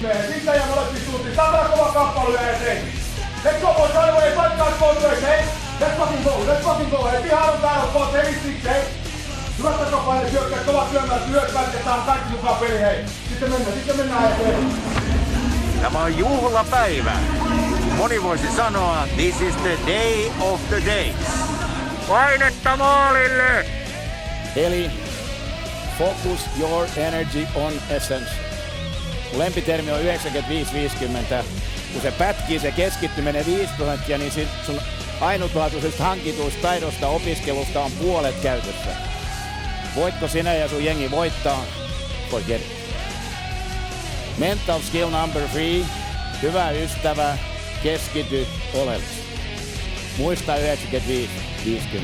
Me sitä ja molempi suuntiin, saadaan kova kappale ja se. Let's go, boys, right away, fight guys, boys, right, hey. Let's fucking go, hey. Pihan on täällä, boys, hey, six, hey. Hyvät takapaine, syökkäät, kovat syömään, syöt, vältetään kaikki mukaan peli, hei. Sitten mennään, hei. Tämä on juhlapäivä. Moni voisi sanoa, this is the day of the day. Painetta maalille! Eli focus your energy on essence. Lempitermi on 95-50. Kun se pätkii, se keskittyminen 5%, niin sun ainutlaatuisista hankituista taidosta opiskelusta on puolet käytössä. Voitko sinä ja sun jengi voittaa? Forget it. Mental skill number 3. Hyvä ystävä, keskity oleellisesti. Muista 95-50.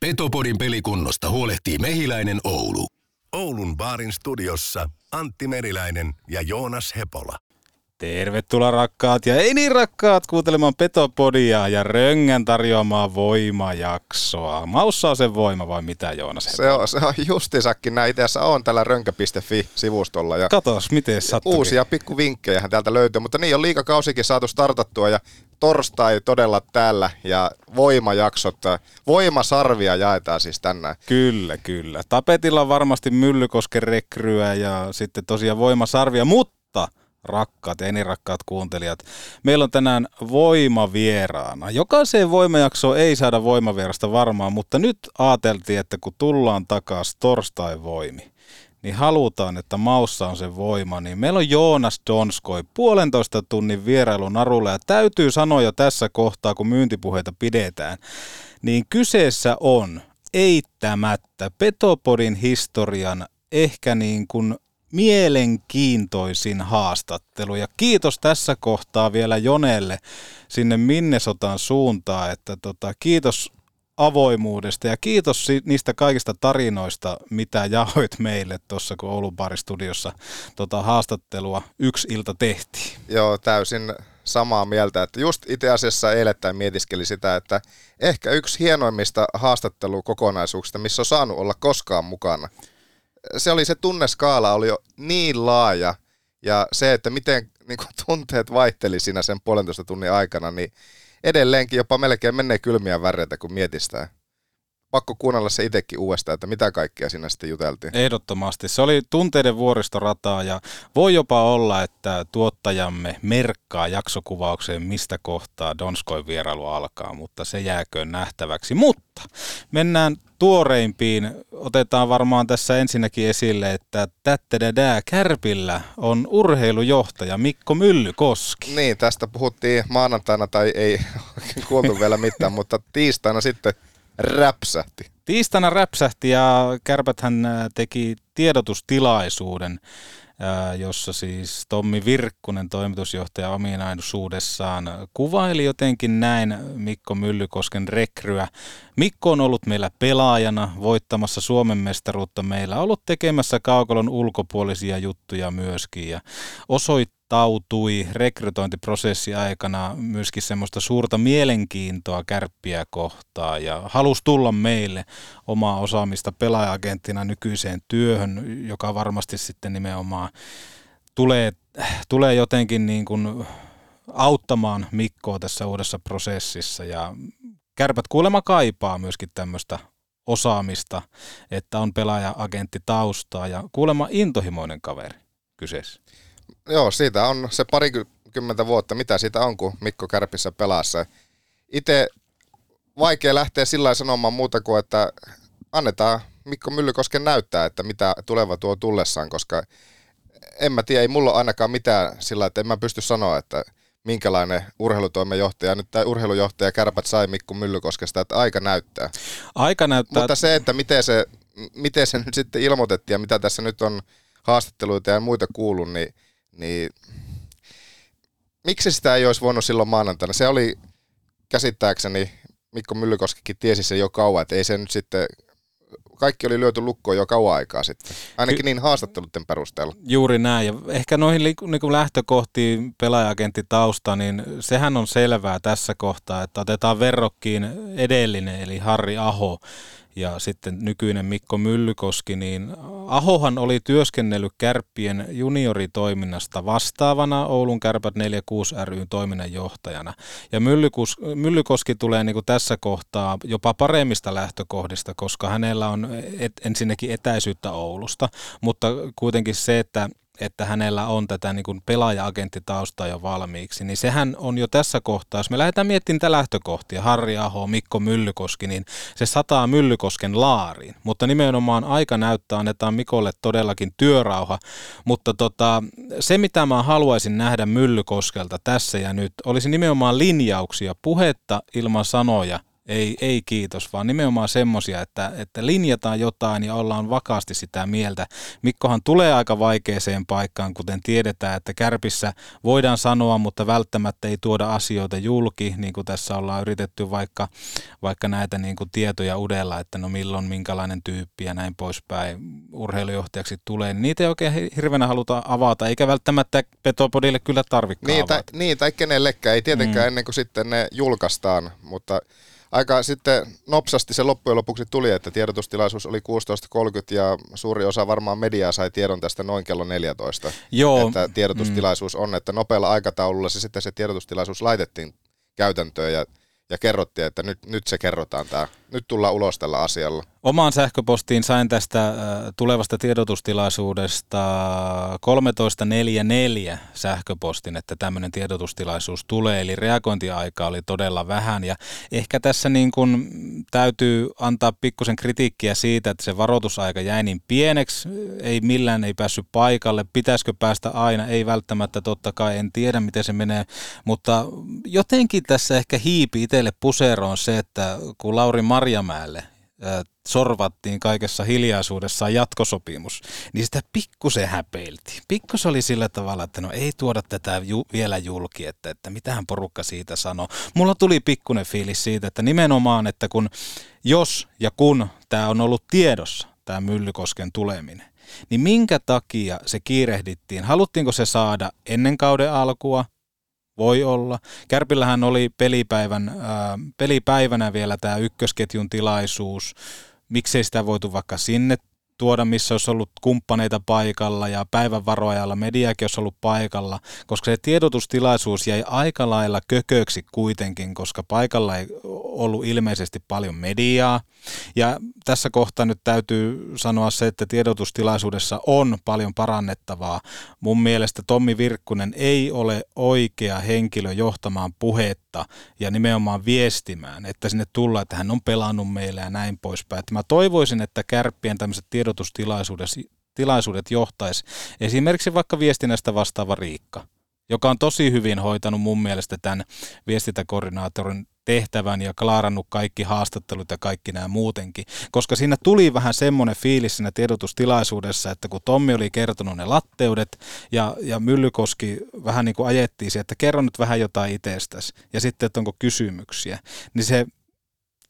Petopodin pelikunnosta huolehtii Mehiläinen Oulu. Oulun Baarin studiossa Antti Meriläinen ja Joonas Hepola. Tervetuloa rakkaat ja ei niin rakkaat kuuntelemaan Petopodia ja Röngän tarjoamaa voimajaksoa. Maussa on se voima vai mitä, Joonas? Se on justiinsakin näin. Itse asiassa on tällä rönkä.fi-sivustolla. Ja katos, miten sattuikin. Uusia pikkuvinkkejähän täältä löytyy, mutta niin on liigakausikin saatu startattua ja torstai todella täällä ja voimajaksot, voimasarvia jaetaan siis tänään. Kyllä. Tapetilla on varmasti Myllykosken rekryä ja sitten tosiaan voimasarvia, mutta rakkaat ja enirakkaat kuuntelijat, meillä on tänään voimavieraana. Jokaiseen voimajaksoon ei saada voimavierasta varmaan, mutta nyt ajateltiin, että kun tullaan takaisin torstai-voimi, niin halutaan, että maussa on se voima, niin meillä on Joonas Donskoi 1,5 tunnin vierailun arulla, ja täytyy sanoa jo tässä kohtaa, kun myyntipuheita pidetään, niin kyseessä on eittämättä Petopodin historian ehkä niin kuin mielenkiintoisin haastattelu, ja kiitos tässä kohtaa vielä Jonelle sinne Minnesotan suuntaan, että kiitos avoimuudesta ja kiitos niistä kaikista tarinoista, mitä jaoit meille tuossa, kun Oulun Baarin studiossa haastattelua yksi ilta tehtiin. Joo, täysin samaa mieltä, että just itse asiassa eilettäin mietiskeli sitä, että ehkä yksi hienoimmista haastattelukokonaisuuksista, missä on saanut olla koskaan mukana. Se oli se tunneskaala, oli jo niin laaja, ja se, että miten niin tunteet vaihteli siinä sen 1,5 tunnin aikana, niin edelleenkin jopa melkein menee kylmiä väreitä, kun mietistään. Pakko kuunnella se itsekin uudestaan, että mitä kaikkea siinä sitten juteltiin. Ehdottomasti. Se oli tunteiden vuoristorataa, ja voi jopa olla, että tuottajamme merkkaa jaksokuvaukseen, mistä kohtaa Donskoin vierailu alkaa, mutta se jääköön nähtäväksi. Mutta mennään tuoreimpiin. Otetaan varmaan tässä ensinnäkin esille, että Kärpillä on urheilujohtaja Mikko Myllykoski. Niin, tästä puhuttiin maanantaina, tai ei kuultu vielä mitään, mutta tiistaina sitten räpsähti. Tiistaina räpsähti, ja Kärpäthän teki tiedotustilaisuuden, jossa siis Tommi Virkkunen toimitusjohtaja ominaisuudessaan kuvaili jotenkin näin Mikko Myllykosken rekryä. Mikko on ollut meillä pelaajana voittamassa Suomen mestaruutta, meillä on ollut tekemässä kaukalon ulkopuolisia juttuja myöskin ja osoittautui rekrytointiprosessi aikana myöskin semmoista suurta mielenkiintoa Kärppiä kohtaan ja halusi tulla meille omaa osaamista pelaaja-agenttina nykyiseen työhön, joka varmasti sitten nimenomaan tulee jotenkin niin kuin auttamaan Mikkoa tässä uudessa prosessissa, ja Kärpät kuulemma kaipaa myöskin tämmöistä osaamista, että on pelaaja-agentti taustaa ja kuulemma intohimoinen kaveri kyseessä. Joo, siitä on se 20 vuotta, mitä siitä on, kun Mikko Kärpissä pelassa. Itse vaikea lähteä sillä sanomaan muuta kuin, että annetaan Mikko Myllykosken näyttää, että mitä tuleva tuo tullessaan, koska en mä tiedä, ei mulla ainakaan mitään sillä, että en mä pysty sanoa, että minkälainen urheilutoimenjohtaja nyt tämä urheilujohtaja Kärpät sai Mikko Myllykoskesta, että aika näyttää. Aika näyttää. Mutta se, että miten se nyt sitten ilmoitettiin ja mitä tässä nyt on haastatteluita ja muita kuullut, niin miksi sitä ei olisi voinut silloin maanantaina? Se oli käsittääkseni, Mikko Myllykoskikin tiesi sen jo kauan, että ei se nyt sitten... Kaikki oli lyöty lukkoon jo kauan aikaa sitten, ainakin niin haastatteluiden perusteella. Juuri näin, ja ehkä noihin niin lähtökohtiin pelaaja-agenttitausta, niin sehän on selvää tässä kohtaa, että otetaan verrokkiin edellinen, eli Harri Aho, ja sitten nykyinen Mikko Myllykoski, niin Ahohan oli työskennellyt Kärppien junioritoiminnasta vastaavana Oulun Kärpät 46 ry:n toiminnanjohtajana. Ja Myllykoski tulee niin kuin tässä kohtaa jopa paremmista lähtökohdista, koska hänellä on ensinnäkin etäisyyttä Oulusta, mutta kuitenkin se, että hänellä on tätä niin kuin pelaaja-agenttitaustaa jo valmiiksi, niin sehän on jo tässä kohtaa, jos me lähdetään miettimään niitä lähtökohtia, Harri Aho, Mikko Myllykoski, niin se sataa Myllykosken laariin, mutta nimenomaan aika näyttää, annetaan Mikolle todellakin työrauha, mutta se mitä mä haluaisin nähdä Myllykoskelta tässä ja nyt, olisi nimenomaan linjauksia, puhetta ilman sanoja. Ei kiitos, vaan nimenomaan semmoisia, että linjataan jotain ja ollaan vakaasti sitä mieltä. Mikkohan tulee aika vaikeeseen paikkaan, kuten tiedetään, että Kärpissä voidaan sanoa, mutta välttämättä ei tuoda asioita julki, niin kuin tässä ollaan yritetty vaikka näitä niin kuin tietoja udella, että no milloin minkälainen tyyppi ja näin poispäin urheilujohtajaksi tulee. Niitä ei oikein hirveänä haluta avata, eikä välttämättä Petopodille kyllä tarvikaan avata. Niin, tai kenellekään, ei tietenkään ennen kuin sitten ne julkaistaan, mutta... Aika sitten nopsasti se loppujen lopuksi tuli, että tiedotustilaisuus oli 16.30 ja suuri osa varmaan mediaa sai tiedon tästä noin kello 14. Joo. Että tiedotustilaisuus on, että nopealla aikataululla se tiedotustilaisuus laitettiin käytäntöön ja kerrottiin, että nyt se kerrotaan tämä. Nyt tullaan ulos tällä asialla. Omaan sähköpostiin sain tästä tulevasta tiedotustilaisuudesta 13.44 sähköpostin, että tämmöinen tiedotustilaisuus tulee, eli reagointiaika oli todella vähän, ja ehkä tässä niin kuin täytyy antaa pikkusen kritiikkiä siitä, että se varoitusaika jäi niin pieneksi, ei päässyt paikalle, pitäisikö päästä aina, ei välttämättä, totta kai, en tiedä miten se menee, mutta jotenkin tässä ehkä hiipi itselle puseroon se, että kun Lauri Marjamäelle sorvattiin kaikessa hiljaisuudessaan jatkosopimus, niin sitä pikkusen häpeiltiin. Pikkusen oli sillä tavalla, että no ei tuoda tätä vielä julki, että mitähän porukka siitä sanoo. Mulla tuli pikkuinen fiilis siitä, että nimenomaan, että kun jos ja kun tämä on ollut tiedossa, tämä Myllykosken tuleminen, niin minkä takia se kiirehdittiin? Haluttiinko se saada ennen kauden alkua? Voi olla. Kärpillähän oli pelipäivänä vielä tämä ykkösketjun tilaisuus. Miksei sitä voitu vaikka sinne tuoda, missä olisi ollut kumppaneita paikalla ja päivän varoajalla mediakin olisi ollut paikalla, koska se tiedotustilaisuus jäi aika lailla kököksi kuitenkin, koska paikalla ei ollut ilmeisesti paljon mediaa. Ja tässä kohtaa nyt täytyy sanoa se, että tiedotustilaisuudessa on paljon parannettavaa. Mun mielestä Tommi Virkkunen ei ole oikea henkilö johtamaan puhetta ja nimenomaan viestimään, että sinne tullaan, että hän on pelannut meillä ja näin poispäin. Että mä toivoisin, että Kärppien tämmöiset tiedotustilaisuudet johtaisi esimerkiksi vaikka viestinnästä vastaava Riikka, joka on tosi hyvin hoitanut mun mielestä tämän viestintäkoordinaattorin tehtävän ja klaarannut kaikki haastattelut ja kaikki nämä muutenkin, koska siinä tuli vähän semmoinen fiilis siinä tiedotustilaisuudessa, että kun Tommi oli kertonut ne latteudet ja Myllykoski vähän niin kuin ajettiin siihen, että kerro nyt vähän jotain itsestäsi ja sitten, että onko kysymyksiä, niin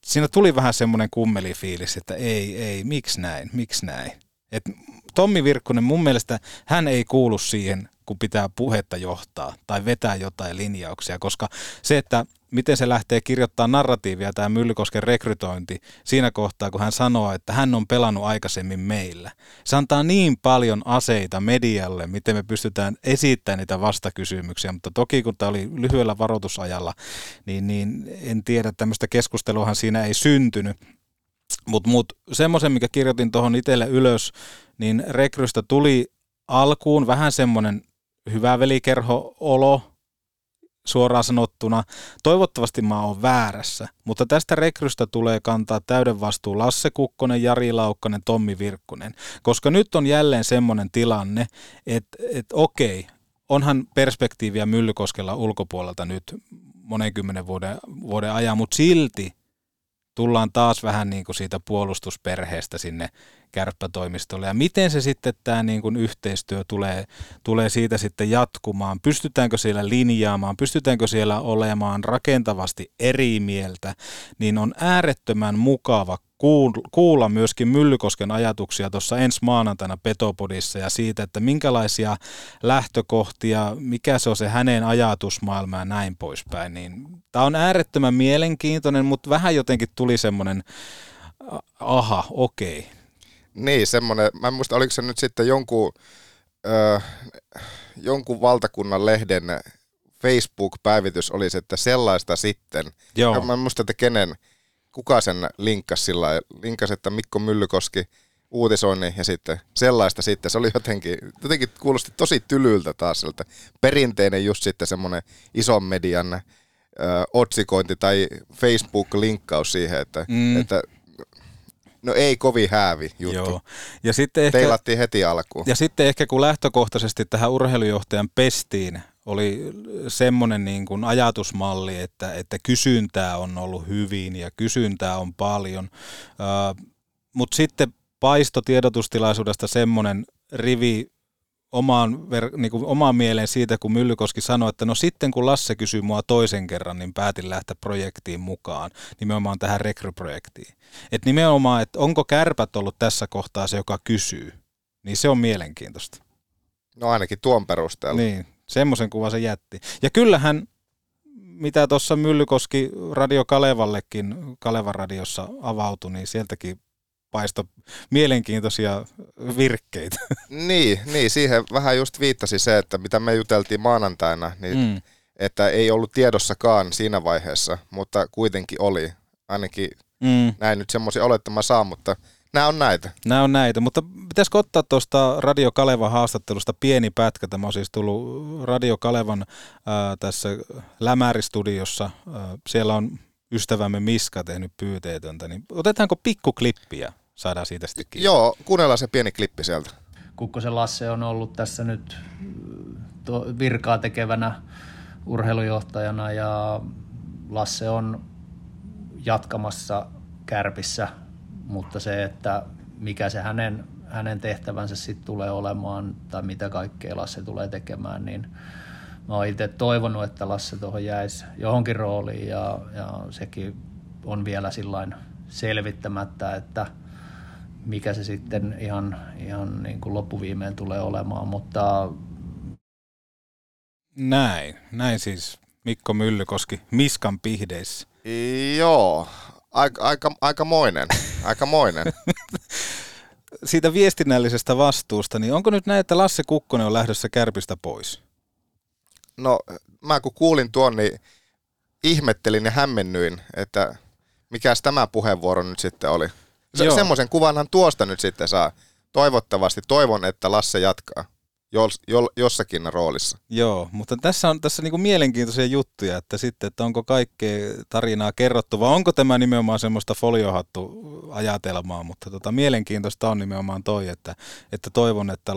siinä tuli vähän semmoinen kummelifiilis, että ei, miksi näin. Et Tommi Virkkunen, mun mielestä hän ei kuulu siihen, kun pitää puhetta johtaa tai vetää jotain linjauksia, koska se, että miten se lähtee kirjoittamaan narratiivia tämä Myllykosken rekrytointi siinä kohtaa, kun hän sanoo, että hän on pelannut aikaisemmin meillä. Se antaa niin paljon aseita medialle, miten me pystytään esittämään niitä vastakysymyksiä, mutta toki kun tämä oli lyhyellä varoitusajalla, niin en tiedä, tämmöistä keskusteluahan siinä ei syntynyt. Mutta semmoisen, mikä kirjoitin tuohon itselle ylös, niin rekrystä tuli alkuun vähän semmoinen hyvä velikerho-olo, suoraan sanottuna. Toivottavasti mä oon väärässä, mutta tästä rekrystä tulee kantaa täyden vastuu Lasse Kukkonen, Jari Laukkanen, Tommi Virkkunen, koska nyt on jälleen semmoinen tilanne, että okei, onhan perspektiiviä Myllykoskella ulkopuolelta nyt monen kymmenen vuoden ajan, mutta silti tullaan taas vähän niin kuin siitä puolustusperheestä sinne Kärppätoimistolle ja miten se sitten tämä niin kuin yhteistyö tulee siitä sitten jatkumaan? Pystytäänkö siellä linjaamaan, pystytäänkö siellä olemaan rakentavasti eri mieltä, niin on äärettömän mukava kuulla myöskin Myllykosken ajatuksia tuossa ensi maanantaina Petopodissa ja siitä, että minkälaisia lähtökohtia, mikä se on se hänen ajatusmaailmaa ja näin poispäin. Niin, tämä on äärettömän mielenkiintoinen, mutta vähän jotenkin tuli semmoinen, aha, okei. Okay. Niin, semmoinen, mä en muista, oliko se nyt sitten jonkun valtakunnan lehden Facebook-päivitys olisi, että sellaista sitten. Joo. Mä en muista, että kuka sen linkkasi, että Mikko Myllykoski uutisoinnin ja sitten sellaista sitten. Se oli jotenkin kuulosti tosi tylyltä taas siltä. Perinteinen just sitten semmoinen ison median otsikointi tai Facebook-linkkaus siihen, että, että no ei kovin häävi juttu. Joo. Ja sitten ehkä, teilattiin heti alkuun. Ja sitten ehkä kun lähtökohtaisesti tähän urheilujohtajan pestiin oli semmoinen niin kuin ajatusmalli, että kysyntää on ollut hyvin ja kysyntää on paljon, mutta sitten paisto tiedotustilaisuudesta semmoinen rivi omaan mieleen siitä, kun Myllykoski sanoi, että no sitten kun Lasse kysyi mua toisen kerran, niin päätin lähteä projektiin mukaan, nimenomaan tähän rekryprojektiin. Että nimenomaan, että onko Kärpät ollut tässä kohtaa se, joka kysyy, niin se on mielenkiintoista. No ainakin tuon perusteella. Niin, semmoisen kuvan se jätti. Ja kyllähän, mitä tuossa Myllykoski Radio Kalevallekin, Kalevan radiossa avautui, niin sieltäkin paisto mielenkiintoisia virkkeitä. Niin, siihen vähän just viittasi se, että mitä me juteltiin maanantaina, niin että ei ollut tiedossakaan siinä vaiheessa, mutta kuitenkin oli. Ainakin näin nyt semmoisia olettama saa, mutta nämä on näitä, mutta pitäisikö ottaa tuosta Radio Kalevan haastattelusta pieni pätkä? Tämä on siis tullut Radio Kalevan tässä Lämäristudiossa. Siellä on ystävämme Miska tehnyt pyyteetöntä, niin otetaanko pikkuklippiä? Saadaan siitä sitten kiinni. Joo, kuunnellaan se pieni klippi sieltä. Kukkosen Lasse on ollut tässä nyt virkaa tekevänä urheilujohtajana ja Lasse on jatkamassa Kärpissä, mutta se, että mikä se hänen tehtävänsä sitten tulee olemaan tai mitä kaikkea Lasse tulee tekemään, niin mä oon itse toivonut, että Lasse tuohon jäisi johonkin rooliin ja sekin on vielä sillain selvittämättä, että mikä se sitten ihan niin kuin loppuviimein tulee olemaan, mutta näin siis Mikko Myllykoski Miskan pihdeissä. Joo, aikamoinen. Siitä viestinnällisestä vastuusta, niin onko nyt näin, että Lasse Kukkonen on lähdössä Kärpistä pois? No mä kun kuulin tuon, niin ihmettelin ja hämmennyin, että mikäs tämä puheenvuoro nyt sitten oli. Semmoisen kuvanhan tuosta nyt sitten saa. Toivottavasti toivon, että Lasse jatkaa jossakin roolissa. Joo, mutta tässä on niinku mielenkiintoisia juttuja, että sitten, että onko kaikkea tarinaa kerrottu, vai onko tämä nimenomaan semmoista foliohattu-ajatelmaa, mutta mielenkiintoista on nimenomaan toi, että toivon, että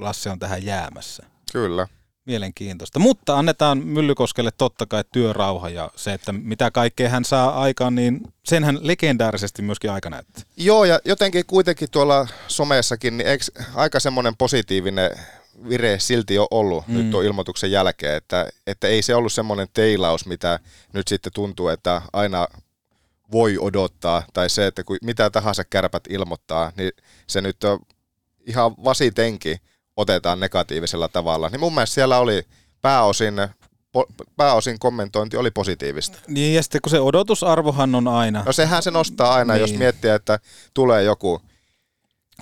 Lasse on tähän jäämässä. Kyllä. Mielenkiintoista, mutta annetaan Myllykoskelle totta kai työrauha ja se, että mitä kaikkea hän saa aikaan, niin senhän legendaarisesti myöskin aika näyttää. Joo, ja jotenkin kuitenkin tuolla somessakin niin aika semmoinen positiivinen vire silti on ollut nyt tuon ilmoituksen jälkeen, että ei se ollut semmoinen teilaus, mitä nyt sitten tuntuu, että aina voi odottaa, tai se, että mitä tahansa Kärpät ilmoittaa, niin se nyt on ihan vasitenkin otetaan negatiivisella tavalla, niin mun mielestä siellä oli pääosin kommentointi oli positiivista. Niin, ja sitten kun se odotusarvohan on aina. No sehän se nostaa aina, niin. Jos miettii, että tulee joku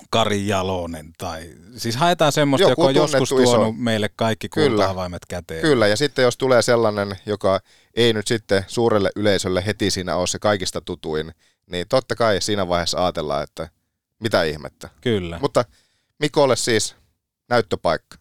Kari Jalonen tai siis haetaan semmoista, joka on joskus tuonut meille kaikki kulta-avaimet käteen. Kyllä, ja sitten jos tulee sellainen, joka ei nyt sitten suurelle yleisölle heti siinä ole se kaikista tutuin, niin totta kai siinä vaiheessa ajatellaan, että mitä ihmettä. Kyllä. Mutta Mikolle siis näyttöpaikka.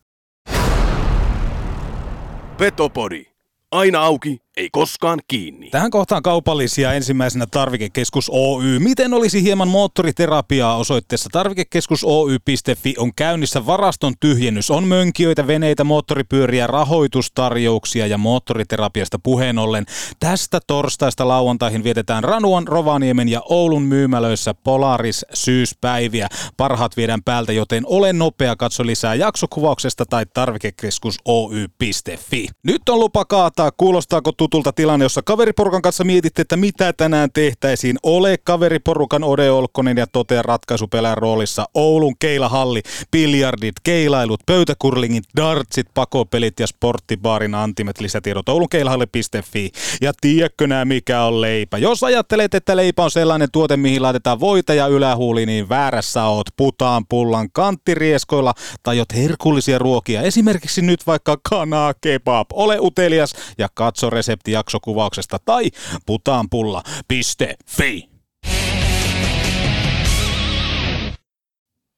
Petopodi. Aina auki ei koskaan kiinni. Tähän kohtaan kaupallisia ensimmäisenä Tarvikekeskus Oy. Miten olisi hieman moottoriterapiaa osoitteessa tarvikekeskus Oy.fi on käynnissä varaston tyhjennys. On mönkijöitä, veneitä, moottoripyöriä, rahoitustarjouksia ja moottoriterapiasta puheen ollen. Tästä torstaista lauantaihin vietetään Ranuan, Rovaniemen ja Oulun myymälöissä Polaris syyspäiviä. Parhaat viedään päältä, joten ole nopea, katso lisää jaksokuvauksesta tai tarvikekeskus Oy.fi. Nyt on lupa kaataa. Kuulostaako tutulta tilanne, jossa kaveriporukan kanssa mietitte, että mitä tänään tehtäisiin? Ole kaveriporukan Ode Olkkonen ja totea ratkaisupelän roolissa Oulun keilahalli, biljardit, keilailut, pöytäkurlingit, dartsit, pakopelit ja sporttibaarin antimet. Lisätiedot oulunkeilahalli.fi. Ja tiedätkö nää, mikä on leipä? Jos ajattelet, että leipä on sellainen tuote, mihin laitetaan voita ja ylähuuli, niin väärässä oot. Putaan pullan kanttirieskoilla tajot herkullisia ruokia, esimerkiksi nyt vaikka kanaa kebab. Ole utelias ja katso resepti jaksokuvauksesta tai putaanpulla.fi.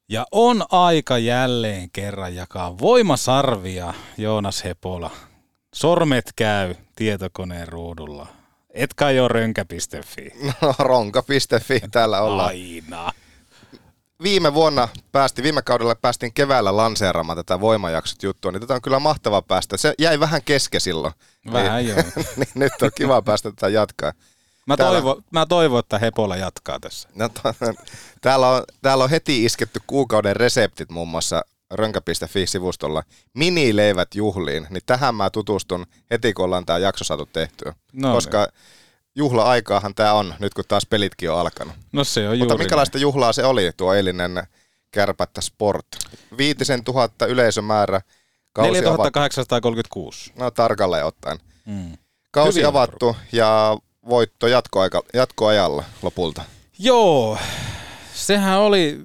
Ja on aika jälleen kerran jakaa voimasarvia, Joonas Hepola. Sormet käy tietokoneen ruudulla. Et kai ole rönkä.fi. No, ronka.fi, täällä ollaan. Aina. Viime kaudella päästiin keväällä lanseeraamaan tätä voimajaksot juttua, niin tätä on kyllä mahtava päästä. Se jäi vähän kesken silloin. Vähän joo. Niin nyt on kiva päästä tätä jatkaa. Mä toivon, että Hepola jatkaa tässä. No, täällä on heti isketty kuukauden reseptit muun muassa rönkä.fi-sivustolla. Minileivät juhliin, niin tähän mä tutustun heti, kun ollaan tää jakso saatu tehtyä. No, koska... Niin. Juhla-aikaahan tämä on, nyt kun taas pelitkin on alkanut. No se on juuri. Mutta minkälaista juhlaa se oli tuo eilinen Kärpättä Sport? 5,000 yleisömäärä. 4,836. No tarkalleen ottaen. Mm. Kausi hyvin avattu ja voitto jatkoajalla lopulta. Joo, sehän oli,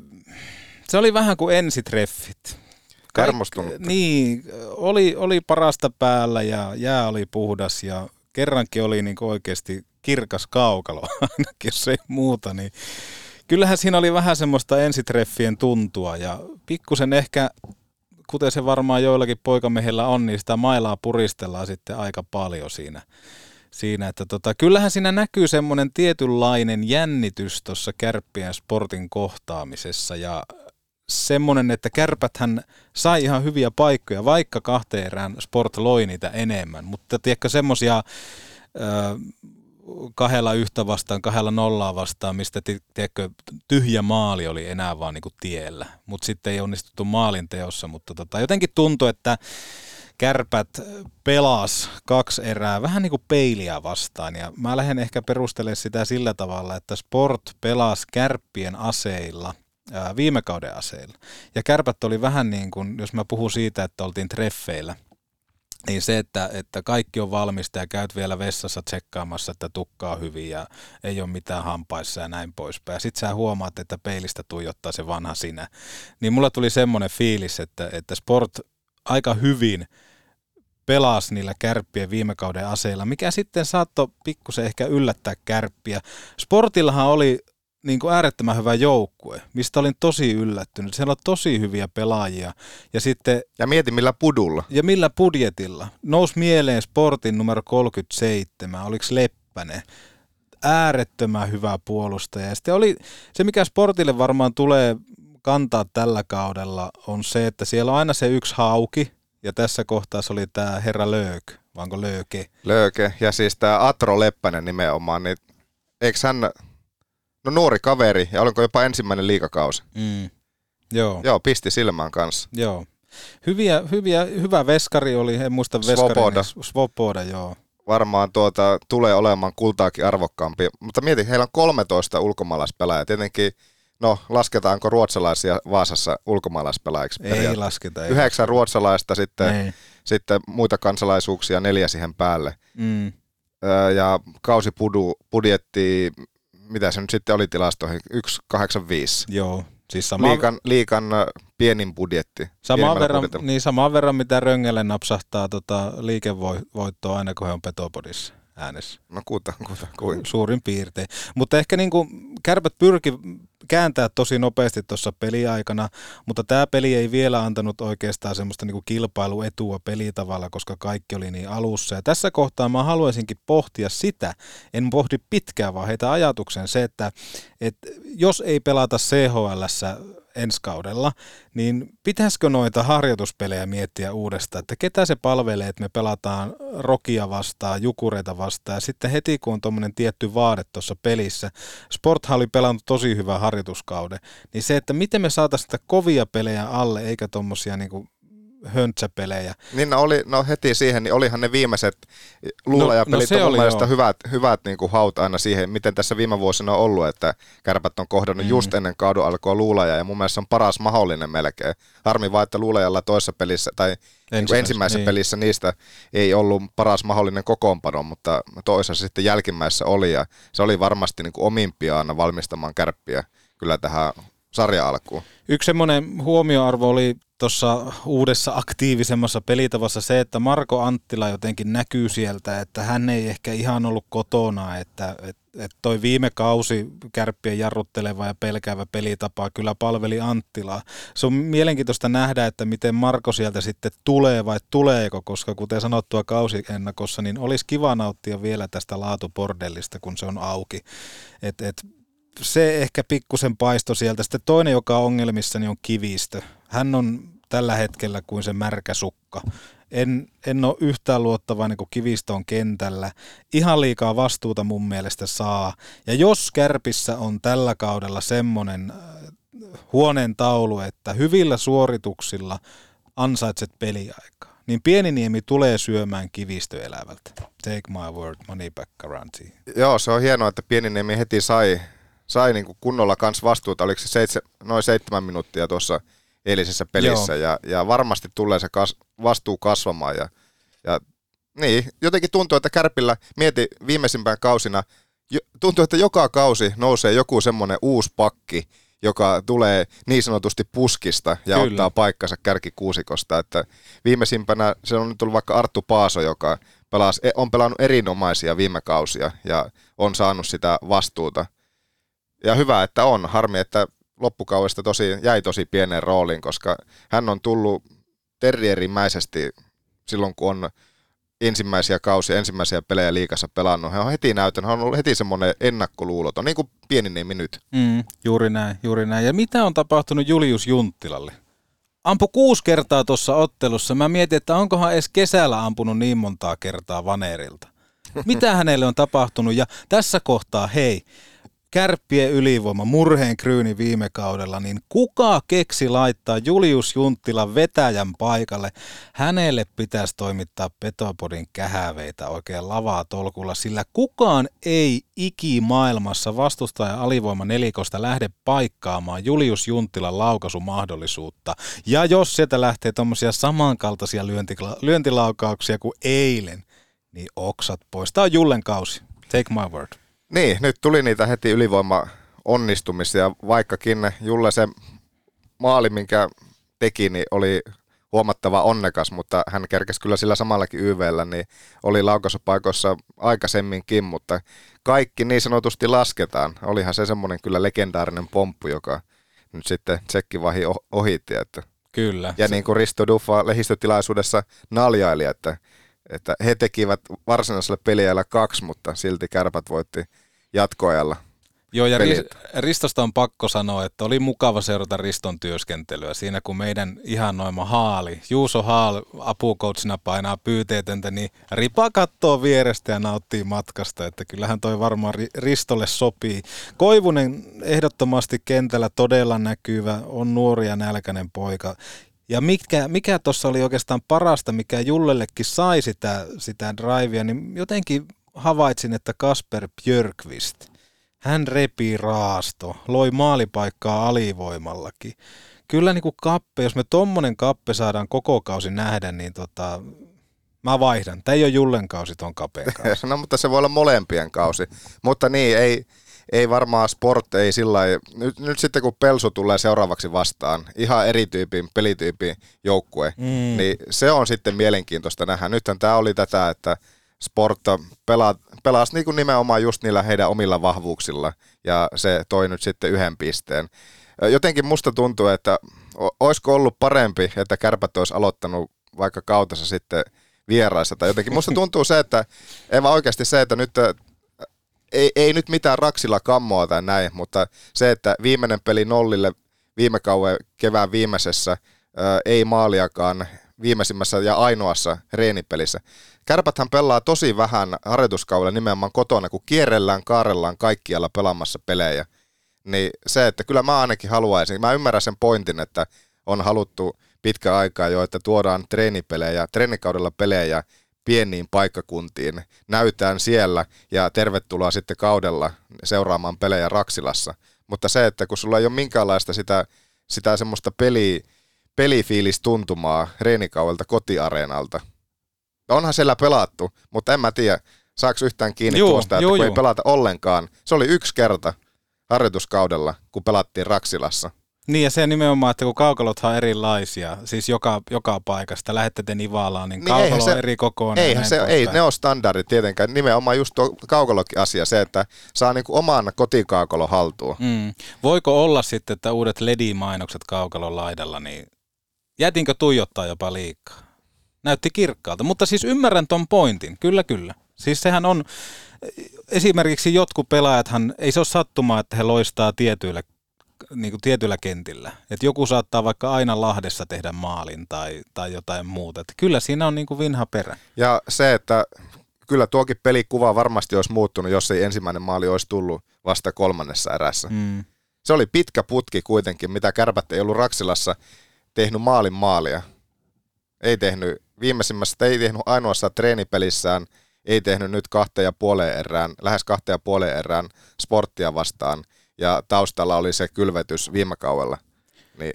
se oli vähän kuin ensitreffit. Kärmostunut. Niin, oli parasta päällä ja jää oli puhdas ja... Kerrankin oli niin oikeasti kirkas kaukalo, ainakin jos ei muuta, niin kyllähän siinä oli vähän semmoista ensitreffien tuntua ja pikkusen ehkä, kuten se varmaan joillakin poikamiehillä on, niin sitä mailaa puristellaan sitten aika paljon siinä että kyllähän siinä näkyy semmoinen tietynlainen jännitys tuossa Kärppien Sportin kohtaamisessa ja semmoinen, että Kärpäthän sai ihan hyviä paikkoja, vaikka kahteen erään Sport loi niitä enemmän, mutta tiedätkö semmoisia 2-1 vastaan, 2-0 vastaan, mistä tiedätkö, tyhjä maali oli enää vaan niinku tiellä, mutta sitten ei onnistuttu maalin teossa, mutta jotenkin tuntui, että Kärpät pelasi 2 erää vähän niin kuin peiliä vastaan ja mä lähden ehkä perustelemaan sitä sillä tavalla, että Sport pelasi Kärppien aseilla, viime kauden aseilla. Ja Kärpät oli vähän niin kuin, jos mä puhun siitä, että oltiin treffeillä, niin se, että kaikki on valmista ja käyt vielä vessassa tsekkaamassa, että tukkaa hyvin ja ei ole mitään hampaissa ja näin poispäin. Sitten sä huomaat, että peilistä tuijottaa se vanha sinä. Niin mulla tuli semmoinen fiilis, että Sport aika hyvin pelasi niillä Kärppien viime kauden aseilla, mikä sitten saattoi pikkusen ehkä yllättää Kärppiä. Sportillahan oli niin kuin äärettömän hyvä joukkue, mistä olin tosi yllättynyt. Siellä on tosi hyviä pelaajia. Ja mietin millä pudulla. Ja millä budjetilla. Nousi mieleen Sportin numero 37, oliko Leppänen. Äärettömän hyvä puolustaja. Ja sitten oli se, mikä Sportille varmaan tulee kantaa tällä kaudella, on se, että siellä on aina se yksi hauki. Ja tässä kohtaa se oli tämä herra Lööke. Ja siis tämä Atro Leppänen nimenomaan. Niin eikö hän... No nuori kaveri, ja oliko jopa ensimmäinen liigakausi. Mm. Joo, pisti silmään kanssa. Joo. Hyvä veskari oli, en muista veskarin. Svoboda, joo. Varmaan tulee olemaan kultaakin arvokkaampi. Mutta mieti, heillä on 13 ulkomaalaispelaajaa. Tietenkin, no lasketaanko ruotsalaisia Vaasassa ulkomaalaispelaajiksi? Ei lasketa. 9 ruotsalaista, sitten muita kansalaisuuksia 4 siihen päälle. Mm. Ja kausibudjetti... Mitä se nyt sitten oli tilastoihin? 1,85. Joo. Siis liikan pienin budjetti. Samaan verran, mitä Röngelle napsahtaa liikevoittoa aina, kun he on Petopodissa äänessä. No kuinka. Suurin piirtein. Mutta ehkä niin kuin Kärpät pyrki kääntää tosi nopeasti tuossa peliaikana, mutta tämä peli ei vielä antanut oikeastaan semmoista niinku kilpailuetua pelitavalla, koska kaikki oli niin alussa. Ja tässä kohtaa mä haluaisinkin pohtia sitä, en pohdi pitkään, vaan heitä ajatuksen se, että jos ei pelata CHL:ssä ensi kaudella, niin pitäisikö noita harjoituspelejä miettiä uudestaan, että ketä se palvelee, että me pelataan Rokia vastaan, Jukureita vastaan, ja sitten heti kun on tuommoinen tietty vaade tuossa pelissä, Sporthan oli pelannut tosi hyvän harjoituskauden, niin se, että miten me saataisiin sitä kovia pelejä alle, eikä tuommoisia niinku höntsäpelejä. Niin no heti siihen, niin olihan ne viimeiset luulajapelit on mun mielestä hyvät niin kuin haut aina siihen, miten tässä viime vuosina on ollut, että Kärpät on kohdannut just ennen kaudun alkua luulaja, ja mun mielestä on paras mahdollinen melkein. Harmi vaan, että luulajalla toisessa pelissä, tai ensimmäisessä pelissä niistä ei ollut paras mahdollinen kokoonpano, mutta toisessa sitten jälkimmäisessä oli, ja se oli varmasti niin kuin omimpia aina valmistamaan Kärppiä kyllä tähän sarjan alkuun. Yksi semmoinen huomioarvo oli tuossa uudessa aktiivisemmassa pelitavassa se, että Marko Anttila jotenkin näkyy sieltä, että hän ei ehkä ihan ollut kotona, että toi viime kausi Kärppien jarrutteleva ja pelkäävä pelitapa kyllä palveli Anttilaa. Se on mielenkiintoista nähdä, että miten Marko sieltä sitten tulee vai tuleeko, koska kuten sanottua kausiennakossa, niin olisi kiva nauttia vielä tästä laatupordellista, kun se on auki. Se ehkä pikkusen paisto sieltä. Sitten toinen, joka on ongelmissa, niin on Kivistö. Hän on tällä hetkellä kuin se märkä sukka. En ole yhtään luottavainen, kun Kivistö on kentällä. Ihan liikaa vastuuta mun mielestä saa. Ja jos Kärpissä on tällä kaudella semmoinen huoneentaulu, että hyvillä suorituksilla ansaitset peliaikaa, niin Pieniniemi tulee syömään Kivistö elävältä. Take my word, money back guarantee. Joo, se on hienoa, että Pieniniemi heti sai niin kuin kunnolla kans vastuuta, oliko se noin 7 minuuttia tuossa eilisessä pelissä, ja varmasti tulee se vastuu kasvamaan. Ja niin, jotenkin tuntuu, että Kärpillä, mieti viimeisimpään kausina, tuntuu, että joka kausi nousee joku semmoinen uusi pakki, joka tulee niin sanotusti puskista ja kyllä ottaa paikkansa kärkikuusikosta. Että viimeisimpänä se on nyt tullut vaikka Arttu Paaso, joka on pelannut erinomaisia viime kausia ja on saanut sitä vastuuta. Ja hyvä, että on. Harmi, että loppukaudesta jäi tosi pienen roolin, koska hän on tullut terrierimäisesti silloin, kun on ensimmäisiä kausia, ensimmäisiä pelejä liigassa pelannut. Hän on heti näyttänyt, hän on ollut heti semmoinen ennakkoluuloton, niin kuin Pieniniemi nyt. Juuri näin. Ja mitä on tapahtunut Julius Junttilalle? Ampui 6 kertaa tuossa ottelussa. Mä mietin, että onkohan edes kesällä ampunut niin montaa kertaa vaneerilta. Mitä hänelle on tapahtunut? Ja tässä kohtaa, hei, Kärppien ylivoima, murheenkryyni viime kaudella, niin kuka keksi laittaa Julius Junttilan vetäjän paikalle? Hänelle pitäisi toimittaa Petopodin kähäveitä oikein lavaa tolkulla, sillä kukaan ei ikimaailmassa vastustaja alivoima nelikosta lähde paikkaamaan Julius Junttilan laukaisumahdollisuutta. Ja jos sieltä lähtee tuommoisia samankaltaisia lyöntilaukauksia kuin eilen, niin oksat pois. Tämä on Jullen kausi. Take my word. Niin, nyt tuli niitä heti ylivoima-onnistumisia, vaikkakin Julle se maali, minkä teki, niin oli huomattava onnekas, mutta hän kerkesi kyllä sillä samallakin YV:llä, niin oli laukaisupaikoissa aikaisemminkin, mutta kaikki niin sanotusti lasketaan. Olihan se semmoinen kyllä legendaarinen pomppu, joka nyt sitten tsekkivahi ohitti. Että. Kyllä. Ja niin kuin Risto Dufa lehdistötilaisuudessa naljaili, että he tekivät varsinaisella peliajalla 2, mutta silti Kärpät voitti jatkoajalla. Joo, ja Ristosta on pakko sanoa, että oli mukava seurata Riston työskentelyä siinä, kun meidän ihanoima Haali, Juuso Haali apukoutsina painaa pyyteetöntä, niin Ripa kattoo vierestä ja nauttii matkasta, että kyllähän toi varmaan Ristolle sopii. Koivunen ehdottomasti kentällä todella näkyvä, on nuori ja nälkäinen poika. Ja mikä tuossa oli oikeastaan parasta, mikä Jullellekin sai sitä drivea, niin jotenkin havaitsin, että Kasper Björkqvist, hän repi raasto, loi maalipaikkaa alivoimallakin. Kyllä niin kuin Kappe, jos me tommonen Kappe saadaan koko kausi nähdä, niin mä vaihdan. Tämä ei ole Jullen kausi, tuon Kappeen kausi. No, mutta se voi olla molempien kausi, mutta niin ei varmaan Sport, ei sillä lailla. Nyt sitten kun Pelsu tulee seuraavaksi vastaan, ihan eri tyypin, pelityypin joukkue, niin se on sitten mielenkiintoista nähdä. Nythän tämä oli tätä, että Sportta pelasi niin kuin nimenomaan just niillä heidän omilla vahvuuksilla ja se toi nyt sitten yhden pisteen. Jotenkin musta tuntuu, että olisiko ollut parempi, että Kärpät olisi aloittanut vaikka kautensa sitten vieraissa tai jotenkin. Musta tuntuu se, että ei vaan oikeasti se, että nyt ei nyt mitään raksilla kammoa tai näin, mutta se, että viimeinen peli nollille viime kauan kevään viimeisessä ei maaliakaan viimeisimmässä ja ainoassa reenipelissä. Kärpäthän pelaa tosi vähän harjoituskaudella nimenomaan kotona, kun kierrellään, kaarellaan kaikkialla pelaamassa pelejä. Niin se, että kyllä mä ainakin haluaisin, mä ymmärrän sen pointin, että on haluttu pitkä aikaa jo, että tuodaan treenipelejä, treenikaudella pelejä pieniin paikkakuntiin. Näytään siellä ja tervetuloa sitten kaudella seuraamaan pelejä Raksilassa. Mutta se, että kun sulla ei ole minkäänlaista sitä semmoista pelifiilistuntumaa reenikaudelta kotiareenalta. Onhan siellä pelattu, mutta en mä tiedä, saako yhtään kiinni tuosta, että kun ei pelata ollenkaan. Se oli yksi kerta harjoituskaudella, kun pelattiin Raksilassa. Niin ja se nimenomaan, että kun kaukalothan on erilaisia, siis joka paikasta, lähette Nivalaan, niin kaukalo on eri kokoinen. Ei, ne on standardit tietenkään, nimenomaan just tuo kaukalokin asia, se, että saa niinku oman kotikaukalon haltuun. Mm. Voiko olla sitten, että uudet LED-mainokset kaukalon laidalla, niin jätinkö tuijottaa jopa liikaa? Näytti kirkkaalta, mutta siis ymmärrän ton pointin, kyllä. Siis sehän on, esimerkiksi jotkut pelaajathan, ei se ole sattumaa, että he loistaa tietyillä kentillä. Et joku saattaa vaikka aina Lahdessa tehdä maalin tai jotain muuta. Et kyllä siinä on niinku vinha perä. Ja se, että kyllä tuokin pelikuva varmasti olisi muuttunut, jos ei ensimmäinen maali olisi tullut vasta kolmannessa erässä. Mm. Se oli pitkä putki kuitenkin, mitä Kärpät ei ollut Raksilassa tehnyt maalin maalia. Ei tehnyt viimeisimmässä, ei tehnyt ainoassa treenipelissään, ei tehnyt nyt 2,5 erään, lähes 2,5 erään Sporttia vastaan. Ja taustalla oli se kylvetys viime kaudella, niin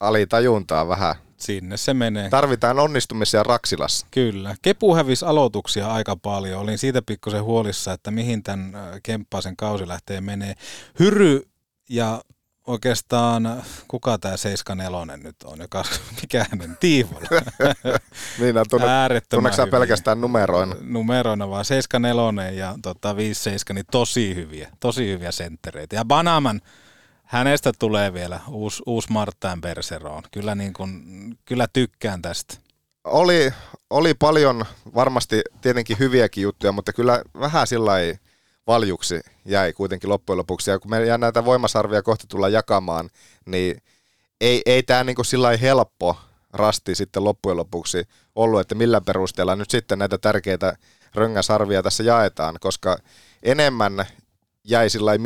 alitajuntaa vähän. Sinne se menee. Tarvitaan onnistumisia Raksilassa. Kyllä. Kepu hävisi aloituksia aika paljon. Olin siitä pikkusen huolissa, että mihin tämän Kemppaisen kausi lähtee menee. Hyry ja oikeastaan kuka tämä 7-4 nyt on, joka mikä hänen Tiivola. Niin on tunneksaa pelkästään numeroina vaan 7-4 ja 5-7, niin tosi hyviä senttereitä. Ja Banaman, hänestä tulee vielä uusi Martin Berseron. Kyllä, niin kun, kyllä tykkään tästä. Oli paljon varmasti tietenkin hyviäkin juttuja, mutta kyllä vähän sillain valjuksi jäi kuitenkin loppujen lopuksi. Ja kun me näitä voimasarvia kohta tullaan jakamaan, niin ei tämä niinku sillain helppo rasti sitten loppujen lopuksi ollut, että millä perusteella nyt sitten näitä tärkeitä röngäsarvia tässä jaetaan, koska enemmän jäi sillain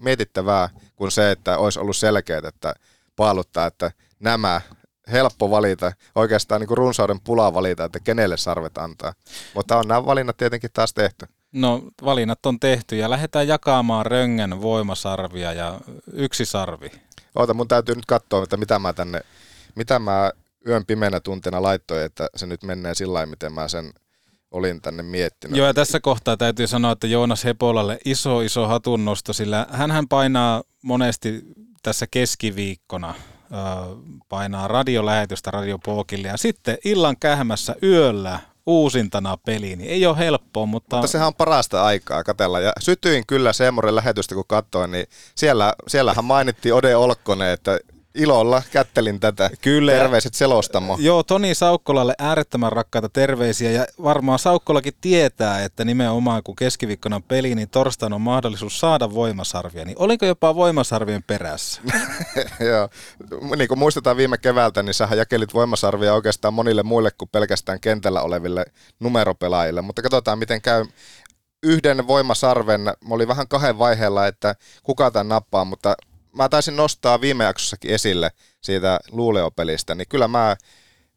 mietittävää kuin se, että olisi ollut selkeää, että paaluttaa, että nämä helppo valita, oikeastaan niin kuin runsauden pulaa valita, että kenelle sarvet antaa. Mutta on nämä valinnat tietenkin taas tehty. No valinnat on tehty ja lähdetään jakamaan Röngän voimasarvia ja yksi sarvi. Oota, mun täytyy nyt katsoa, että mitä mä yön pimeänä tunteena laittoin, että se nyt menee sillä lailla, miten mä sen olin tänne miettinyt. Joo ja tässä kohtaa täytyy sanoa, että Joonas Hepolalle iso hatunnosto, sillä hänhän painaa monesti tässä keskiviikkona. Painaa radiolähetystä radiopookille ja sitten illan kähmässä yöllä uusintana peliin. Niin ei ole helppoa, mutta sehän on parasta aikaa katsella. Ja sytyin kyllä semmoinen lähetystä, kun katsoin, niin siellähän mainittiin Ode Olkkonen, että ilolla kättelin tätä. Kyllä. Terveiset selostamo. Joo, Toni Saukkolalle äärettömän rakkaita terveisiä ja varmaan Saukkolakin tietää, että nimenomaan kun keskiviikkona on peli, niin torstaina on mahdollisuus saada voimasarvia. Niin oliko jopa voimasarvien perässä? Joo, niin kuin muistetaan viime keväältä, niin sähän jakelit voimasarvia oikeastaan monille muille kuin pelkästään kentällä oleville numeropelaajille, mutta katsotaan miten käy. Yhden voimasarven, mä olin vähän kahden vaiheella, että kuka tämän nappaa, mutta mä taisin nostaa viime jaksossakin esille siitä luuleopelistä, niin kyllä mä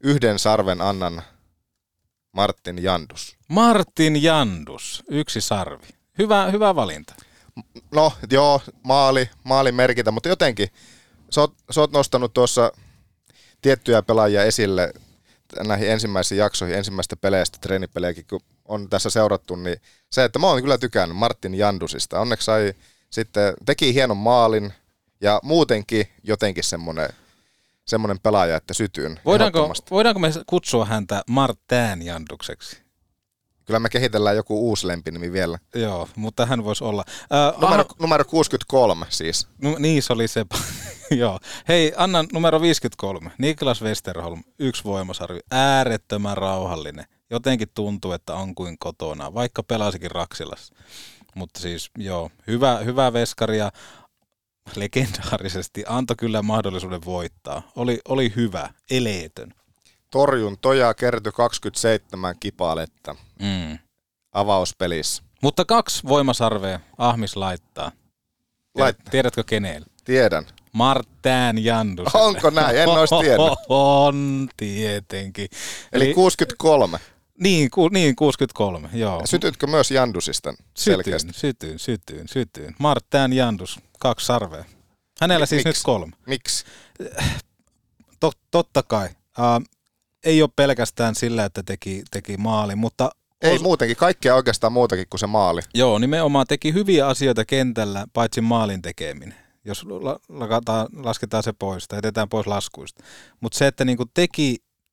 yhden sarven annan Martin Jandus. Martin Jandus, yksi sarvi. Hyvä valinta. No joo, maali merkitä, mutta jotenkin sä oot nostanut tuossa tiettyjä pelaajia esille näihin ensimmäisiin jaksoihin, ensimmäistä peleistä, treenipelejäkin, kun on tässä seurattu, niin se, että mä oon kyllä tykännyt Martin Jandusista. Onneksi sai sitten, teki hienon maalin. Ja muutenkin jotenkin semmoinen semmoinen pelaaja, että sytyn. Voidaanko me kutsua häntä Martin Jandukseksi? Kyllä me kehitellään joku uusi lempinimi vielä. Joo, mutta hän voisi olla. Numero 63 siis. Niin, se oli se. Joo. Hei, anna numero 53. Niklas Westerholm, yksi voimasarvi, äärettömän rauhallinen. Jotenkin tuntuu, että on kuin kotona, vaikka pelasikin Raksilassa. Mutta siis, joo, hyvä veskari ja legendaarisesti antoi kyllä mahdollisuuden voittaa. Oli hyvä, eleetön. Torjuntoja kertyi 27 kipaletta avauspelissä. Mutta 2 voimasarvea Ahmis laittaa. Tiedätkö kenelle? Tiedän. Martin Jandus. Onko näin? En olisi tiennyt. On tietenkin. Eli 63. Niin, 63, joo. Sytytkö myös Jandusista selkeästi? Sytyin. Martin Jandus, 2 sarvea. Hänellä siis nyt 3. Miksi? Totta kai. Ei ole pelkästään sillä, että teki maali, mutta... Ei muutenkin, kaikkea oikeastaan muutakin kuin se maali. Joo, nimenomaan teki hyviä asioita kentällä, paitsi maalin tekeminen. Jos lasketaan se pois tai jätetään pois laskuista. Mutta se, että niinku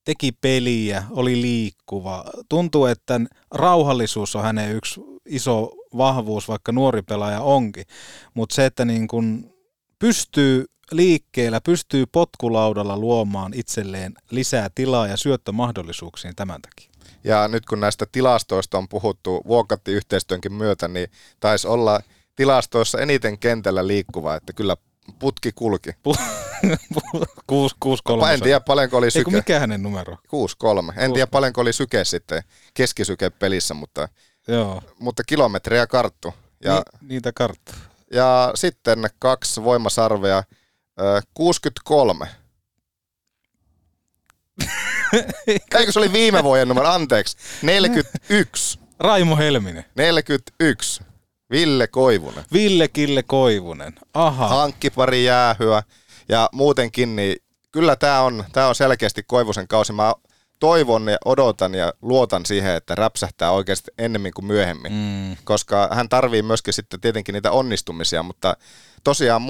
teki peliä, oli liikkuva. Tuntuu, että rauhallisuus on hänen yksi iso vahvuus, vaikka nuori pelaaja onkin. Mutta se, että niin kun pystyy liikkeellä, pystyy potkulaudalla luomaan itselleen lisää tilaa ja syöttömahdollisuuksiin tämän takia. Ja nyt kun näistä tilastoista on puhuttu vuokatti-yhteistyönkin myötä, niin taisi olla tilastoissa eniten kentällä liikkuvaa, että kyllä putki kulki. 6-3. En tiedä paljonko oli syke. Eiku, mikä hänen numero? 6-3. En tiedä paljonko oli syke sitten keskisyke pelissä, mutta kilometrejä karttu. Ja, niitä karttu. Ja sitten 2 voimasarvea, 63. Eikö se oli viime vuoden numero? Anteeksi. 41. Raimo Helminen. 41. Ville Koivunen. Ville Koivunen. Aha. Hankkipari jäähyä. Ja muutenkin, niin kyllä tämä on selkeästi Koivusen kausi. Mä toivon ja odotan ja luotan siihen, että räpsähtää oikeasti ennemmin kuin myöhemmin. Koska hän tarvii myöskin sitten tietenkin niitä onnistumisia, mutta tosiaan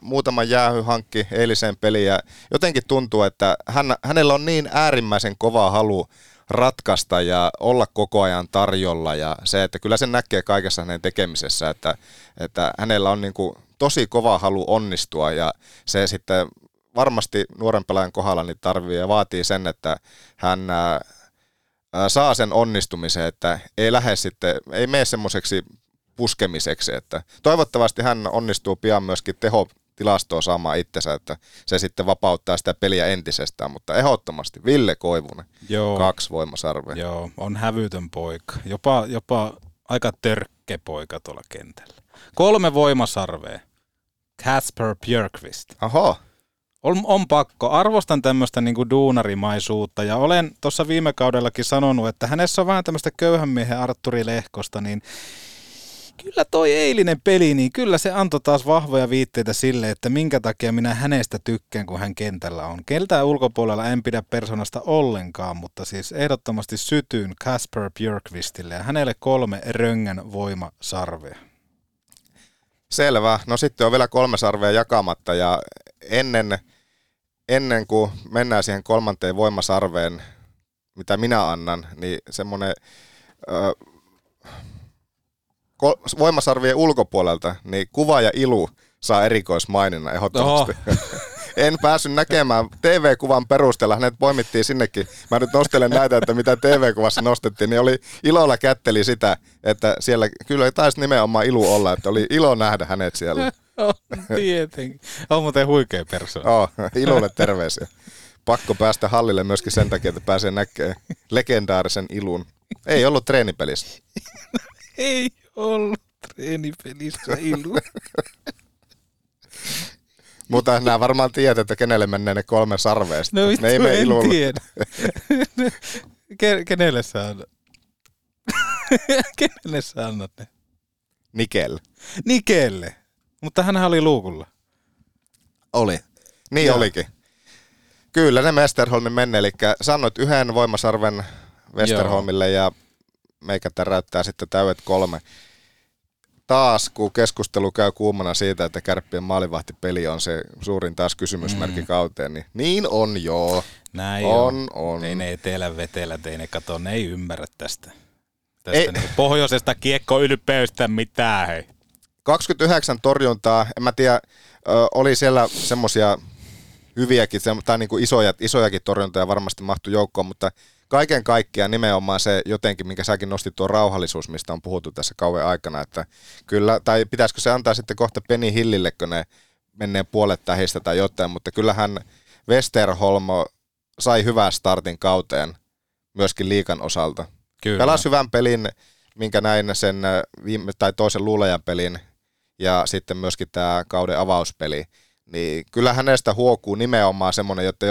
muutama jäähy hankki eiliseen peliin. Ja jotenkin tuntuu, että hänellä on niin äärimmäisen kova halu ratkaista ja olla koko ajan tarjolla. Ja se, että kyllä sen näkee kaikessa hänen tekemisessä, että hänellä on niin kuin tosi kova halu onnistua, ja se sitten varmasti nuoren pelaajan kohdalla niin tarvii ja vaatii sen, että hän saa sen onnistumisen, että ei mene semmoiseksi puskemiseksi, että toivottavasti hän onnistuu pian myöskin tehotilastoa saamaan itsensä, että se sitten vapauttaa sitä peliä entisestään, mutta ehdottomasti Ville Koivunen, 2 voimasarvea. Joo, on hävytön poika, jopa aika törkke poika tuolla kentällä. 3 voimasarvea. Kasper Björkqvist. Aha. On pakko. Arvostan tämmöistä niinku duunarimaisuutta ja olen tuossa viime kaudellakin sanonut, että hänessä on vähän tämmöistä köyhän miehen Artturi Lehkosta, niin kyllä toi eilinen peli, niin kyllä se antoi taas vahvoja viitteitä sille, että minkä takia minä hänestä tykkään, kun hän kentällä on. Keltään ulkopuolella en pidä persoonasta ollenkaan, mutta siis ehdottomasti sytyn Kasper Björkqvistille ja hänelle 3 röngän voimasarvea. Selvä. No sitten on vielä 3 sarvea jakamatta ja ennen kuin mennään siihen 3. voimasarveen, mitä minä annan, niin semmoinen voimasarvien ulkopuolelta, niin kuva ja ilu saa erikoismaininnan ehdottomasti. En päässyt näkemään TV-kuvan perusteella, hänet poimittiin sinnekin. Mä nyt nostelen näitä, että mitä TV-kuvassa nostettiin, niin oli ilolla kätteli sitä, että siellä kyllä taisi nimenomaan ilu olla, että oli ilo nähdä hänet siellä. On tietenkin. On muuten huikea persoona. Ilulle terveisiä. Pakko päästä hallille myöskin sen takia, että pääsee näkemään legendaarisen ilun. Ei ollut treenipelissä. Ei ollut treenipelissä ilu. Mutta nämä varmaan tiedät, että kenelle menee ne 3 sarvea. No vittu, en tiedä. Kenelle sä annat? Kenelle sä annat ne? Nikelle. Mutta hänhän oli luukulla. Oli. Niin ja. Olikin. Kyllä ne Westerholmin menne, eli sanoit 1 voimasarven Westerholmille ja meikä täräyttää sitten täydet 3. taas, kun keskustelu käy kuumana siitä, että Kärppien maalivahtipeli on se suurin taas kysymysmerkki kauteen, niin on joo. Näin on. Ei ne etelävetelät, ei ne kato, ne ei ymmärrä tästä. Tästä niin pohjoisesta kiekkoylpeystä mitään, hei. 29 torjuntaa, en mä tiedä, oli siellä semmoisia hyviäkin, tai niin kuin isojakin torjuntoja varmasti mahtui joukkoon, mutta kaiken kaikkiaan nimenomaan se jotenkin, minkä säkin nostit, tuo rauhallisuus, mistä on puhuttu tässä kauan aikana, että kyllä, tai pitäisikö se antaa sitten kohta Penny Hillille, kun ne menee puolet tähistä tai jotain, mutta kyllähän Westerholm sai hyvän startin kauteen myöskin liigan osalta. Kyllä. Pelasi hyvän pelin, minkä näin sen toisen luulajan pelin ja sitten myöskin tämä kauden avauspeli. Niin kyllä hänestä huokuu nimenomaan semmoinen, että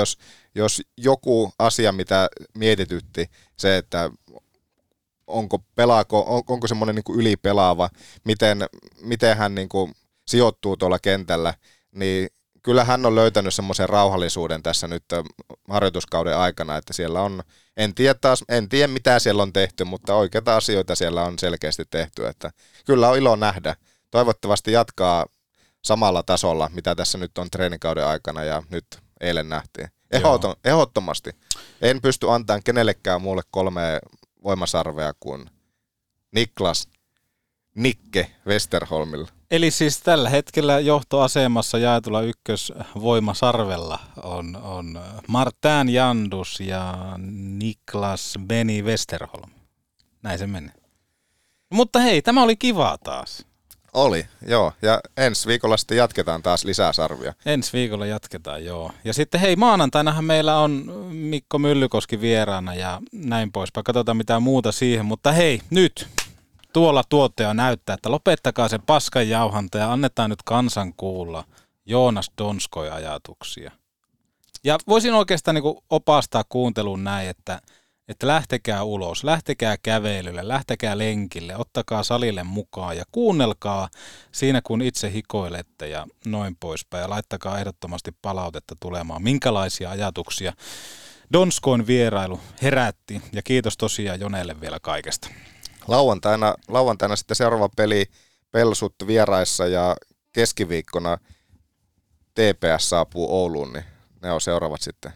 jos joku asia, mitä mietitytti, se, että onko semmoinen niin kuin ylipelaava, miten hän niin kuin sijoittuu tuolla kentällä, niin kyllä hän on löytänyt semmoisen rauhallisuuden tässä nyt harjoituskauden aikana, että siellä on, en tiedä mitä siellä on tehty, mutta oikeita asioita siellä on selkeästi tehty, että kyllä on ilo nähdä. Toivottavasti jatkaa samalla tasolla, mitä tässä nyt on treenikauden aikana ja nyt eilen nähtiin. Ehdottomasti. En pysty antamaan kenellekään muulle 3 voimasarvea kuin Niklas Nikke Westerholmilla. Eli siis tällä hetkellä johtoasemassa jaetulla ykkösvoimasarvella on Martin Jandus ja Niklas Benny Westerholm. Näin se meni. Mutta hei, tämä oli kiva taas. Oli, joo. Ja ensi viikolla sitten jatketaan taas lisää sarvia. Ensi viikolla jatketaan, joo. Ja sitten hei, maanantainahan meillä on Mikko Myllykoski vieraana ja näin poispäin. Katsotaan mitään muuta siihen, mutta hei, nyt tuolla tuottaja näyttää, että lopettakaa se paskan jauhanta ja annetaan nyt kansan kuulla Joonas Donskoin ajatuksia. Ja voisin oikeastaan niin kuin opastaa kuunteluun näin, että lähtekää ulos, lähtekää kävelylle, lähtekää lenkille, ottakaa salille mukaan ja kuunnelkaa siinä, kun itse hikoilette ja noin poispäin. Ja laittakaa ehdottomasti palautetta tulemaan, minkälaisia ajatuksia Donskoin vierailu herätti. Ja kiitos tosiaan Jonelle vielä kaikesta. Lauantaina sitten seuraava peli Pelsut vieraissa ja keskiviikkona TPS saapuu Ouluun, niin ne on seuraavat sitten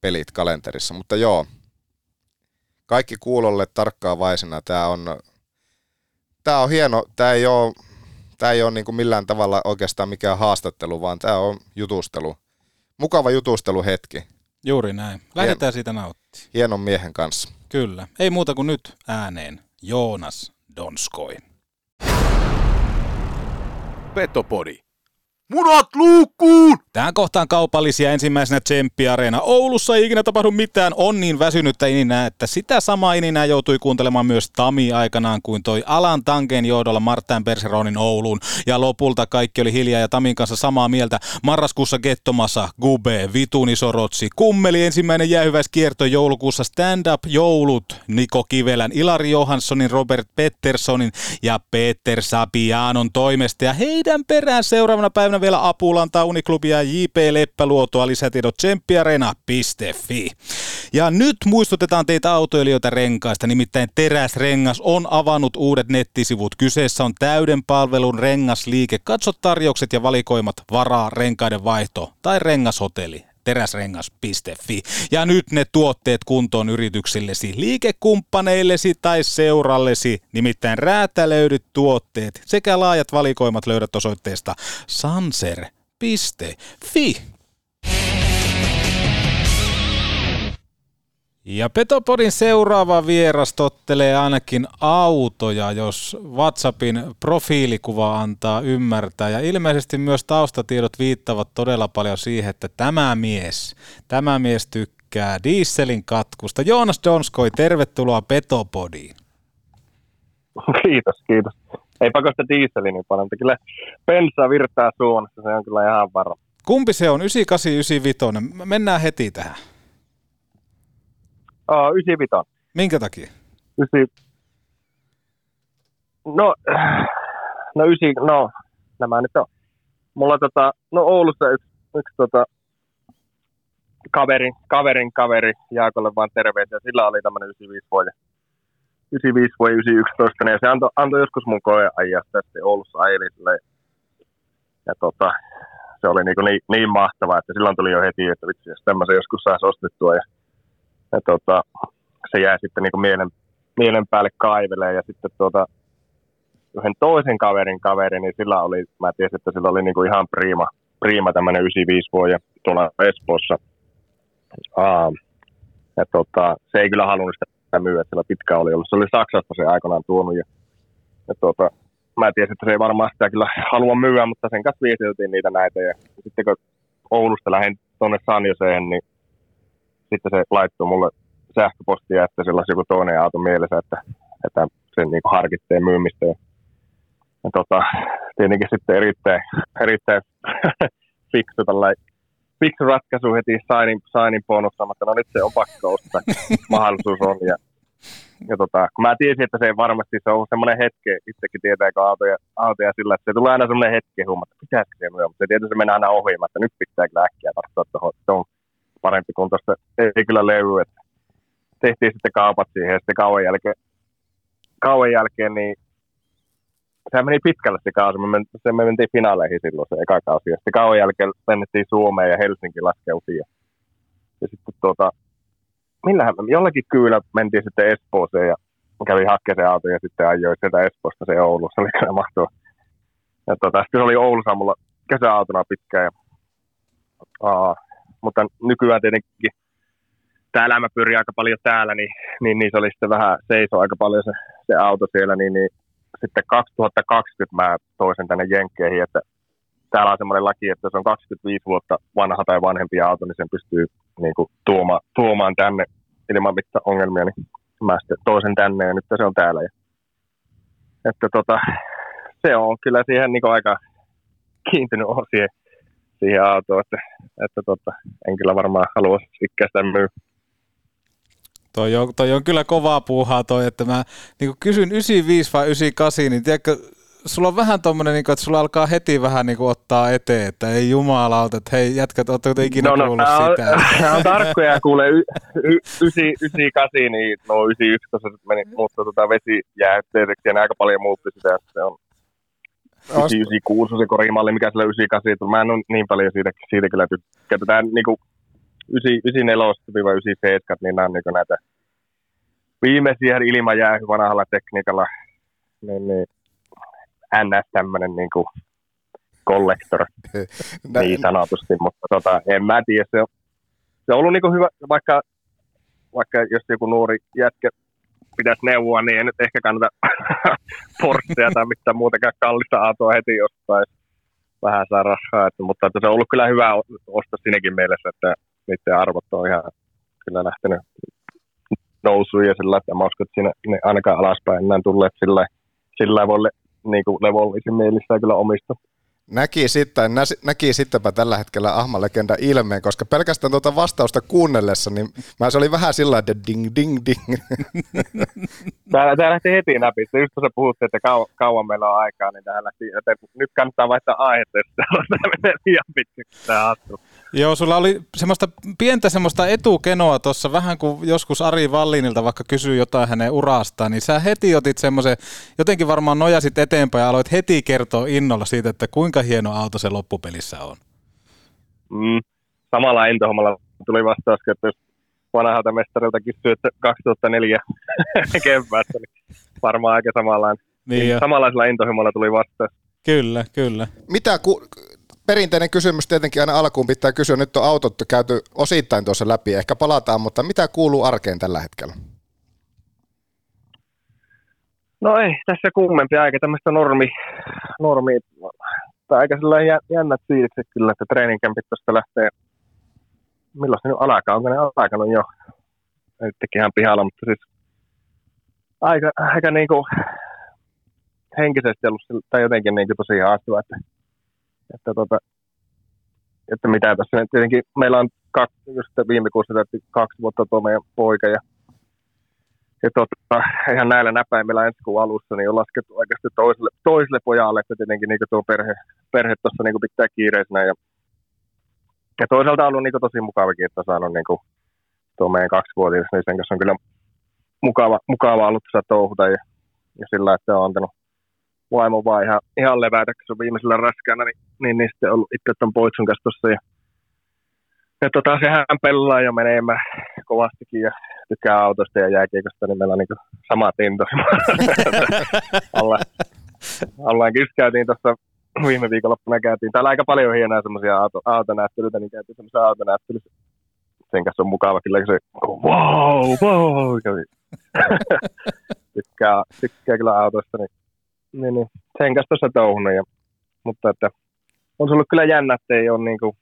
pelit kalenterissa. Mutta joo. Kaikki kuulolle tarkkaavaisena. Tää on hieno, tää ei ole niinku millään tavalla oikeastaan mikään haastattelu, vaan tää on jutustelu. Mukava jutusteluhetki. Juuri näin. Lähdetään siitä nauttimaan. Hienon miehen kanssa. Kyllä. Ei muuta kuin nyt ääneen Joonas Donskoi. Petopodi. Munat luukkuun! Tähän kohtaan kaupallisia ensimmäisenä Zemppi Areena. Oulussa ei ikinä tapahdu mitään. On niin väsynyttä ininää, että sitä samaa ininää joutui kuuntelemaan myös Tami aikanaan, kuin toi Alan Tanken johdolla Martin Perseronin Ouluun. Ja lopulta kaikki oli hiljaa ja Tamin kanssa samaa mieltä. Marraskuussa Gettomasa, Gube, vitun iso rotsi, Kummeli ensimmäinen jäähyväiskierto, joulukuussa stand-up joulut, Niko Kivelän, Ilari Johanssonin, Robert Petterssonin ja Peter Sabianon toimesta. Ja heidän perään seuraavana päivänä vielä Apulantaa, Uniklubia, J.P. Leppäluotoa, lisätiedot Zemppiareena.fi. Ja nyt muistutetaan teitä autoilijoita renkaista, nimittäin Teräsrengas on avannut uudet nettisivut. Kyseessä on täyden palvelun rengasliike. Katso tarjoukset ja valikoimat, varaa renkaiden vaihto tai rengashotelli. Teräsrengas.fi. Ja nyt ne tuotteet kuntoon yrityksillesi, liikekumppaneillesi tai seurallesi, nimittäin räätälöidyt tuotteet sekä laajat valikoimat löydät osoitteesta sanser.fi. Ja Petopodin seuraava vieras tottelee ainakin autoja, jos WhatsAppin profiilikuva antaa ymmärtää. Ja ilmeisesti myös taustatiedot viittavat todella paljon siihen, että tämä mies tykkää dieselin katkusta. Joonas Donskoi, tervetuloa Petopodiin. Kiitos. Ei pakosta dieseli niin paljon, mutta kyllä bensa virtaa suunnassa, se on kyllä ihan varma. Kumpi se on, 98-95? Mennään heti tähän. 95. Minkä takia? 9. No 9, no nämä nyt on. Mulla Oulussa yksi kaverin kaveri Jaakolle vaan terveisiä. Sillä oli tämmönen 95 vuoden 95 vai 91, ja se antoi joskus mun koeajasta sitten Oulussa ajelisille. Ja se oli niin mahtavaa, että silloin tuli jo heti, että vitsi, jos tämmöisen joskus saisi ostettua. Ja se jäi sitten niin kuin mielen päälle kaivelemaan. Ja sitten yhden toisen kaverin, niin sillä oli, mä tiesin, että sillä oli niin kuin ihan priima tämmöinen 95 vuoden tuolla Espoossa. Ja se ei kyllä halunnut sitä myyä, että sillä pitkään oli ollut. Se oli Saksasta se aikanaan tuonut. Ja mä tiesin, että se ei varmaan sitä kyllä halua myyä, mutta sen kanssa viesiteltiin niitä näitä. Ja sitten kun Oulusta lähdin tuonne Sanjoseen, niin sitten se laittoi mulle sähköpostia, että sillä olisi joku toinen auto mielessä, että se niin kuin harkitsee myymistä. Ja tietenkin sitten erittäin fiksu ratkaisu heti signin bonuksella, no nyt se on pakko ostaa, mahdollisuus on. Ja kun mä tiesin, että se ei varmasti, se on semmoinen hetki, itsekin tietääkö autoja sillä, että se tulee aina semmoinen hetki huomaa, että pitääkö se myydä, mutta se tietysti mennään aina ohi, että nyt pitää kyllä äkkiä tarttua tuohon, se on parempi kuin tuosta, ei kyllä levy, että tehtiin sitten kaupat siihen, ja sitten kauan jälkeen, niin sehän meni pitkälle se kausi, me mentiin finaaleihin silloin se eka kausi, ja sitten kauan jälkeen mennettiin Suomeen ja Helsinkiin laskeutiin, ja sitten jollakin kyllä mentiin sitten Espooseen ja kävin hakkeen sen auton ja sitten ajoin sieltä Espoosta se Oulu. Se oli kyllä mahtavaa. Ja sitten se oli Oulussa mulla kesäautona pitkään. Mutta nykyään tietenkin tämä elämä pyörii aika paljon täällä, niin se oli sitten vähän seisoo aika paljon se auto siellä. Niin sitten 2020 mä toin sen tänne Jenkkeihin, että täällä on semmoinen laki, että jos on 25 vuotta vanha tai vanhempi auto, niin sen pystyy niin kuin tuomaan tänne ilman mitään ongelmia, niin mä sitten toisen tänne ja nyt se on täällä. Ja, että se on kyllä siihen niin kuin aika kiintynyt siihen autoon, että en kyllä varmaan halua ikään sitä myy. Toi on kyllä kovaa puuhaa toi, että mä niin kuin kysyn 95 vai 98, niin tiedätkö, sulla on vähän tommoinen, että sulla alkaa heti vähän ottaa eteen, että ei jumalauta, että hei jätkät, ootteko te ikinä kuullut sitä? Nämä on tarkkoja, kuulee 98, niin 91, kun se meni muuttaa vesijäähteiseksi ja ne aika paljon muutti sitä, että se on 96 on se korimalli, mikä sillä 98 tuli. Mä en ole niin paljon siitä kyllä tykkää. Tämä 94-97, niin nämä on niin näitä viimeisiä ilmajäähy vanhalla tekniikalla, niin NS tämmöinen niin kuin kollektor, niin sanotusti, mutta en mä tiedä, se on ollut niin kuin hyvä, vaikka jos joku nuori jätkä pitäisi neuvoa, niin ei nyt ehkä kannata Porschea tai mitään muutenkaan kallista autoa heti jostain, vähän saa rahaa, mutta se on ollut kyllä hyvä ostaa siinäkin mielessä, että niiden arvot on ihan kyllä lähtenyt nousuun ja sillä, että mä uskon, että siinä ne ainakaan alaspäin enää tulleet sillä voille niin kuin levollisin mielissään kyllä omista. Näki sittenpä tällä hetkellä Ahma-legenda ilmeen, koska pelkästään vastausta kuunnellessa, niin se oli vähän sillä tavalla, että ding, ding, ding. Tämä lähti heti läpi. Just kun sä puhutte, että kauan meillä on aikaa, niin tämä lähti, joten nyt kannattaa vaihtaa aihetta, jos tämä menee liian pitkäksi tämä hattu. Joo, sulla oli semmoista pientä semmoista etukenoa tuossa, vähän kuin joskus Ari Vallinilta vaikka kysyy jotain hänen urastaan, niin sä heti otit semmoisen, jotenkin varmaan nojasit eteenpäin ja aloit heti kertoa innolla siitä, että kuinka hieno auto se loppupelissä on. Samalla intohommalla tuli vastaus, että jos vanhalta mestarilta kysyy, että 2004 keväästä, niin varmaan aika samanlainen. Niin samanlaisella intohommalla tuli vastaus. Kyllä. Perinteinen kysymys tietenkin aina alkuun pitää kysyä, nyt on autot käyty osittain tuossa läpi, ehkä palataan, mutta mitä kuuluu arkeen tällä hetkellä? No ei, tässä kummempi aika, tämmöistä normi tai aika sellainen jännät siirikset kyllä, että treeninkämpit tuosta lähtee, milloin se nyt alkaa, onko ne alkanut jo, nytkin ihan pihalla, mutta siis aika niin kuin henkisesti ollut, tai jotenkin niin kuin tosi haastavaa, että mitä tässä nyt tietenkin, meillä on just viime kuussa täytti 2 vuotta tuo meidän poika ja ihan näillä näpäimillä ensi kuun alussa niin on laskettu oikeasti toiselle pojalle, että tietenkin niin tuo perhe tuossa niin pitää kiireisenä ja toisaalta on ollut niin tosi mukavakin, että saanut niin tuo meidän 2-vuotias, niin sen kanssa on kyllä mukava ollut tässä touhuta ja sillä, että on antanut vaimon vaan ihan levätä, kun se on viimeisellä raskaana, niin sitten ollut itse tuon poitsun kanssa tuossa ja sehän pelaa ja menee kovastikin ja tykkää autosta ja jääkiekosta, niin meillä on niin samat into. Käytiin tuossa viime viikonloppuna täällä aika paljon hienoja semmoisia autonäyttelyitä, niin käytiin semmoisia autonäyttelyitä. Sen kanssa on mukava kyllä, kun se wow, tykkää kyllä autosta, niin sen kanssa tuossa touhunut. Mutta että on se ollut kyllä jännä, että ei ole niin kuin,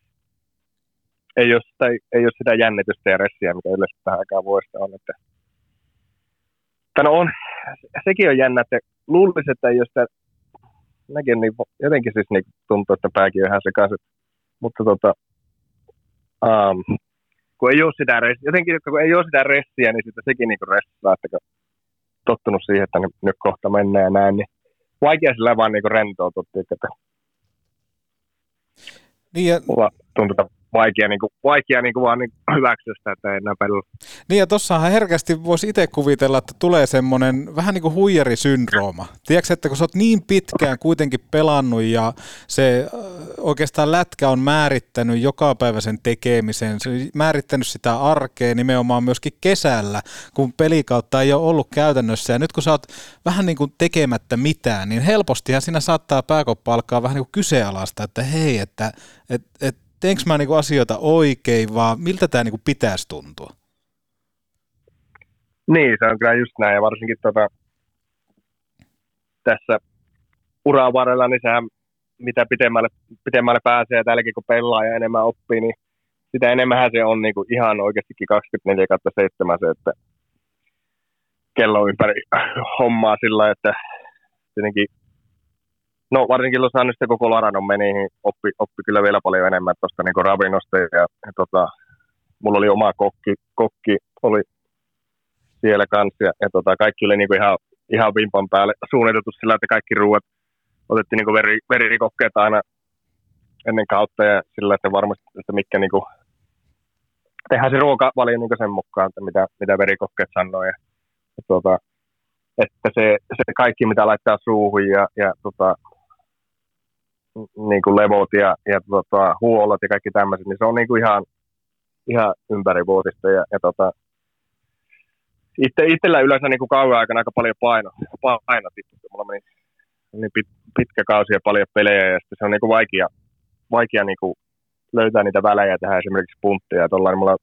ei ole sitä jännitystä ja ressiä, mikä yleensä tähän aikaan vuodesta on. Että no on, sekin on jännä, että luulisi, että ei ole sitä, näkin niin, jotenkin siis niin tuntuu, että pääkin on ihan sekaisin, mutta kun ei ole sitä ressiä, jotenkin kun ei ole sitä ressiä, niin sitten sekin niin ressaa, että kun tottunut siihen, että nyt kohta mennään ja näin, niin vaikea sillä vaan niin rentoutua, että niin ja mulla tuntuu vaikea vaan niin hyväksyä sitä, että ei enää pelaa. Niin ja tossahan herkästi voisi itse kuvitella, että tulee semmoinen vähän niin kuin huijarisyndrooma. Tiedätkö, että kun sä oot niin pitkään kuitenkin pelannut ja se oikeastaan lätkä on määrittänyt jokapäiväisen tekemisen, se on määrittänyt sitä arkea nimenomaan myöskin kesällä, kun pelikautta ei ole ollut käytännössä. Ja nyt kun sä oot vähän niin kuin tekemättä mitään, niin helpostihan siinä saattaa pääkoppa alkaa vähän niin kuin kyseenalaista, että hei, että teenkö mä niinku asioita oikein, vaan miltä tämä niinku pitäisi tuntua? Niin, se on kyllä just näin. Ja varsinkin tässä uran varrella, niin sehän mitä pitemmälle pääsee ja tälläkin kun pelaa ja enemmän oppii, niin sitä enemmänhän se on niinku ihan oikeastikin 24/7 se, että kello ympäri hommaa sillä, että tietenkin no varsinkin jos hän nyt sitten koko Coloradon meni, niin oppi kyllä vielä paljon enemmän tuosta niin ravinnosta. Ja mulla oli oma kokki oli siellä kanssa. Ja kaikki oli niin ihan vimpan päälle suunniteltu sillä, että kaikki ruuat otettiin niin veririkokkeet aina ennen kautta. Ja sillä, että varmasti, että mitkä niin kuin, tehdään se ruokavalio niin sen mukaan, että mitä verikokkeet sanoo. Että se kaikki, mitä laittaa suuhun ja niin kuin levot ja huolet ja kaikki tämmöiset, niin se on niin kuin ihan ympärivuotista. Itsellä yleensä niin kuin kauan aikana aika paljon paino tippui. Mulla meni niin pitkä kausi ja paljon pelejä, ja sitten se on niin kuin vaikea niin kuin löytää niitä välejä ja tehdä esimerkiksi puntteja. Tuollainen mulla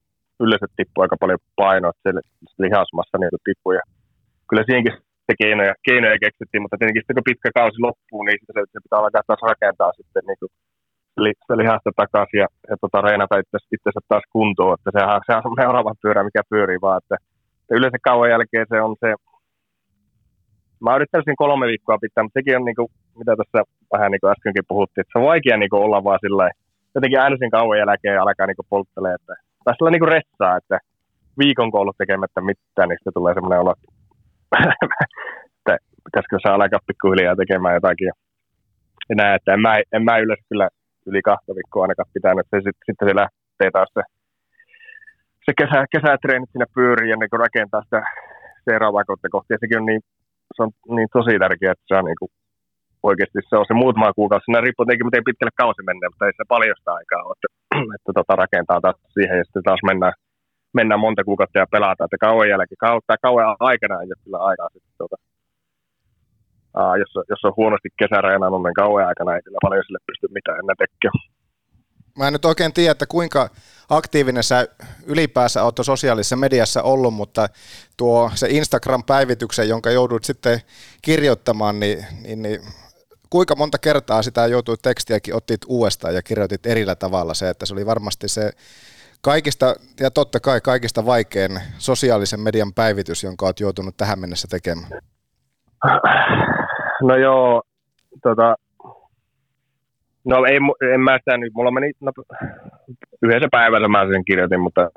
yleensä tippui aika paljon painoa, että se lihasmassa niin tippui. Ja kyllä siihenkin keinoja keksittiin, mutta tietenkin sitten kun pitkä kausi loppuu, niin sitten se pitää alkaa taas rakentaa sitten niin kuin sitä lihasta takaisin ja reenata itsensä taas kuntoon, että sehän on semmoinen oravan pyörä, mikä pyörii vaan, että yleensä kauan jälkeen se on se, mä yrittäisin 3 viikkoa pitää, mutta sekin on niin kuin, mitä tässä vähän niin kuin äskenkin puhuttiin, että se on vaikea niin kuin olla vaan sillä tavalla, jotenkin aina sen kauan jälkeen alkaa niin kuin polttelemaan, että tai sillä niin kuin ressaa, että viikon kun ollut tekemättä mitään, niin sitten tulee semmoinen olo, että pitäisikö saa alkaa pikkuhiljaa tekemään jotakin ja näin, että en mä yleensä kyllä yli 2 viikkoa ainakaan pitänyt, sitten se lähtee taas se kesätreenit siinä pyörii ja niin rakentaa sitä seuraavaa kautta kohti, ja sekin on niin, se on niin tosi tärkeää, että se on niin kuin, oikeasti se on se muutama kuukausi, siinä riippuu tietenkin miten pitkälle kausi menee, mutta ei se paljon sitä aikaa ole, että rakentaa taas siihen ja sitten taas mennään monta kuukautta ja pelataan, että kauan jälkeen, kauan aikana ei ole kyllä aikaa sitten, jos on huonosti kesäreenannut, niin kauan aikana ei kyllä paljon sille pysty mitään enää tekemään. Mä en nyt oikein tiedä, että kuinka aktiivinen sä ylipäänsä oot sosiaalisessa mediassa ollut, mutta tuo se Instagram-päivityksen, jonka joudut sitten kirjoittamaan, niin kuinka monta kertaa sitä joutui tekstiäkin, otit uudestaan ja kirjoitit erillä tavalla se, että se oli varmasti se kaikista, ja totta kai kaikista vaikein sosiaalisen median päivitys, jonka olet joutunut tähän mennessä tekemään. No joo, no en mä sitä nyt, mulla meni, no, yhdessä päivällä mä sen kirjoitin, mutta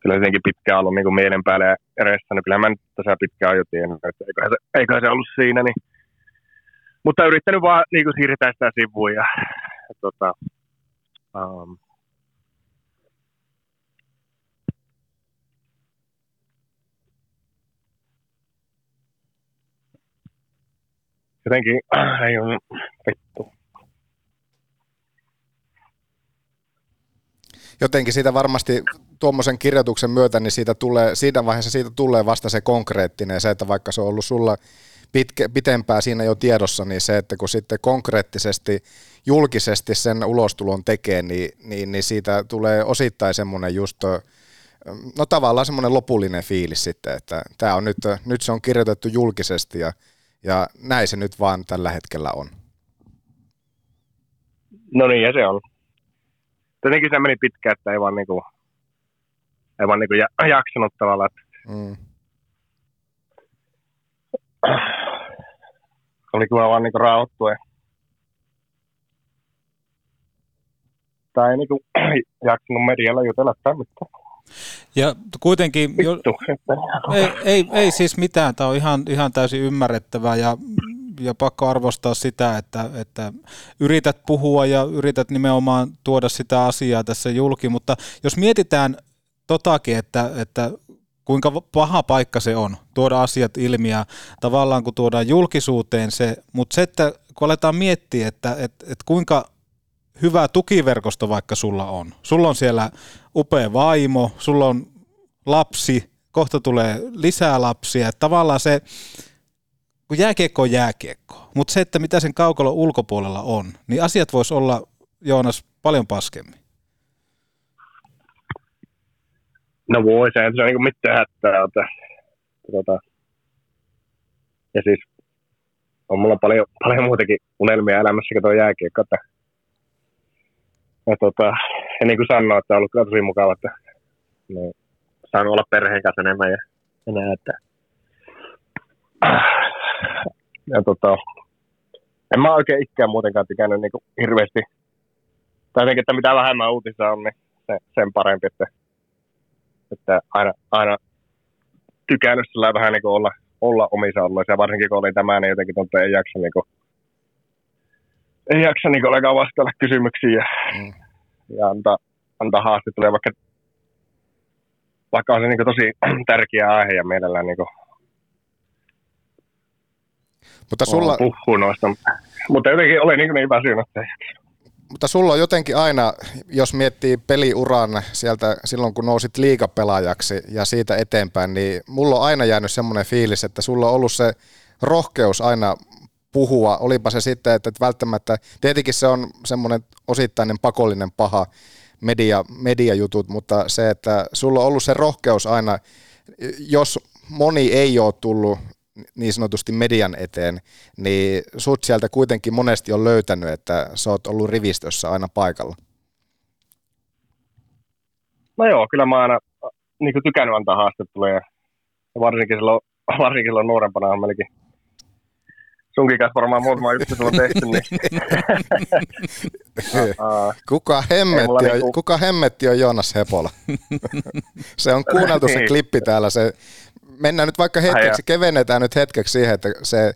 kyllä jotenkin pitkään ollut niin kuin mielen päälle ja restannut, kyllä mä nyt tässä pitkään jo tiennyt, että eiköhän se ollut siinä, niin. Mutta yrittänyt vaan niin kuin siirtää sitä sivuun ja jotenkin ei ole vittu. Jotenkin siitä varmasti tuommoisen kirjoituksen myötä, niin siitä vaiheessa tulee vasta se konkreettinen, se, että vaikka se on ollut sulla pitempään siinä jo tiedossa, niin se, että kun sitten konkreettisesti, julkisesti sen ulostulon tekee, niin siitä tulee osittain semmoinen just, no tavallaan semmoinen lopullinen fiilis sitten, että tämä on nyt se on kirjoitettu julkisesti ja näin se nyt vaan tällä hetkellä on. No niin, ja se on. Tietenkin se meni pitkään, että ei vaan niinku jaksanut tavallaan. Oli kyllä vaan niinku rauhoittua. Tai ei niinku jaksanut medialla jutella tämmöistä. Ja kuitenkin... Ei siis mitään, tämä on ihan täysin ymmärrettävää ja pakko arvostaa sitä, että yrität puhua ja yrität nimenomaan tuoda sitä asiaa tässä julki, mutta jos mietitään totakin, että kuinka paha paikka se on tuoda asiat ilmi ja tavallaan kun tuodaan julkisuuteen se, mutta se, että kun aletaan miettiä, että kuinka hyvä tukiverkosto vaikka sulla on. Sulla on siellä upea vaimo, sulla on lapsi, kohta tulee lisää lapsia, että tavallaan se kun jääkiekko on jääkiekko, mutta se, että mitä sen kaukolon ulkopuolella on, niin asiat vois olla, Joonas, paljon paskemmin. No voi, se on niin kuin mitään hätää. Ja siis on mulla paljon muutenkin unelmia elämässä, kun tuo jääkiekko. Ja niin kuin sanoin, että on ollut kyllä tosi mukava, että niin, saanut olla perheen kanssa enemmän ja enää, että... Ja en mä oikein ikään muutenkaan tykännyt niinku hirveästi, tai jotenkin, että mitä vähemmän uutisia on, niin sen parempi, että aina tykännyt sillä vähän niinku olla omissa olleissa, ja varsinkin kun oli tämä, niin jotenkin tuntuu, että ei jaksa niinku olekaan vastailla kysymyksiin ja antaa haastatteluja, vaikka on se niinku tosi tärkeä aihe ja mielellään niinku... Mutta sulla mutta jotenkin oli niin hyvä syynättäjä. Mutta sulla on jotenkin aina, jos miettii peliuran sieltä silloin, kun nousit liigapelaajaksi ja siitä eteenpäin, niin mulla on aina jäänyt semmoinen fiilis, että sulla on ollut se rohkeus aina puhua. Olipa se sitten, että välttämättä, tietenkin se on semmoinen osittainen pakollinen paha mediajutut, mutta se, että sulla on ollut se rohkeus aina, jos moni ei ole tullut niin sanotusti median eteen, niin sut sieltä kuitenkin monesti on löytänyt, että sä oot ollut rivistössä aina paikalla. No joo, kyllä mä aina niin kuin tykännyt antaa haastatteluja, ja varsinkin silloin nuorempana on melkein sunkin kanssa varmaan muutama juttu sulla tehty. Niin. Kuka hemmetti on Joonas Hepola? Se on kuunneltu se klippi täällä, se mennään nyt vaikka hetkeksi, kevennetään nyt hetkeksi siihen, että se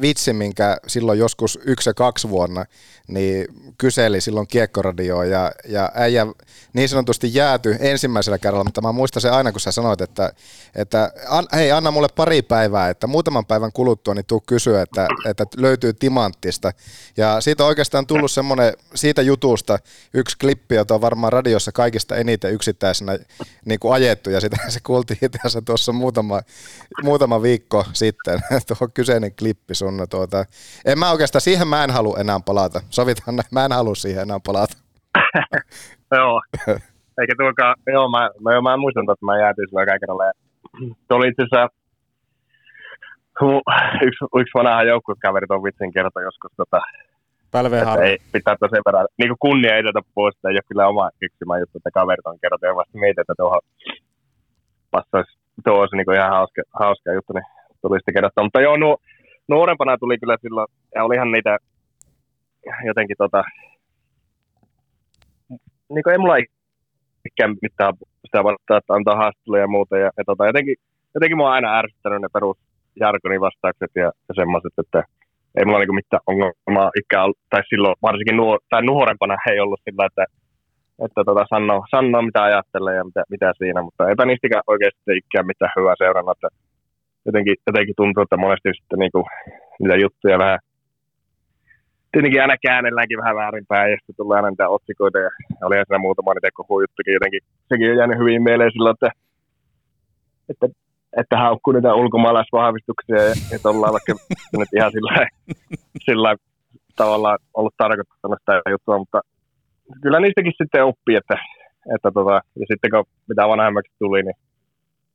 vitsi, minkä silloin joskus 1 ja 2 vuonna niin kyseli silloin Kiekkoradioon ja äijä niin sanotusti jääty ensimmäisellä kerralla, mutta mä muistan sen aina, kun sä sanoit, että hei, anna mulle pari päivää, että muutaman päivän kuluttua niin tuu kysyä, että löytyy timanttista. Ja siitä on oikeastaan tullut semmoinen siitä jutusta yksi klippi, jota on varmaan radiossa kaikista eniten yksittäisenä niin kuin ajettu ja sitä se kuultiin itse asiassa tuossa muutama viikko sitten, tuo kyseinen klippi sun. En mä oikeastaan, siihen mä en halua enää palata. Sovitaan näin, mä en halua siihen enää palata. Joo, eikä tulkaa, joo mä en muistanut, että mä jäätin sillä kaikenlailla. Tuo oli itse asiassa yksi vanha joukkuekaveri tuon vitsin kertoi joskus. Ei pitää sen verran, niin kuin kunnia edeltä pois, ei ole kyllä oma yksimä juttu, että kaverit on kertoi ja vasta mietin, että tuohon passaisi. Tuo olisi niin ihan hauska juttu, niin tuli sitten kerrottua. Mutta joo, nuorempana tuli kyllä silloin, ja olihan niitä jotenkin niin ei mulla ikään mitään sitä vastaa, että antaa haastatteluja ja muuta. Ja jotenkin mua on aina ärsyttänyt ne perusjargonin vastaukset ja semmoiset, että ei mulla niin mitään ongelmaa ikään ollut. Tai silloin varsinkin nuorempana ei ollut sillä, että sanoo mitä ajattelee ja mitä siinä, mutta eipä niistäkään oikeasti ikään mitään hyvää seurannut. Jotenkin tuntuu, että monesti sitten niinku niitä juttuja vähän. Tietenkin aina käännelläänkin vähän väärinpäin ja sitten tulee aina niitä otsikoita ja olihan siinä muutama niitä kohuuttukin jotenkin. Sekin on jäänyt hyvin mieleen silloin, että haukkuu niitä ulkomaalaisvahvistuksia ja tollaan, vaikka nyt ihan sillä tavalla ollut tarkoittanut sitä juttua, mutta kyllä niistäkin sitten oppii, ja sitten kun mitä vanhemmaksi tuli, niin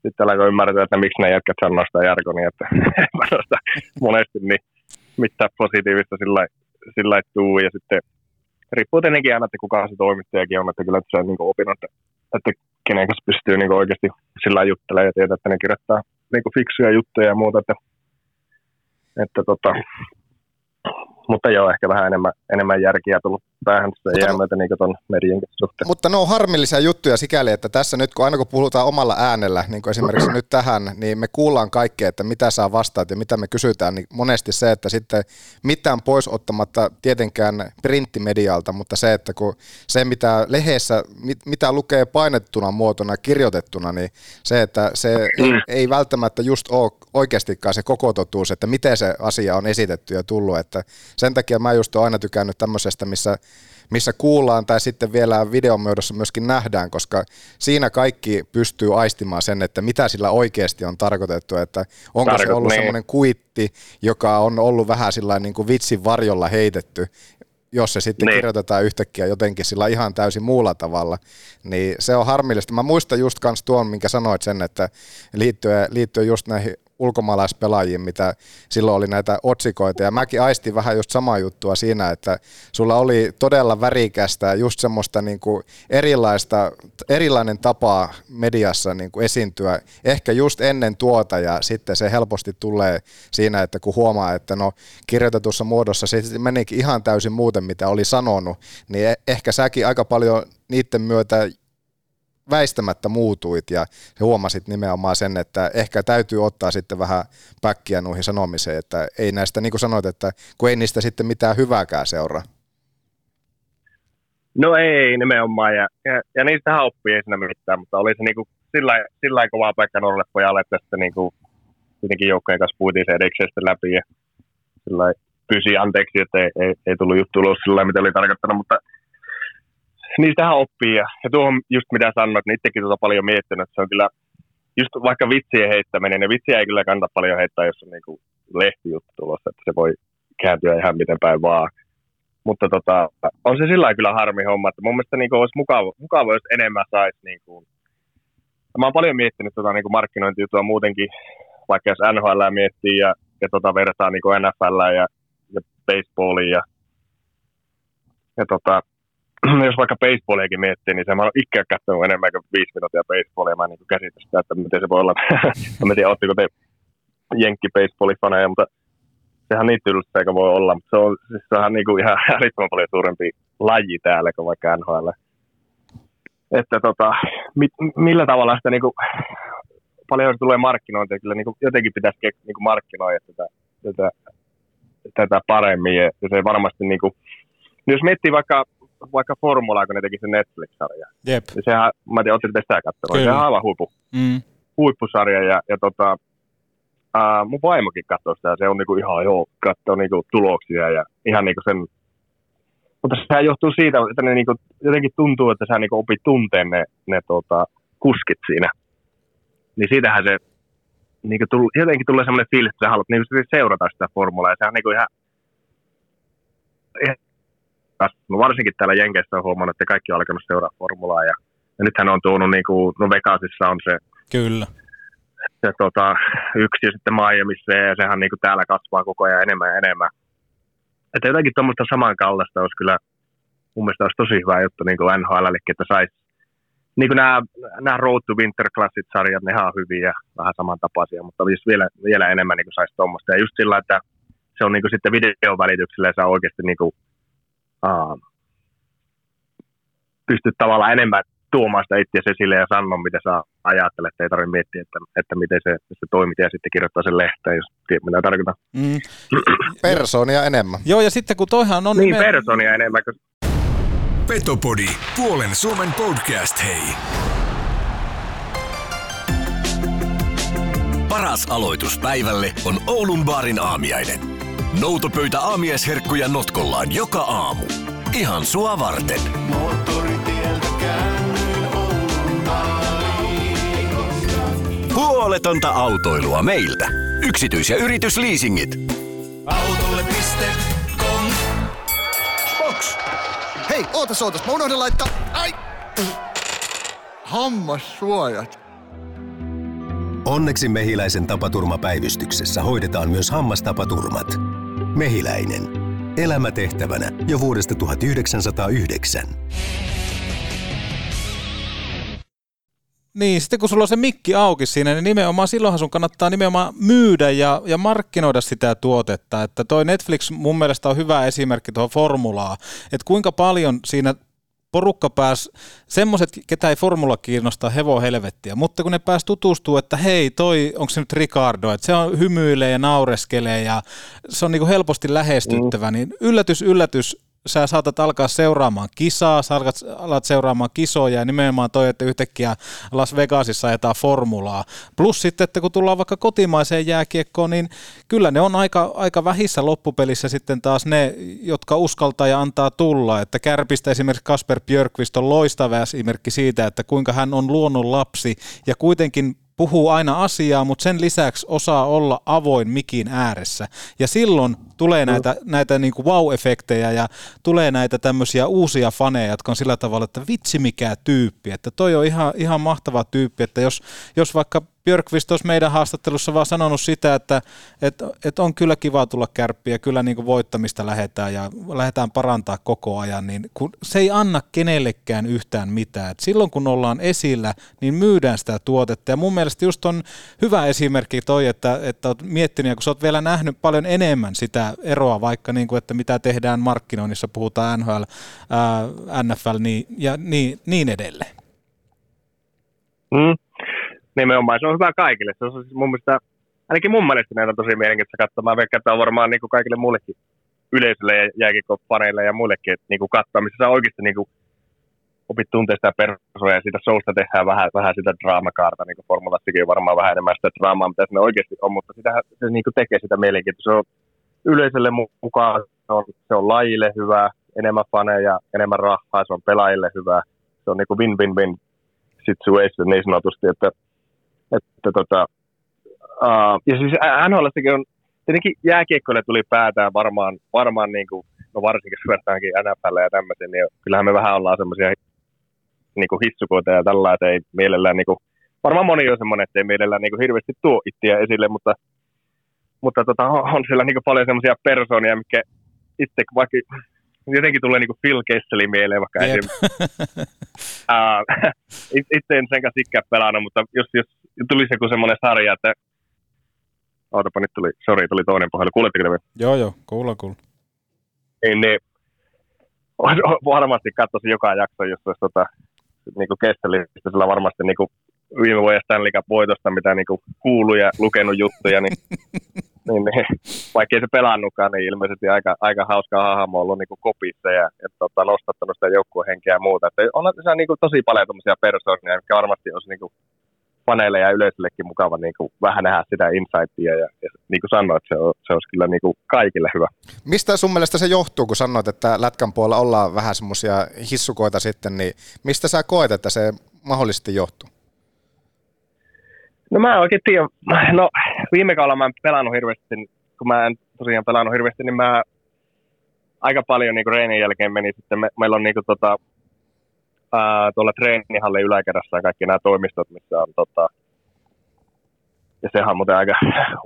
sitten alkoi ymmärtää, että miksi ne jätkät sanoo sitä jargonia, että monesti niin mitään positiivista sillä ei tule, ja sitten riippuu tietenkin aina, että kuka se toimittajakin on, että kyllä se on niin opinut, että kenen kanssa pystyy niin oikeasti sillä juttelemaan ja tietää, että ne kirjoittaa niin fiksuja juttuja ja muuta, mutta joo, ehkä vähän enemmän järkiä tullut päähän sitä jää myötä niin tuon median suhteen. Mutta ne on harmillisia juttuja sikäli, että tässä nyt kun aina kun puhutaan omalla äänellä, niin kuin esimerkiksi nyt tähän, niin me kuullaan kaikkea, että mitä saa vastaat ja mitä me kysytään, niin monesti se, että sitten mitään pois ottamatta tietenkään printtimedialta, mutta se, että kun se mitä lehdessä, mitä lukee painettuna muotona, kirjoitettuna, niin se, että se ei välttämättä just ole oikeastikaan se koko totuus, että miten se asia on esitetty ja tullut, että sen takia mä just oon aina tykännyt tämmöisestä, missä kuullaan tai sitten vielä videomyödössä myöskin nähdään, koska siinä kaikki pystyy aistimaan sen, että mitä sillä oikeasti on tarkoitettu, että onko se ollut semmoinen kuitti, joka on ollut vähän sillain niin kuin vitsin varjolla heitetty, jos se sitten kirjoitetaan yhtäkkiä jotenkin sillä ihan täysin muulla tavalla, niin se on harmillista. Mä muistan just kans tuon, minkä sanoit sen, että liittyen just näihin ulkomaalaispelaajiin, mitä silloin oli näitä otsikoita, ja mäkin aistin vähän just samaa juttua siinä, että sulla oli todella värikästä, just semmoista niin kuin erilainen tapa mediassa niin kuin esiintyä, ehkä just ennen tuota, ja sitten se helposti tulee siinä, että kun huomaa, että no kirjoitetussa muodossa se menikin ihan täysin muuten, mitä oli sanonut, niin ehkä säkin aika paljon niiden myötä väistämättä muutuit ja huomasit nimenomaan sen, että ehkä täytyy ottaa sitten vähän päkkiä noihin sanomiseen, että ei näistä, niin kuin sanoit, että kun ei niistä sitten mitään hyvääkään seuraa. No ei nimenomaan, ja niistähän oppii ei siinä mitään, mutta oli se niin kuin sillä kovaa paikka nuorelle pojalle, että sitten niin kuin kuitenkin joukkojen kanssa puitiin se edekseen sitten läpi ja sillä pysyi anteeksi, että ei tullut juttu ulos sillä mitä oli tarkoittanut, mutta niistähän oppii, ja tuohon just mitä sanoit, niin itsekin paljon miettinyt, että se on kyllä just vaikka vitsien heittäminen, ja vitsiä ei kyllä kannata paljon heittää, jos on niin lehtijuttu tulossa, että se voi kääntyä ihan miten päin vaan. Mutta on se sillä kyllä harmi homma, että mun mielestä niin olisi mukava, jos enemmän saisi. Niin mä oon paljon miettinyt niin markkinointijuttua muutenkin, vaikka jos NHL miettii ja vertaa niin NFL ja baseballia ja jos vaikka baseballiakin miettii, niin mä olen ikään katsonut enemmän kuin 5 minuuttia baseballia. Mä en niin käsitä sitä, että miten se voi olla. Mä tiedän, ootteko te jenkki-baseball-faneja, mutta sehän niin tylsää kuin voi olla. Mutta se on niin kuin ihan älyttömän paljon suurempi laji täällä kuin vaikka NHL. Että millä tavalla sitä niin kuin, paljon tulee markkinointia. Kyllä niin kuin, jotenkin pitäisi niin markkinoida tätä paremmin. Ja se varmasti, niin kuin, jos miettii vaikka Formulaa, kun ne teki sen Netflix-sarjan. Jep. Ja sehän, mä en tiedä, ootteko te sitä katsomaan. Sehän on aivan huippusarja. Ja mun vaimokin katsoo sitä, se on niinku ihan katsoo niinku tuloksia ja ihan niinku sen. Mutta sehän johtuu siitä, että ne niinku, jotenkin tuntuu, että sehän niinku opit tunteen ne kuskit siinä. Niin siitähän se niinku jotenkin tulee semmoinen fiilis, että sä haluat niinku seurata sitä Formulaa. Ja sehän on niinku ihan no varsinkin täällä Jenkeissä on huomannut, että kaikki on alkanut seuraa Formulaa, ja nythän on tuonut, niin kuin, no Vegasissa on se kyllä. Se yksi ja sitten Miamiissa, ja sehän niin kuin, täällä kasvaa koko ajan enemmän ja enemmän. Että jotakin tuommoista samankaltaista olisi kyllä, mun mielestä olisi tosi hyvä juttu niin kuin NHL:llekin, että saisi, niin kuin nämä Road to Winter Classic-sarjat, nehän on hyviä ja vähän samantapaisia, mutta vielä enemmän niin kuin saisi tuommoista. Ja just sillä, että se on niin kuin, sitten videon välityksellä ja saa oikeasti niin kuin, pystyt tavallaan enemmän tuomaan sitä itseäsi esille ja sanoa, mitä sä ajattelet, että ei tarvitse miettiä, että miten se toimittaja sitten kirjoittaa sen lehteen, jos tiedät, mitä tarkoitan. Mm. Persoonia enemmän. Joo, ja sitten kun toihan on... Niin, persoonia enemmän. Petopodi, puolen Suomen podcast, hei! Paras aloitus päivälle on Oulun baarin aamiainen. Noutopöytä aamiaisherkkuja notkollaan joka aamu. Ihan sua varten. Moottoritieltä käännyin Oulun baariin. Huoletonta autoilua meiltä. Yksityis- ja yritysleasingit. Autolle.com Box. Hei, ootas, mä unohdin laittaa. Ai! Hammassuojat. Onneksi Mehiläisen tapaturmapäivystyksessä hoidetaan myös hammastapaturmat. Mehiläinen. Elämätehtävänä jo vuodesta 1909. Niin, sitten kun sulla on se mikki auki siinä, niin nimenomaan silloinhan sun kannattaa nimenomaan myydä ja markkinoida sitä tuotetta. Että toi Netflix mun mielestä on hyvä esimerkki tuohon formulaan, että kuinka paljon siinä porukka pääsi, semmoiset, ketä ei formula kiinnostaa, hevoa helvettiä, mutta kun ne pääsi tutustua, että hei, toi, onko se nyt Ricardo, että se on, hymyilee ja naureskelee ja se on niinku helposti lähestyttävä, niin yllätys, yllätys, sä saatat alkaa seuraamaan kisaa, sä alat seuraamaan kisoja ja nimenomaan toi, että yhtäkkiä Las Vegasissa ajetaan formulaa. Plus sitten, että kun tullaan vaikka kotimaiseen jääkiekkoon, niin kyllä ne on aika vähissä loppupelissä sitten taas ne, jotka uskaltaa ja antaa tulla. Että Kärpistä esimerkiksi Kasper Björkqvist on loistava esimerkki siitä, että kuinka hän on luonnon lapsi ja kuitenkin puhuu aina asiaa, mutta sen lisäksi osaa olla avoin mikin ääressä. Ja silloin tulee näitä niin kuin wow-efektejä ja tulee näitä tämmöisiä uusia faneja, jotka on sillä tavalla, että vitsi mikä tyyppi. Että toi on ihan mahtava tyyppi, että jos vaikka Björkqvist olisi meidän haastattelussa vaan sanonut sitä, että on kyllä kiva tulla Kärppiin ja kyllä niin kuin voittamista lähdetään ja lähdetään parantaa koko ajan, niin kun se ei anna kenellekään yhtään mitään. Et silloin kun ollaan esillä, niin myydään sitä tuotetta ja mun mielestä just on hyvä esimerkki toi, että olet miettinyt ja kun sä oot vielä nähnyt paljon enemmän sitä eroa, vaikka niin kuin, että mitä tehdään markkinoinnissa, puhutaan NHL, NFL ja niin edelleen. Nimenomaan se on hyvä kaikille. Se on siis mun mielestä, ainakin mun mielestä näitä on tosi mielenkiintoista katsomaan. Mä veikkaan, että on varmaan niin kuin kaikille muillekin yleisölle ja jääkiekkofaneille ja muillekin, että niin kuin katsoa, missä sä oikeasti niin kuin opit tunteista ja persoja ja siitä showsta tehdään vähän sitä draamakaarta, niin kuin formulastikin varmaan vähän enemmän sitä draamaa, mitä ne oikeasti on, mutta sitähän se niin kuin tekee sitä mielenkiintoista. Se on yleisölle mukaan, se on lajille hyvä, enemmän faneja, enemmän rahaa, se on pelaajille hyvä, se on niin kuin win-win-win situation niin sanotusti, ja siis NHListakin on, tietenkin jääkiekkoille tuli päätään varmaan niin kuin, no varsinkin syötäänkin NFL:llä ja tämmöisiä, niin kyllähän me vähän ollaan semmoisia niin kuin hissukoita ja tällä, että ei mielellään, niin kuin, varmaan moni on semmoinen, että ei mielellään niin kuin hirveästi tuo itseä esille, mutta on siellä niin kuin paljon semmoisia persoonia, mikä itse vaikka jotenkin tulee niinku Phil Kesseli mieleen, vaikka itse en sen kanssa ikään pelannut, mutta jos tulisi joku semmoinen sarja, että ootapa nyt tuli toinen pohjalla, kuuletteko te vielä? Joo, kuulla. Niin, varmasti katsoisin joka jakso, jos olisi niinku Kesselistä, sillä varmasti niinku viime vuoden Stanley Cup -voitosta, mitä niinku kuuluu ja lukenut juttuja, niin niin, vaikka ei se pelannutkaan, niin ilmeisesti aika hauska hahmo on ollut niin kuin kopissa ja nostattanut sitä joukkuehenkeä ja muuta. Että on se niin kuin tosi paljon tuommoisia persoonia, mitkä varmasti olisi niin kuin faneille ja yleisöllekin mukava niin kuin vähän nähdä sitä insightia. Ja niin kuin sanoit, se olisi kyllä niin kuin kaikille hyvä. Mistä sun mielestä se johtuu, kun sanoit, että lätkän puolella ollaan vähän semmoisia hissukoita sitten, niin mistä sä koet, että se mahdollisesti johtuu? No mä en oikein tiedä. No viime kaudella mä en pelannut hirveästi, kun mä en tosiaan pelannut hirveästi, niin mä aika paljon niin kuin treenin jälkeen meni sitten. Meillä on niin kuin, tuolla treenihallin yläkerrassa kaikki nämä toimistot, missä on ja sehän on muuten aika,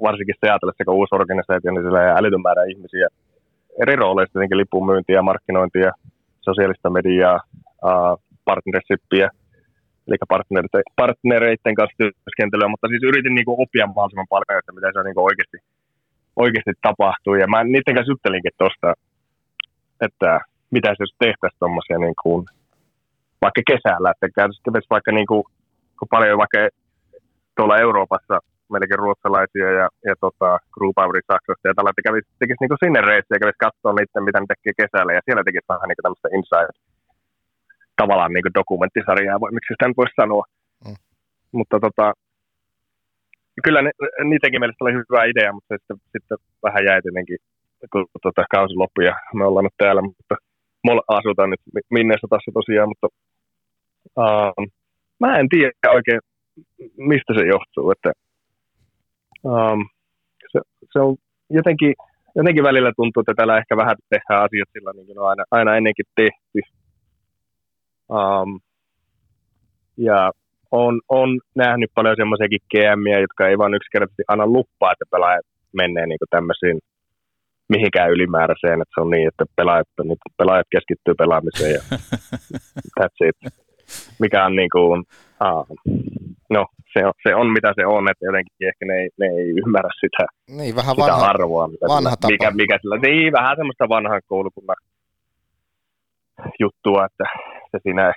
varsinkin Seatlessa, kun uusi organisaatio, niin sillä ei älytön määrä ihmisiä. Eri rooleista tietenkin lipunmyyntiä, markkinointia, sosiaalista mediaa, partnershippiä. Eli partnereiden kanssa työskentelyä, mutta siis yritin niin kuin oppia mahdollisimman paljon, että mitä se on niin kuin oikeasti tapahtuu. Ja mä niiden kanssa juttelinkin tuosta, että mitä se jos tehtäisiin tuommoisia niin kuin, vaikka kesällä. Että käytäisiin vaikka niin kuin, kun paljon vaikka tuolla Euroopassa melkein ruotsalaisia ja Gruupaveri Saksasta ja tällä, että tekisi niin kuin sinne reissiä ja kävisi katsoa niitä, mitä ne tekee kesällä. Ja siellä tekisi vähän niin tämmöistä insight tavallaan niin kuin dokumenttisarjaa, miksi sitä nyt voisi sanoa. Mm. Mutta kyllä niidenkin mielestä oli hyvä idea, mutta sitten vähän jäi tietenkin kun kausi loppui ja me ollaan nyt täällä, mutta me asutaan nyt Minnesotassa tosiaan, mutta mä en tiedä oikein, mistä se johtuu, että se on jotenkin välillä tuntuu, että täällä ehkä vähän tehdään asiat sillä niin kuin on aina ennenkin tehty. Ja on nähnyt paljon semmoisiakin GM:iä, jotka ei vaan yksinkertaisesti anna luppaa, että pelaajat menee niin kuin tämmöisiin mihinkään ylimääräiseen, että se on niin, että pelaajat keskittyy pelaamiseen ja that's it. Mikä on niin kuin, no se on mitä se on, että jotenkin ehkä ne ei ymmärrä sitä, niin, vähän sitä arvoa, mikä sillä niin vähän semmoista vanhan koulukunnan juttua, että se siinä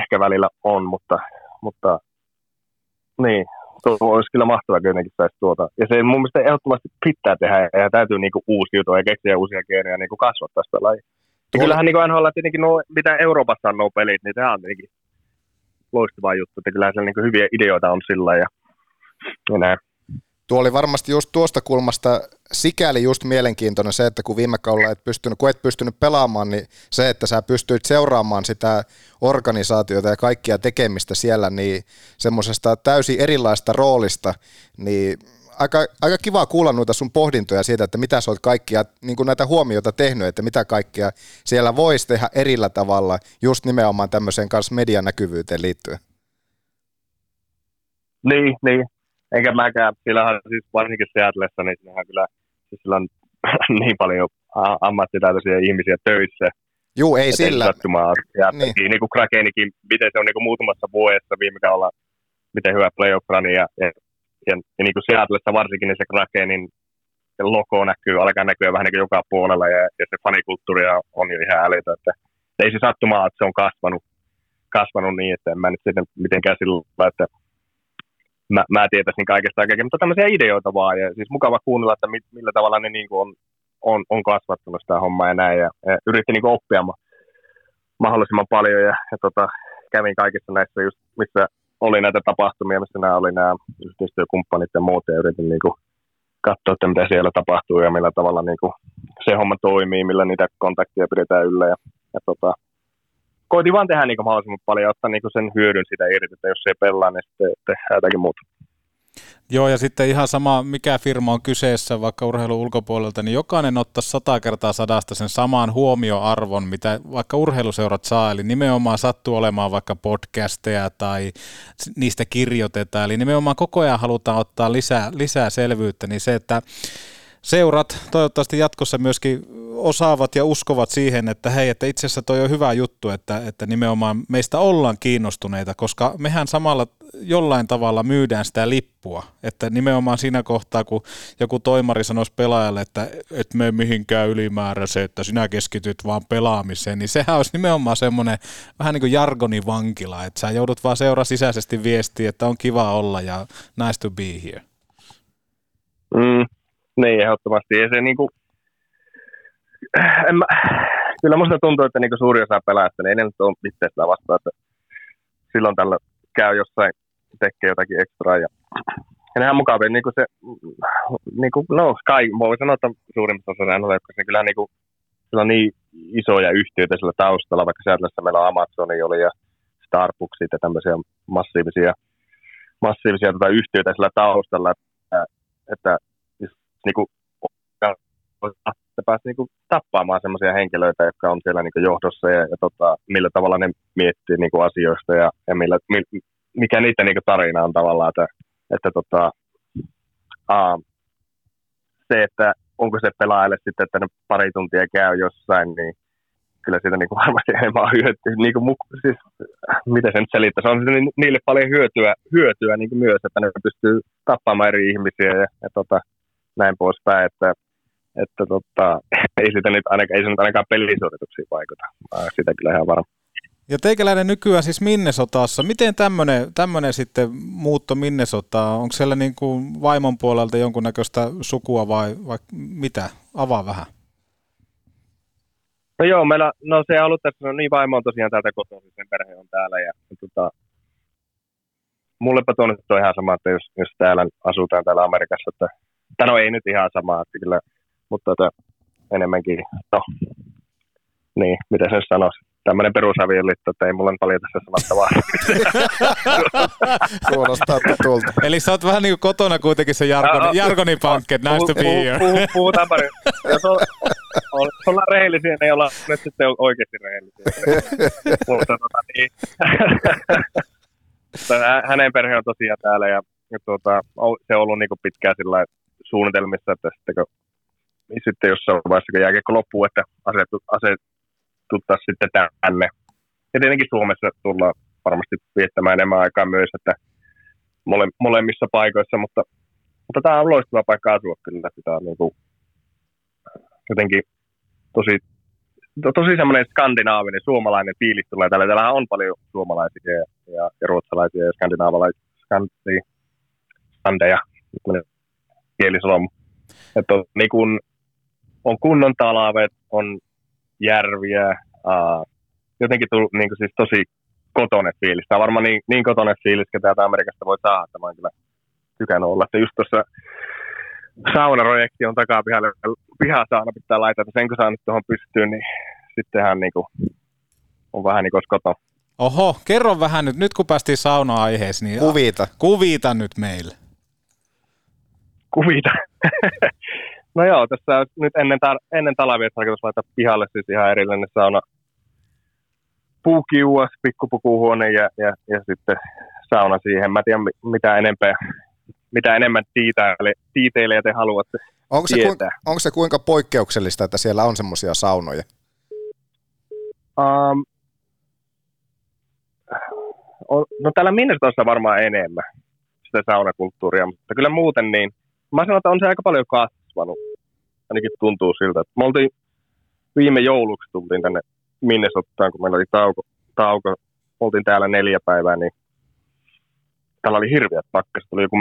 ehkä välillä on, mutta niin, olisi kyllä mahtavaa kuitenkin saisi tuota. Ja se mun mielestä ehdottomasti pitää tehdä ja täytyy niinku uusiutua ja keksiä uusia keinoja niinku kasvattaa sitä lajia. Kyllähän niin NHL tietenkin, mitä Euroopassa on nuo pelit, niin sehän on tietenkin loistava juttu. Että kyllähän siellä niin hyviä ideoita on sillä ja näin. Tuo oli varmasti just tuosta kulmasta sikäli just mielenkiintoinen se, että kun viime kaudella et pystynyt pelaamaan, niin se, että sä pystyit seuraamaan sitä organisaatiota ja kaikkia tekemistä siellä, niin semmoisesta täysin erilaista roolista, niin aika kivaa kuulla noita sun pohdintoja siitä, että mitä sä oot kaikkia, niin kuin näitä huomioita tehnyt, että mitä kaikkea siellä voisi tehdä erillä tavalla, just nimenomaan tämmöiseen kanssa medianäkyvyyteen liittyen. Niin. Enkä mäkään, sillähän siis varsinkin Seattlessa, niin sillähän kyllä siis sillä on niin paljon ammattitaitoisia ihmisiä töissä. Juu, ei sillä. Niin kuin Krakenikin, miten se on niin kuin muutamassa vuodessa viime kaudella, miten hyvä playoff-rani ja niin kuin Seattlessa varsinkin, niin se Krakenin logo näkyy, alkaa näkyä vähän niin kuin joka puolella ja se fanikulttuuria on jo ihan älytä, että ei se sattumaa, että se on kasvanut niin, että en mä nyt sitten mitenkään sillä, että mä tietäisin kaikesta kaikkea, mutta tämmöisiä ideoita vaan, ja siis mukava kuunnella, että millä tavalla ne niin kuin on kasvattanut sitä hommaa ja näin, ja yritti niin kuin oppia mahdollisimman paljon, ja kävin kaikissa näissä, just, missä oli näitä tapahtumia, missä nämä oli nämä yhteistyökumppanit ja muut, ja yritin niin kuin katsoa, että mitä siellä tapahtuu, ja millä tavalla niin kuin se homma toimii, millä niitä kontakteja pidetään yllä, ja koitin vaan tehdä niin mahdollisimman paljon, ottaa niin sen hyödyn sitä irti, että jos ei pelaa, niin sitten tehdään jotakin muuta. Joo, ja sitten ihan sama, mikä firma on kyseessä, vaikka urheilun ulkopuolelta, niin jokainen ottaa 100 x 100 sen saman huomioarvon, mitä vaikka urheiluseurat saa, eli nimenomaan sattuu olemaan vaikka podcasteja tai niistä kirjoitetaan, eli nimenomaan koko ajan halutaan ottaa lisää selvyyttä, niin se, että seurat toivottavasti jatkossa myöskin osaavat ja uskovat siihen, että hei, että itse asiassa toi on hyvä juttu, että nimenomaan meistä ollaan kiinnostuneita, koska mehän samalla jollain tavalla myydään sitä lippua, että nimenomaan siinä kohtaa, kun joku toimari sanoisi pelaajalle, että et mene mihinkään ylimääräiseen, että sinä keskityt vaan pelaamiseen, niin sehän olisi nimenomaan semmoinen vähän niin kuin jargonivankila, että sä joudut vaan seuraa sisäisesti viestiä, että on kiva olla ja nice to be here. Niin, ehdottomasti. Ja se niinku, kyllä musta tuntuu, että niinku suuri osa pelaajista, niin ei ne nyt ole itseistään vastaan, että silloin tällä käy jossain, tekee jotakin ekstraa. Ja nehän mukavia, niinku se, niinku, no kai, voi sanoa, että suurimmassa osassa on ollut, koska kyllähän niinku, sillä on niin isoja yhtiöitä sillä taustalla, vaikka Seattleissa meillä on Amazoni oli ja Starbucksit ja tämmöisiä massiivisia yhtiöitä sillä taustalla, että niinku pääsi niinku tappaamaan semmoisia henkilöitä, jotka on siellä niinku johdossa ja millä tavalla ne miettii niinku asioista ja mikä niiden niinku tarina on tavallaan, että se, että onko se pelaajalle sitten, että ne pari tuntia käy jossain, niin kyllä siitä niinku varmasti enemmän on hyötyä. Niinku, siis, miten se nyt selittää? Se on niille paljon hyötyä niinku myös, että ne pystyy tappaamaan eri ihmisiä ja näin poispäin, että ei se nyt ainakaan pelisuorituksiin vaikuta. Sitä kyllä ihan varma. Ja teikäläinen nykyään siis Minnesotassa. Miten tämmöinen sitten muutto Minnesotaan? Onko siellä niin kuin vaimon puolelta jonkunnäköistä sukua vai mitä? Avaa vähän. No joo, meillä, no se on ollut tässä, no niin vaimo on tosiaan täältä kotoa, sen perhe on täällä ja mullepa tuonne on ihan sama, että jos täällä asutaan täällä Amerikassa, että ei nyt ihan samaa, että kyllä mutta enemmänkin, no niin, mitä sen sanoisi? Tämmöinen perusavioliitto, että ei mulla paljon tässä sanottavaa. Kuulostaa tutulta. Eli sä oot vähän niin kuin kotona kuitenkin se Jarkonin pankki, että nice to be here. Puhutaanpa nyt. Jos ollaan rehellisiä, niin ollaan nyt sitten oikeasti rehellisiä. Mutta niin. Hänen perhe on tosiaan täällä ja se on ollut niin kuin pitkään sillä suunnitelmissa, että sitten jossain vaiheessa, kun jääkiekko loppuu, että asetuttaa sitten tänne. Ja tietenkin Suomessa tullaan varmasti viettämään enemmän aikaa myös, että molemmissa paikoissa, mutta tämä on loistava paikka asua kyllä. Tämä on niin kuin jotenkin tosi semmoinen skandinaavinen, suomalainen fiilis tulee täällä. Täällähän on paljon suomalaisia ja ruotsalaisia ja skandinaavalaisia skandeja, kielisolomu. Että on, niin kun, on kunnon talavet, on järviä, jotenkin tullut niin siis tosi kotoinen fiilis. Tämä on varmaan niin kotoinen fiilis, että täältä Amerikasta voi saada, että mä oon kyllä tykännyt olla. Että just tuossa saunaprojekti on takaa pihasauna pitää laittaa, että sen kun saa nyt tuohon pystyyn, niin sittenhän niin kun, on vähän niin kuin koto. Oho, kerro vähän nyt kun päästiin sauna-aiheeseen. Niin kuvita nyt meille. Kuvita. No joo, tässä nyt ennen talvia tarkoitus laittaa pihalle siis ihan erillinen sauna, puukiuas, pikkupukuhuone ja sitten sauna siihen. Mä tiedän mitä enemmän tiiteilijä te haluatte tietää. Onko se kuinka poikkeuksellista, että siellä on semmoisia saunoja? No täällä Minnesotassa varmaan enemmän sitä saunakulttuuria, mutta kyllä muuten niin. Mä sanon, että on se aika paljon kasvanut. Ainakin tuntuu siltä. Me oltiin viime jouluksi tultiin tänne Minnesotaan, kun meillä oli tauko. Oltiin täällä 4 päivää, niin täällä oli hirveät pakkaset. Tuli joku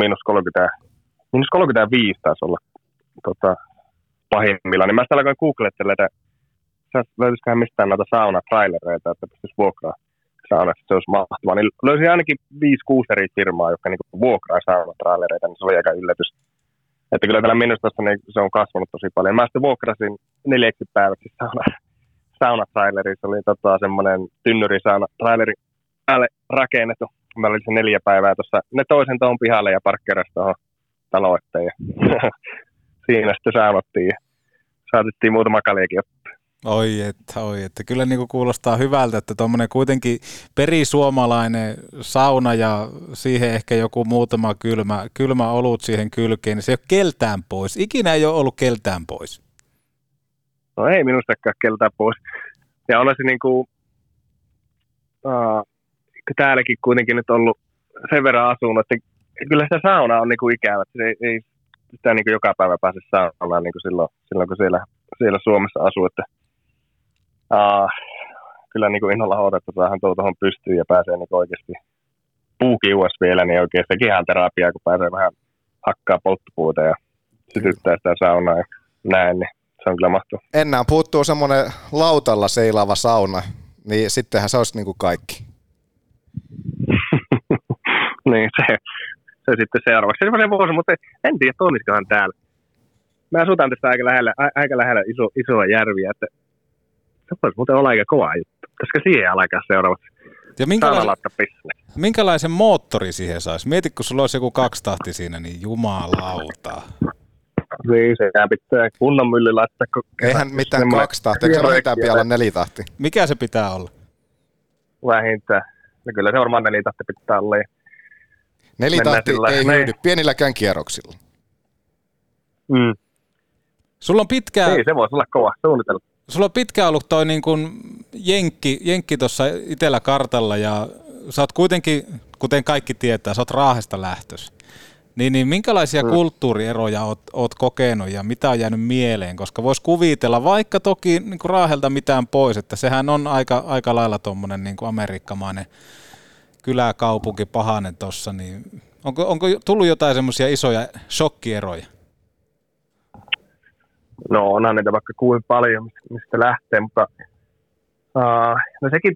-35 taisi olla pahimmillaan. Niin mä sitä alkoin googlettelemaan, että löytyisiköhän mistään näitä saunatrailereita, että pystyisi vuokraa saunasta. Se olisi mahtavaa. Niin löysin ainakin 5-6 eri firmaa, jotka niin vuokraa saunatrailereita, niin se oli aika yllätys. Että kyllä täällä Minnesotassa niin se on kasvanut tosi paljon. Mä sitten vuokrasin 4 päiväksi saunatraileri. Se oli semmoinen tynnyrisauna-traileri päälle rakennettu. Mä olin se 4 päivää tuossa. Ne toisen tuohon pihalle ja parkkeerasi tuohon taloitteen. Ja siinä sitten saunottiin ja saatettiin muutama kaljakin ottaa. Oi että. Kyllä niin kuin kuulostaa hyvältä, että tuommoinen kuitenkin perisuomalainen sauna ja siihen ehkä joku muutama kylmä olut siihen kylkeen, niin se ei ole keltään pois. Ikinä ei ole ollut keltään pois. No ei minustakaan keltään pois. Ja olisi niin kuin, täälläkin kuitenkin nyt ollut sen verran asunut, että kyllä sitä sauna on niin kuin ikävä. Ei sitä niin kuin joka päivä pääse saunaan niin kuin silloin kun siellä Suomessa asuu, että kyllä niin kuin innolla hoidetta saadaan tuohon pystyyn ja pääsee niin oikeasti puukiuas vielä, niin oikeasti ihan terapiaa, kun pääsee vähän hakkaa polttopuuta ja sytyttää sitä saunaa ja näin, niin se on kyllä mahtavaa. Enää puuttuu semmoinen lautalla seilaava sauna, niin sittenhän se olisi niin kuin kaikki. Niin, se sitten seuraavaksi. Se vuosi, mutta en tiedä, toimisikohan täällä. Mä asutaan tästä aika lähellä isoa järviä, että se voisi muuten olla aika kova juttu, koska siihen alkaa seuraavaksi. Ja minkälaisen moottori siihen saisi? Mieti, kun sulla olisi joku 2 tahti siinä, niin jumalauta. Niin, sehän pitää kunnon mylly laittaa. Eihän mitään 2 tahti, eikö se vähintään olla 4 tahti? Mikä se pitää olla? Vähintään. No kyllä se varmaan 4 tahti pitää olla. 4 tahti ei hyydy pienilläkään kierroksilla. Mm. Sulla on pitkään... Ei, se voisi olla kova suunnitelma. Sulla on pitkään ollut toi niin kuin jenkki tuossa itellä kartalla ja sä oot kuitenkin, kuten kaikki tietää, sä oot Raahesta lähtös. Niin minkälaisia kulttuurieroja oot kokenut ja mitä on jäänyt mieleen? Koska vois kuvitella, vaikka toki niin kuin Raahelta mitään pois, että sehän on aika lailla tommonen niin kuin amerikkamainen kyläkaupunki pahanen tossa. Niin onko tullut jotain semmoisia isoja shokkieroja? No onhan niitä vaikka kuin paljon, mistä lähtee, mutta no sekin,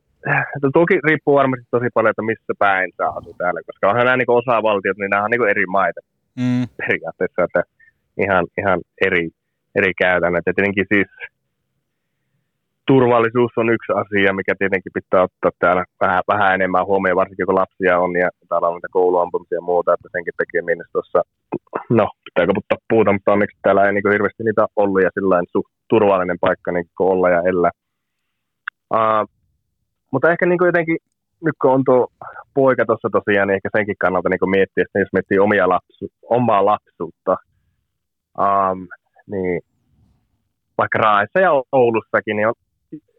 toki riippuu varmasti tosi paljon, että missä päin sä asuu täällä, koska onhan nämä niin osavaltiot, niin nämä on niin eri maita periaatteessa, että ihan eri eri käytännöt. Ja tietenkin siis turvallisuus on yksi asia, mikä tietenkin pitää ottaa täällä vähän enemmän huomioon, varsinkin kun lapsia on ja täällä on niitä kouluampumisia ja muuta, että senkin takia Minnesotassa, no pitää koputtaa puuta, mutta onneksi täällä ei niin hirveästi niitä ollut ja sillain turvallinen paikka niin kuin olla ja elää. Mutta ehkä niin kuin jotenkin, nyt kun on tuo poika tuossa tosiaan, niin ehkä senkin kannalta niin kuin miettiä, että jos miettii omaa lapsuutta, niin vaikka Raahessa ja Oulussakin, niin on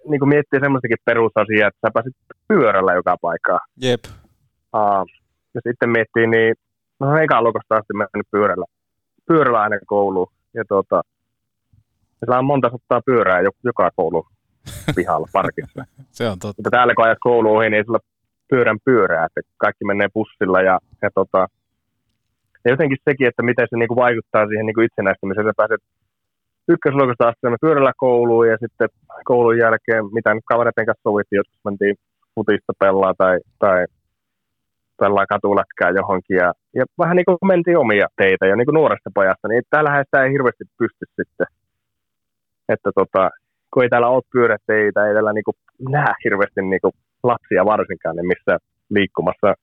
niin kuin miettii semmoistakin perusasiaa, että sä pääsit pyörällä joka paikkaan. Jep. Jos itse miettii, niin no eikä lukosta asti mennyt pyörällä aina kouluun. Ja siellä on monta sattaa pyörää joka koulu pihalla parkissa. Se on totta. Mutta täällä kun ajat kouluun ohi, niin ei sulla pyörää. Että kaikki menee bussilla ja jotenkin sekin, että miten se niin kuin vaikuttaa siihen niin kuin itsenäistymiseen. Sä pääset ykkösluokasta asti pyörällä kouluun ja sitten koulun jälkeen, mitä nyt kavereiden kanssa sovittiin, joskus mentiin futista pelaa tai pelaa katulätkää johonkin. Ja vähän niin kuin mentiin omia teitä ja niin kuin nuoresta pajasta, niin täällähän sitä ei hirveästi pysty sitten. Että kun ei täällä ole pyöräteitä, ei täällä niin kuin näe hirveästi niin kuin lapsia varsinkaan, niin missä liikkumassa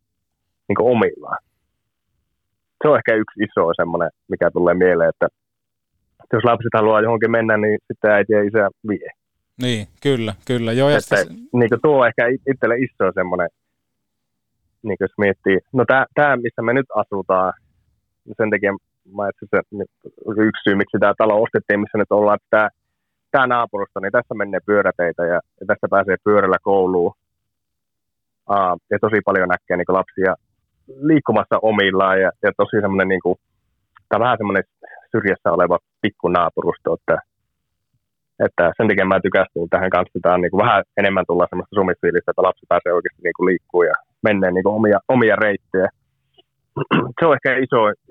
niin kuin omillaan. Se on ehkä yksi iso semmoinen, mikä tulee mieleen, että jos lapset haluaa johonkin mennä, niin sitten äiti ja isä vie. Niin, kyllä. Joo, että, niin kuin tuo ehkä itselle iso semmoinen, niin jos miettii, no tämä, missä me nyt asutaan, sen takia mä yksi syy, miksi tämä talo ostettiin, missä nyt ollaan, että tämä naapurusta, niin tässä menee pyöräteitä ja tässä pääsee pyörällä kouluun. Ja tosi paljon näkee niin kuin lapsia liikkumassa omillaan ja tosi semmoinen, niin kuin, tämä vähän semmoinen syrjässä oleva pikkunaapurusto, että sen takia mä tykästyn tähän kanssa, että on niin kuin vähän enemmän tullaan semmoista sumisfiilistä, että lapsi pääsee oikeasti niin kuin liikkuu ja menee niin kuin omia reittejä. Se on ehkä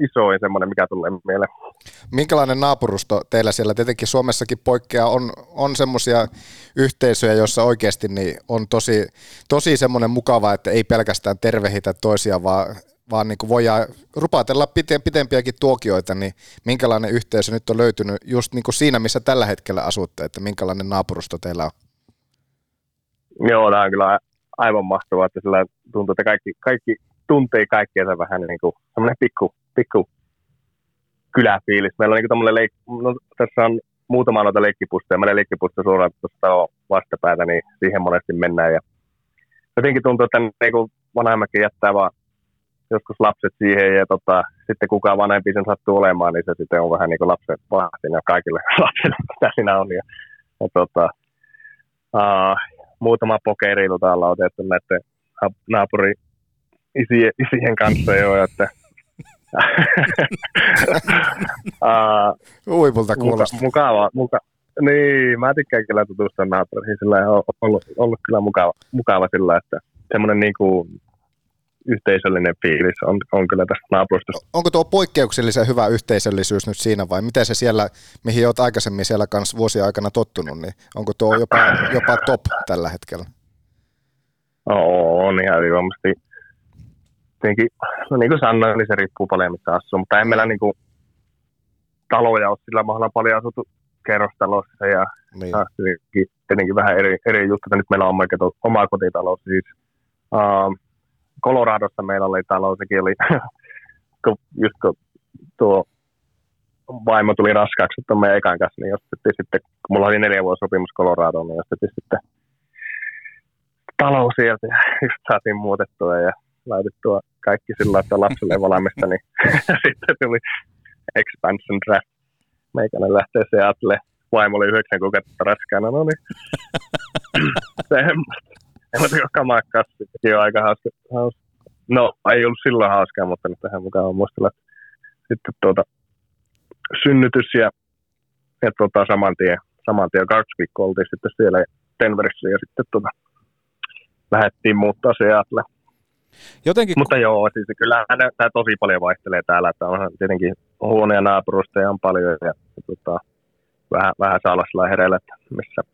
isoin semmoinen, mikä tulee mieleen. Minkälainen naapurusto teillä siellä? Tietenkin Suomessakin poikkeaa on semmoisia yhteisöjä, joissa oikeasti niin on tosi, tosi semmoinen mukava, että ei pelkästään tervehitä toisiaan, vaan niin kuin voidaan rupatella pitempiäkin tuokioita, niin minkälainen yhteisö nyt on löytynyt just niin kuin siinä, missä tällä hetkellä asutte, että minkälainen naapurusto teillä on? Joo, tämä on kyllä aivan mahtavaa, että sillä tuntuu, että kaikki tuntee kaikkea vähän niin kuin semmoinen pikku kyläfiilis. Meillä on niin kuin tommoinen tässä on muutama noita leikkipustoja, meillä leikkipusto suoraan tuosta vastapäätä, niin siihen monesti mennään. Ja jotenkin tuntuu, että niin kuin vanhemmatkin jättää vaan joskus lapset siihen ja sitten kukaan vanhempi sen sattuu olemaan, niin se sitten on vähän niin kuin lapsen vahtina kaikille lapsille, mitä siinä on. Muutama pokeriilu täällä on otettu näiden naapuri-isien kanssa jo, että uipulta kuulostaa. Mukava. Niin, mä tykkään kyllä tutustua naapuriin, sillä on ollut kyllä mukava sillä, että semmoinen niin kuin yhteisöllinen fiilis on kyllä tässä naapurustossa. Onko tuo poikkeuksellisen hyvä yhteisöllisyys nyt siinä vai miten se siellä, mihin olet aikaisemmin siellä kanssa vuosien aikana tottunut, niin onko tuo jopa top tällä hetkellä? On ihan ylivoimasti. No niin kuin sanoin, niin se riippuu paljon mistä asuu, mutta ei meillä niin kuin taloja ole sillä mahdollisesti paljon asuttu kerrostalossa ja niin. Tietenkin vähän eri juttuja. Nyt meillä on oma kotitalo siis. Coloradossa meillä oli talo, sekin oli, just kun tuo vaimo tuli raskaaksi tuon meidän ekan kanssa, niin ostettiin sitten, kun mulla oli 4 vuoden sopimus Coloradoon, niin ostettiin sitten talo sieltä ja just saatiin muutettua ja laitettua kaikki sillä, että lapselle ei valmista, niin sitten tuli expansion draft. Meikäinen lähtee Seattleen, vaimo oli 9 kuukautta raskaana, no niin semmoista. En ole kamaa kassi, sekin on aika hauska. No, ei ollut silloin hauskaa, mutta nyt tähän mukaan on muistella. Sitten synnytys ja saman tien 2 viikkoa oltiin sitten siellä Denverissä ja sitten lähdettiin muuttaa Seattle. Mutta joo, siis kyllähän tämä tosi paljon vaihtelee täällä. Tämä on tietenkin huonoja naapurusteja on paljon ja vähän saa olla sellainen hereillä, että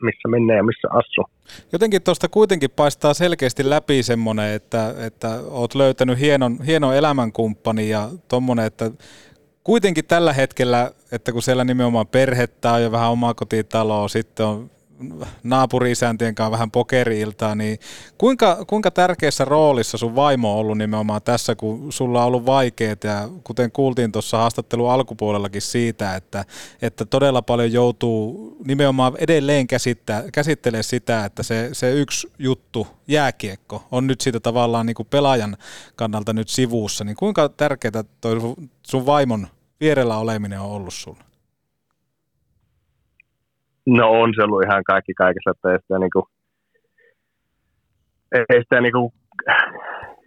missä menee ja missä asuu. Jotenkin tuosta kuitenkin paistaa selkeästi läpi semmoinen, että olet löytänyt hienon elämänkumppanin ja tuommoinen, että kuitenkin tällä hetkellä, että kun siellä nimenomaan perhettä on ja vähän omakotitaloa, sitten on naapuri-isäntien kanssa vähän pokeri-iltaa, niin kuinka tärkeässä roolissa sun vaimo on ollut nimenomaan tässä, kun sulla on ollut vaikeet, ja kuten kuultiin tuossa haastattelun alkupuolellakin siitä, että todella paljon joutuu nimenomaan edelleen käsittelemään sitä, että se yksi juttu, jääkiekko, on nyt siitä tavallaan niin kuin pelaajan kannalta nyt sivussa, niin kuinka tärkeää toi sun vaimon vierellä oleminen on ollut sulla? No on se ollut ihan kaikki kaikessa, että ei sitä niinku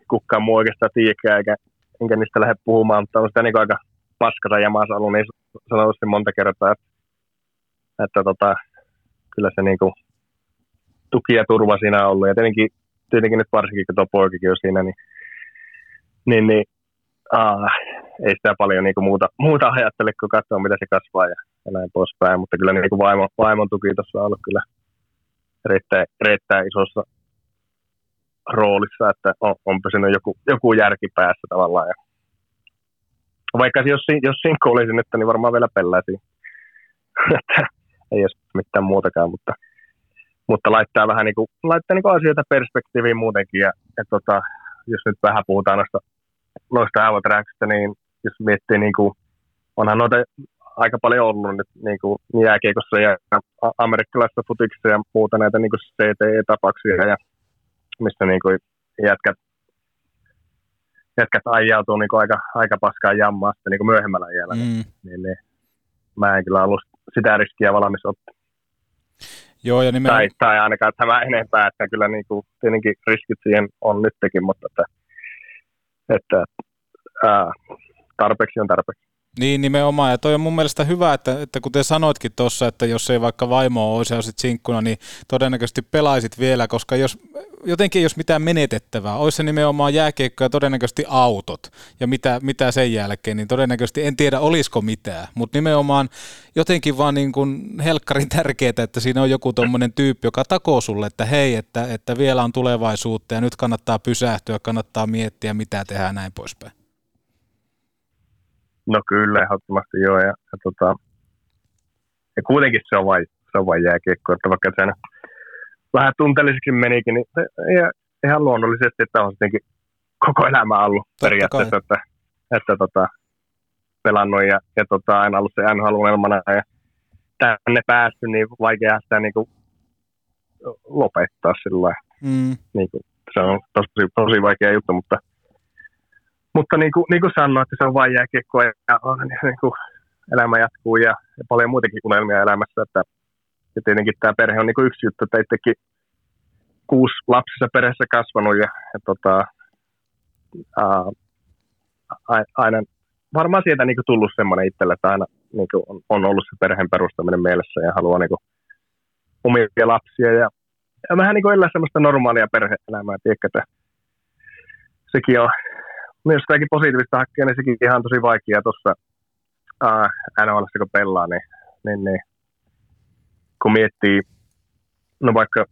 kukaan muu oikeastaan tiedäkään, enkä niistä lähde puhumaan, mutta on sitä niinku aika paskata jamaassa ollut niin sanotusti monta kertaa, että kyllä se niinku tuki ja turva siinä on ollut, ja tietenkin nyt varsinkin, kun tuo poikakin on siinä, niin ei sitä paljon niinku muuta ajattele, kun katsoo, mitä se kasvaa ja näin poispäin, mutta kyllä niinku vaimon tuki tuossa on ollut kyllä erittäin isossa roolissa, että on pysynyt joku järki päässä tavallaan. Ja vaikka jos sinkku olisi nyt, niin varmaan vielä pelläisiin. Ei ole mitään muutakaan, mutta laittaa vähän niinku asioita perspektiiviin muutenkin. Ja jos nyt vähän puhutaan noista avotrackista, niin jos miettii, niin kuin, onhan noita aika paljon ollut nyt niin jääkiekossa ja amerikkalaisessa futiksessa ja muuta näitä niin CTE-tapauksia, ja mistä niin kuin jätkät ajautuu niin kuin aika paskaan jammaa sitten niin kuin myöhemmällä iällä. Niin, mä en kyllä ollut sitä riskiä valmis ottaa. Joo, ja nimenomaan... tai ainakaan tämä enempää, että kyllä niin kuin, tietenkin riskit siihen on nytkin, mutta että tarpeeksi on tarpeeksi. Niin, nimenomaan. Ja toi on mun mielestä hyvä, että kuten sanoitkin tuossa, että jos ei vaikka vaimoa olisi ja olisit sinkkuna, niin todennäköisesti pelaisit vielä, koska jos mitään menetettävää, olisi se nimenomaan jääkiekko ja todennäköisesti autot ja mitä sen jälkeen, niin todennäköisesti en tiedä olisiko mitään, mutta nimenomaan jotenkin vaan niin kuin helkkarin tärkeää, että siinä on joku tommoinen tyyppi, joka takoo sulle, että hei, että vielä on tulevaisuutta ja nyt kannattaa pysähtyä, kannattaa miettiä mitä tehdään näin poispäin. No kyllä, ehdottomasti joo. Ja kuitenkin se on vain jääkiekko, että vaikka se vähän tunteelliseksi menikin, niin ihan luonnollisesti, että on sittenkin koko elämä ollut periaatteessa, että pelannut ja aina ollut se NHL-unelmana ja tänne päästy, niin vaikea sitä niin kuin lopettaa sillä lailla. Niin kuin, se on tosi vaikea juttu, mutta niin kuin sanoin, että se on vain jääkiekkoa ja niin kuin elämä jatkuu ja paljon muutenkin unelmia elämässä, että ja tietenkin tämä perhe on niin kuin yksi juttu, että itsekin 6 lapsissa perheessä kasvanut ja aina varmaan sieltä niin kuin tullut semmoinen itselle, että aina niin kuin on ollut se perheen perustaminen mielessä ja haluaa niin kuin omia lapsia ja vähän niin kuin elää semmoista normaalia perhe-elämää, tiedätkö, että sekin on, jos sitäkin positiivista hakkeen, niin sekin ihan tosi vaikeaa tuossa NHL:ssä, kun pelaa, niin kun miettii, no vaikka,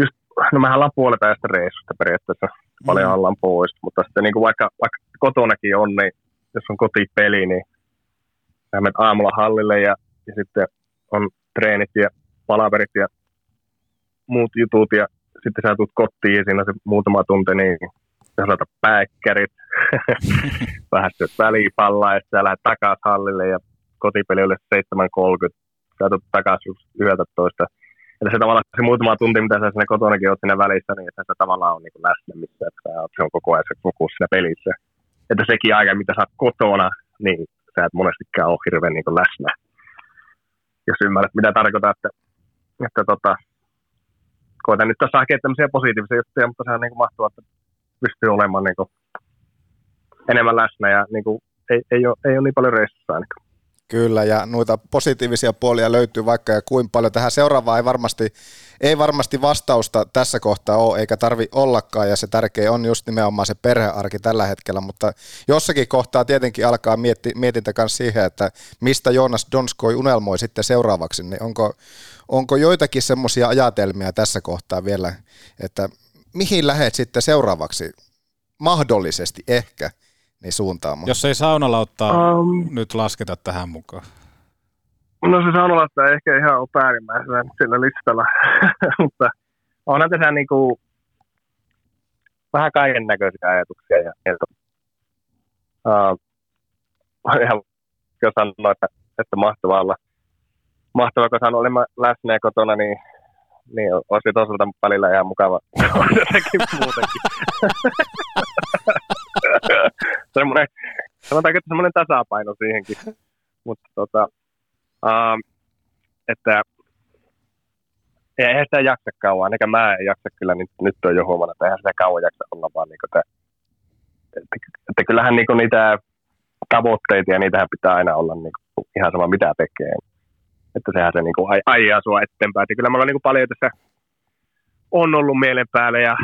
just, no mähän ollaan puolelta tästä reissusta periaatteessa, paljon ollaan pois, mutta sitten niin kuin vaikka kotonakin on, niin jos on kotipeli, niin menet aamulla hallille ja sitten on treenit ja palaverit ja muut jutut, ja sitten sä tulet kotiin siinä se muutama tunti, niin sä saat päikkärit, vähän syöt välipallaa, ja sä lähdet takaisin hallille, ja kotipeli oli 7:30. Käytät takaisin 11. Eli se tavallaan se muutama tunti, mitä sä sinne kotonakin oot siinä välissä, niin että sä tavallaan on niin läsnä missä, että sä oot on koko ajan fokus siinä pelissä. Että sekin aika, mitä sä oot kotona, niin sä et monestikään ole hirveän niin läsnä. Jos ymmärrät, mitä tarkoittaa, että koitan nyt tässä hakea tämmöisiä positiivisia juttuja, mutta sehän on niin mahtavaa, että pystyy olemaan niin enemmän läsnä ja niin ei ole niin paljon reissussa. Niin kyllä, ja noita positiivisia puolia löytyy vaikka ja kuinka paljon. Tähän seuraavaan ei varmasti vastausta tässä kohtaa ole, eikä tarvi ollakaan, ja se tärkeä on just nimenomaan se perhearki tällä hetkellä, mutta jossakin kohtaa tietenkin alkaa mietintä myös siihen, että mistä Joonas Donskoi unelmoi sitten seuraavaksi, niin onko joitakin semmoisia ajatelmia tässä kohtaa vielä, että mihin lähdet sitten seuraavaksi, mahdollisesti ehkä, niin suuntaamaan. Jos ei saunalauttaa nyt lasketa tähän mukaan. No se saunalauttaa ei ehkä ihan ole päällimmäisenä sillä listalla, mutta onhan tässä niin kuin vähän kaiken näköisiä ajatuksia ja ihan jo sanoa, että mahtavaa, kun saanut olemaan läsnä ja kotona, niin olisi toisaalta välillä ihan mukava jotenkin muutenkin. Semmoinen tasapaino siihenkin. Mutta että eihän sitä jaksa kauan, eikä mä en jaksa kyllä nyt on jo huomannut, että eihän sitä kauan jaksa olla vaan niin että kyllähän niin niitä tavoitteita ja niitähän pitää aina olla niin ihan sama mitä tekee. Että sehän se niin ajaa sua eteenpäin. Että kyllä mulla niin paljon tässä on ollut mielen päällä ja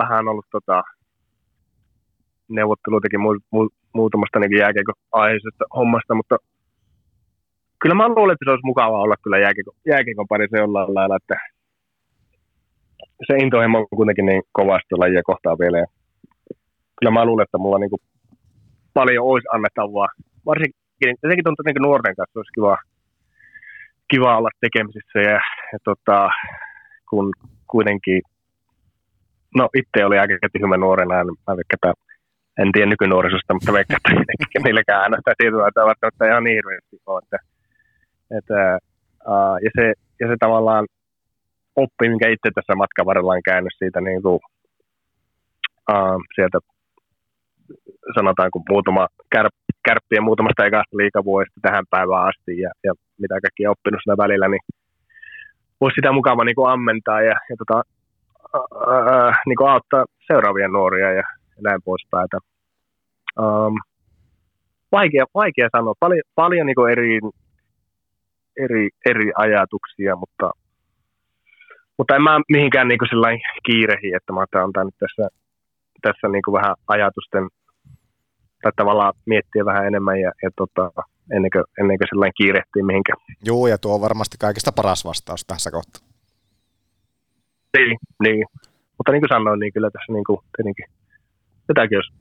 vähän ollut neuvotteluitakin muutamasta niin jääkiekko-aiheisesta hommasta, mutta kyllä mä luulen, että se olisi mukavaa olla kyllä jääkiekon parissa jollain lailla, että se intohimo on kuitenkin niin kovasti lajia kohtaan vielä. Ja kyllä mä luulen, että mulla niin kuin paljon olisi annettavaa. Varsinkin, jotenkin tuntuu niin kuin nuorten kanssa, olisi kiva olla tekemisissä ja kun kuitenkin, no itse oli aika hyvä nuorena, niin mä veikkaan, en tiedä nykynuorisosta, mutta veikkaan, että niilläkään ainoastaan tietyllä välttämättä ihan niin hirveästi on. Ja se tavallaan oppi, minkä itse tässä matkan varrella on käynyt siitä niin kuin, sieltä sanotaan kuin muutama kärppien muutamasta ekasta liikavuodesta tähän päivään asti ja mitä kaikki on oppinut siinä välillä, niin olisi sitä mukava niin kuin ammentaa ja niin kuin auttaa seuraavia nuoria ja näin poispäin. Vaikea sanoa. Paljon niin kuin eri ajatuksia, mutta en mä mihinkään niin kuin sellainen kiirehi, että mä antaa nyt tässä niin kuin vähän ajatusten tai tavallaan miettiä vähän enemmän ja ennen kuin sellainen kiirehtii mihinkään. Joo, ja tuo on varmasti kaikista paras vastaus tässä kohtaa. Niin. Mutta niin kuin sanoin, niin kyllä tässä niin kuin tietenkin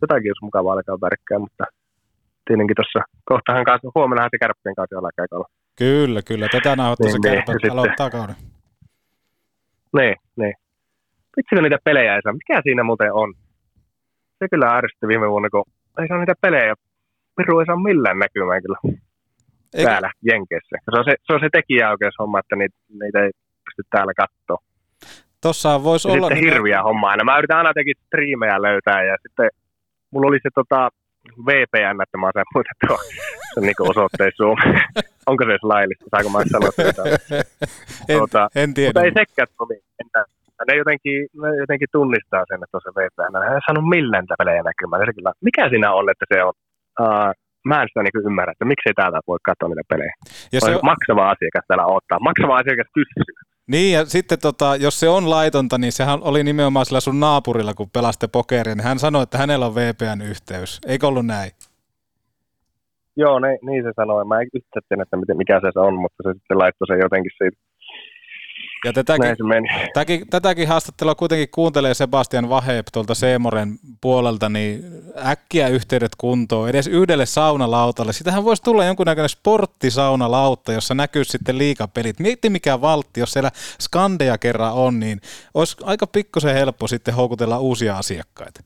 jotakin olisi mukavaa alkaa värkkää, mutta tietenkin tuossa kohtahan kanssa, huomennahan se Kärppien kausi alkaa olla. Kyllä. Tätä nauhoittaa se Kärppä aloittaa kauden. Niin. Vitsikö niitä pelejä ei saa? Mikä siinä muuten on? Se kyllä ärsytti viime vuonna, kun ei saa niitä pelejä. Piru ei saa millään näkymään kyllä täällä Jenkeissä. Se on se tekijäoikeushomma, että niitä ei pysty täällä katsoa. Tossa voisi olla sitten hirviä hommaa aina. Mä yritän aina jotenkin striimejä löytää ja sitten mulla oli se VPN, että mä oon saanut muutettua sen niinku osoitteen Suomeen. Onko se edes laillista? Saanko mä sanoa sitä? En tiedä. Mutta ei sekään tovi enää. Ne jotenkin tunnistaa sen, että on se VPN. Hän ei saanut millään pelejä näkymään. Kyllä, mikä siinä on, että se on? Mä en sitä niin ymmärrä, että miksei täältä voi katsoa niitä pelejä. On maksava asiakas täällä odottaa. Maksava asiakas kysyy. Niin, ja sitten jos se on laitonta, niin sehän oli nimenomaan sillä sun naapurilla, kun pelasitte pokeria, niin hän sanoi, että hänellä on VPN-yhteys. Eikö ollut näin? Joo, niin se sanoi. Mä en itse tiedä, että mikä se on, mutta se sitten laittoi sen jotenkin siitä. Ja tätäkin haastattelua kuitenkin kuuntelee Sebastian Vaheb tuolta Seemoren puolelta, niin äkkiä yhteydet kuntoon, edes yhdelle saunalautalle. Sitähän voisi tulla jonkunnäköinen sporttisaunalautta, jossa näkyy sitten liigapelit. Mietti mikä valtti, jos siellä skandeja kerran on, niin olisi aika pikkusen helppo sitten houkutella uusia asiakkaita.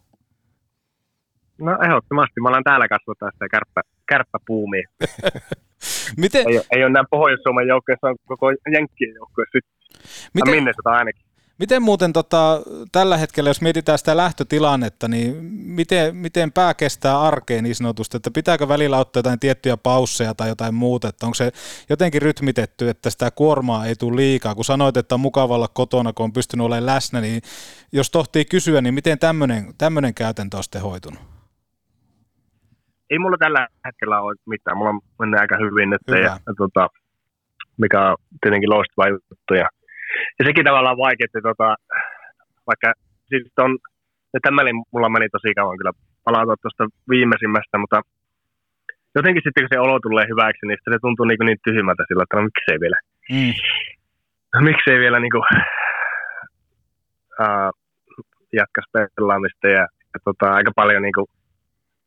No ehdottomasti, me ollaan täällä kasvattaa sitä kärppäpuumia. Miten? Ei ole näin Pohjois-Suomen joukkueessa, on koko Jenkkien joukkueessa. Minnesota ainakin. Miten muuten tällä hetkellä, jos mietitään sitä lähtötilannetta, niin miten pää kestää arkeen niin sanotusti, että pitääkö välillä ottaa jotain tiettyjä pausseja tai jotain muuta, että onko se jotenkin rytmitetty, että sitä kuormaa ei tule liikaa, kun sanoit, että on mukava olla kotona, kun on pystynyt olemaan läsnä, niin jos tohtii kysyä, niin miten tämmöinen käytäntö on sitten hoitunut? Ei mulla tällä hetkellä ole mitään, mulla on mennyt aika hyvin nyt, ja mikä on tietenkin loistava juttu, ja sekin tavallaan vaikea, että vaikka siis on, ja tämä mulla meni tosi kauan kyllä palautua tuosta viimeisimmästä, mutta jotenkin sitten kun se olo tulee hyväksi, niin se tuntuu niin tyhmältä sillä, että no miksei vielä jatkaisi pelaamista ja aika paljon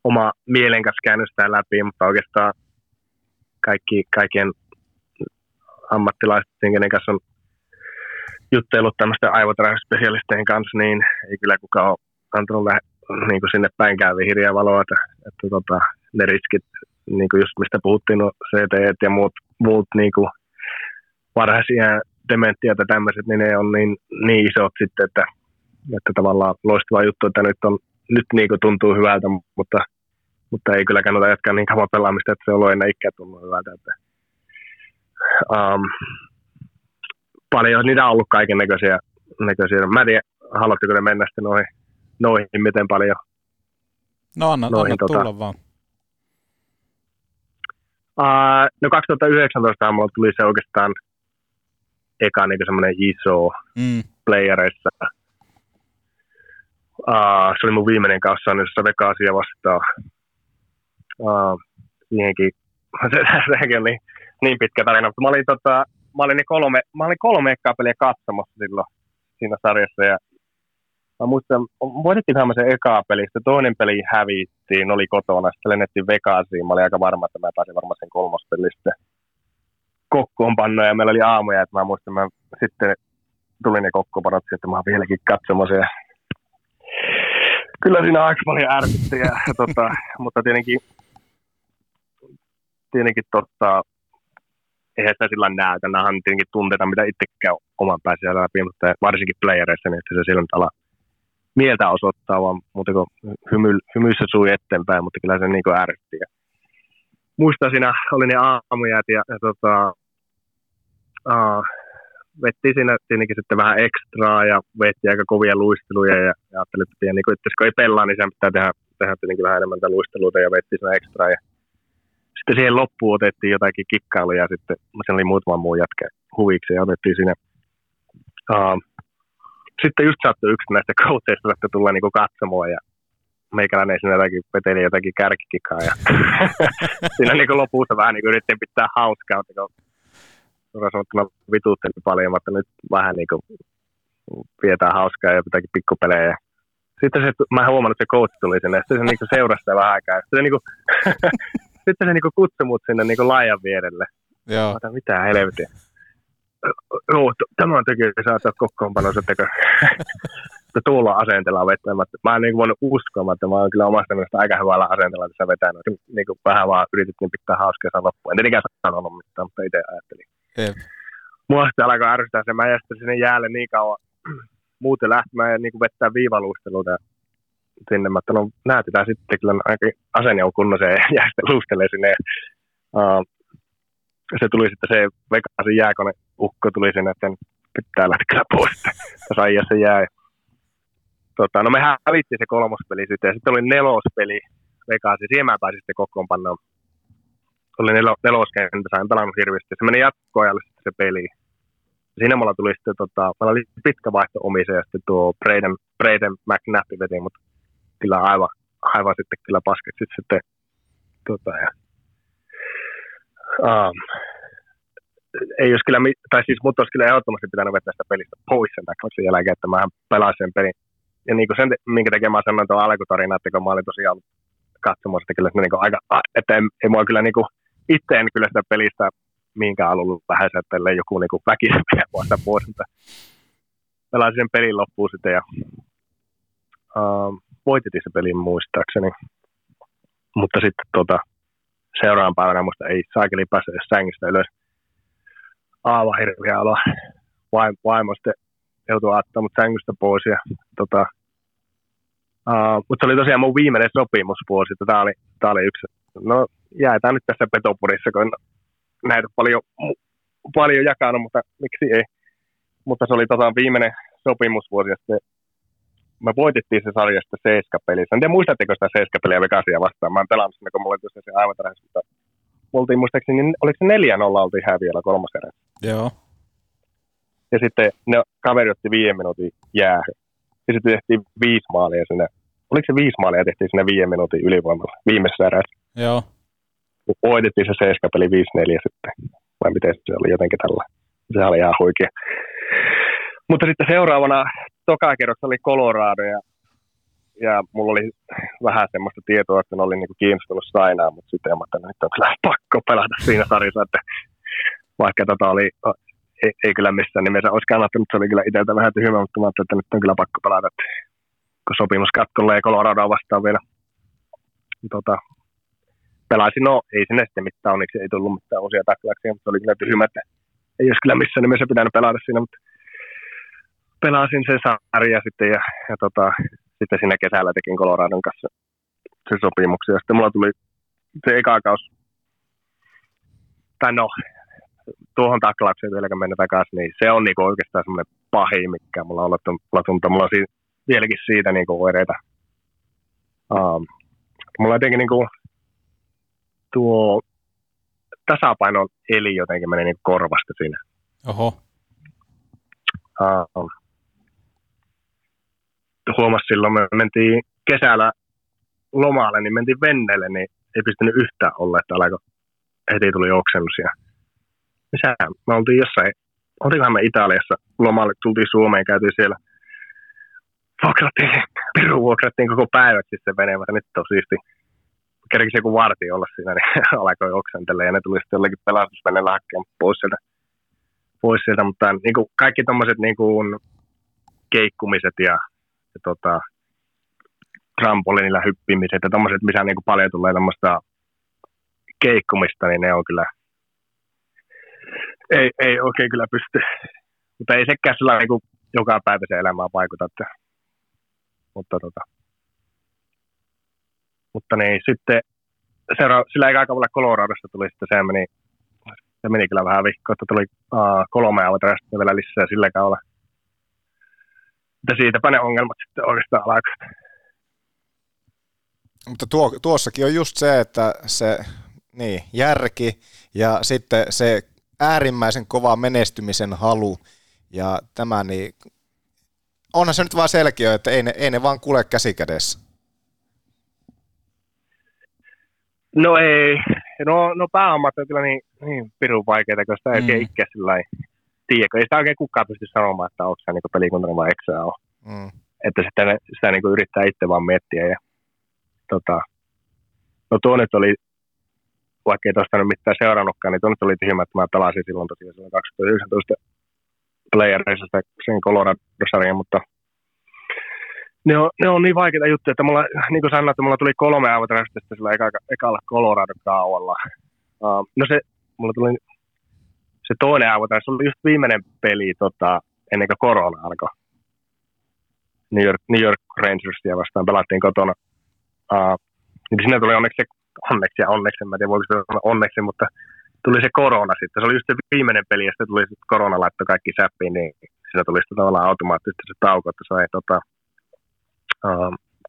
oma mielenkäs käynyt sitä läpi, mutta oikeastaan kaikkien ammattilaisten, kenen kanssa on jutteillut tämmöisten aivotärähdysspesialistien kanssa, niin ei kyllä kukaan ole antanut niin kuin sinne päinkään vihreää valoa, että ne riskit, niin kuin just mistä puhuttiin, no CTEt ja muut niin kuin varhaisia dementtiä tai tämmöiset, niin ne on niin isot sitten, että tavallaan loistava juttu, että nyt niin kuin tuntuu hyvältä, mutta ei kyllä kannata jatkaa niin kauan pelaamista, että se on ollut enää ikään tullut hyvältä. Paljon niitä on ollut kaiken näköisiä. Mä en tiedä, haluatteko ne mennä sitten noihin miten paljon? No anna tulla vaan. No 2019 mulla tuli se oikeastaan eka niin semmoinen iso playereissa. Se oli mun viimeinen kanssa, jossa Vegasia vastaan. Siihenkin se on niin pitkä tarina, mutta mä olin kolme ekkaa peliä katsomassa silloin siinä sarjassa ja mä muistan, voitettiinhan me sen ekaa pelistä, toinen peli hävittiin, oli kotona, sitten lennettiin Vegasiin, mä olin aika varma, että mä pääsin varmaan sen kolmospelistä kokkoonpannoja ja meillä oli aamuja, että mä muistan, mä sitten tulin ne kokkoonpannot, että mä oon vieläkin katsomassa ja kyllä siinä aika paljon ärsytti, mutta tietenkin eihän sitä sillä näytä. Nämä on tietenkin tunteita, mitä itsekään oman päässä läpi, mutta varsinkin playereissa, niin että se sillä nyt ala mieltä osoittaa, vaan muuten kuin hymyissä sui eteenpäin, mutta kyllä se niin kuin ärsytti. Muistan siinä oli ne aamujät ja vettiin siinä tietenkin sitten vähän ekstraa ja vettiin aika kovia luisteluja ja ajattelin, että niin kuin, kun ei pelaa, niin sen pitää tehdä tietenkin vähän enemmän luisteluita ja vettiin siinä ekstraa ja sitten siihen loppuun otettiin jotakin kikkailuja ja sitten siinä oli muutama muu jätkä huviksi ja otettiin siinä. Sitten just saattoi yksi näistä coacheista, että tullaan niinku katsomaan ja meikäläinen siinä veteli jotakin kärkikikaa ja siinä niinku lopussa vähän niinku yritin pitää hauskaa, mutta kun sanottuna vituutteli paljon, mutta nyt vähän niinku pidetään hauskaa ja jotakin pikkupelejä. Sitten se, mä huomannut, että se coach tuli sinne ja sitten se niinku seurasi sitä vähän aikaa. Sitten se niinku kutsui mut sinne niinku laijan vierelle. Joo. Mitä helvetiä. Joo, tämän takia saattaa kokkoonpanossa tekö. Tuolla asenteella vetämättä. Mä en niinku voinut uskoa, että mä oon kyllä omasta mielestä aika hyvällä asenteella tässä vetänyt. Niinku vähän vaan yritettiin pitää hauskaa saa loppuun. En tietenkään sanonut mitään, mutta itse ajattelin. Jep. Mua sitten alkoi ärsyttää se. Mä jästin sinne jäälle niin kauan. Muuten lähtemään ja niinku vettää viivaluisteluita sinne. Mä ajattelin, että näytetään sitten kyllä ainakin asenne on kunnossa ja jää sitten luistelee sinne. Se tuli sitten se Vegasin jääkoneukko tuli sinne, että pitää lähteä kyllä pois. Tässä ajassa jää. No me hävittiin se kolmospeli sitten ja sitten oli nelospeli Vegasin. Siihen mä pääsin sitten kokoonpannaan. Oli neloskentässä, en pelannut hirveästi. Se meni jatkoajalle sitten se peli. Siinä mulla tuli sitten, meillä oli pitkä vaihto omiseen ja sitten tuo Braden McNappi veti, mutta kyllä aivan sitten kyllä paskeksi sitten. Ei olisi kyllä, tai siis mut olisi kyllä ehdottomasti pitänyt vetää sitä pelistä pois sen takia sen jälkeen, että mähän pelasin sen pelin. Ja niin kuin sen, minkä takia mä sanoin tuon alkutarina, että kun mä olin tosiaan katsomassa, että kyllä niin aika, että ei mua kyllä niin kuin, itse en kyllä sitä pelistä mihinkään on ollut vähän säätellen joku niin väkisempiä vuotta vuosilta. Pelasin sen pelin loppuun sitten ja voitettiin se pelin muistaakseni. Mutta sitten seuraavan päivänä muista ei saakeli päästä edes sängistä ylös. Aivan hirveä olo. Vaimo sitten joutui aattaa mut sängystä pois. Ja, mutta se oli tosiaan mun viimeinen sopimusvuosi. Tää oli yksi. No jäätään nyt tässä Petopodissa, kun näitä paljon jakanut, mutta miksi ei. Mutta se oli viimeinen sopimusvuosi, ja sitten me voitettiin se sarja sitten Seiska-pelissä. En tiedä, muistatteko sitä Seiska-peliä Vegasia vastaan? Mä en pelannut sinne, kun mulla oli tosiaan se aivan tarhassa, mutta oltiin muistaakseni, niin oliko se 4-0 oltiin häviöllä kolmas erä. Joo. Ja sitten ne kaveri otti 5 minuutin jäähyn. Ja sitten tehtiin 5 maalia sinne. Oliko se 5 maalia tehtiin sinne 5 minuutin ylivoimalla viimeisessä erässä? Joo. Voitettiin se Seiska-peli 5-4 sitten, vai miten se oli jotenkin tällä. Sehän oli ihan huikea. Mutta sitten seuraavana toka kerroksessa oli Colorado ja ja mulla oli vähän semmoista tietoa, että ne oli niinku kiinnostunut sainaan, mutta sitten mä ajattelin, että on kyllä pakko pelata siinä sarjassa, että vaikka ei kyllä missään nimessä olisi kannattanut, se oli kyllä itseltä vähän tyhmä, mutta mä ajattelin, että nyt on kyllä pakko pelata, että kun sopimus katkolle ja Coloradoa vastaan vielä pelaisin, no ei sinne sitten mitään, onneksi ei tullut mitään uusia taklauksia, mutta se oli kyllä tyhmä, että ei olisi kyllä missään nimessä pitänyt pelata siinä, mutta pelasin sen sarja sitten ja sitten siinä kesällä tekin Coloradon kanssa se sopimuksia. Ja sitten mulla tuli se eka kaus, tai no, tuohon taklaukseen vieläkään mennä takaisin, niin se on niinku oikeastaan semmoinen pahin, mikä mulla on ollut. Mulla on vieläkin siitä niinku oireita. Mulla jotenkin niinku tuo tasapaino eli jotenkin meni niinku korvasta siinä. Oho. Huomasin silloin, me mentiin kesällä lomalle, niin mentiin veneelle, niin ei pystynyt yhtään olla, että alkoi heti tuli oksennus. Me oltiin jossain, oltiinkohan me Italiassa lomalle, tultiin Suomeen, käytiin siellä, vuokrattiin koko päiväksi se veneen, mutta nyt on siisti. Kerkisi joku vartija olla siinä, niin alkoi oksentelemaan ja ne tuli sitten jollekin pelastusveneellä hakemaan pois sieltä, mutta niin kuin kaikki tommoset niin kuin keikkumiset ja trampoliinilla hyppimiset ja tommoset, missä niin kuin paljon tulee tommoista keikkumista, niin ne on kyllä, ei oikein kyllä pysty, mutta ei sekään sillä niin kuin joka päivä se elämää vaikuta, että, mutta niin sitten sillä eikä aika paljon Coloradosta tuli sitten se meni kyllä vähän vihkoa, että tuli 3 avatarasta vielä lisää sillä kaudella. Mutta siitäpä ne ongelmat sitten oikeastaan alkaa. Mutta tuossakin on just se, että se niin, järki ja sitten se äärimmäisen kova menestymisen halu ja tämä, niin onhan se nyt vaan selkeä, että ei ne vaan kulje käsi kädessä. No ei. No pääomat on kyllä niin pirun vaikeita, kun sitä ei oikein ikään sillä lailla tiedä, kun ei sitä oikein kukaan pysty sanomaan, että onko se niin pelikuntana vai eikö se ole. Että sitten sitä niin yrittää itse vaan miettiä. Ja, no tuo nyt oli, vaikka ei tuosta nyt mitään seurannutkaan, niin tuo nyt oli tyhmä, että mä pelasin silloin tosiaan 2019 playereissa sen Colorado-sarjan, mutta ne on niin vaikeita juttuja, että mulla, niin kuin sanoin, että mulla tuli 3 avatarastista sillä ekalla Colorado-kaudella. Se toinen avatarista oli just viimeinen peli ennen kuin korona alkoi. New York Rangersia vastaan pelattiin kotona. Niin siinä tuli onneksi, en tiedä voiko sanoa onneksi, mutta tuli se korona sitten. Se oli just se viimeinen peli ja sitten tuli korona laitto kaikki säppiin, niin siinä tuli sitten tavallaan automaattisesti se tauko, että sai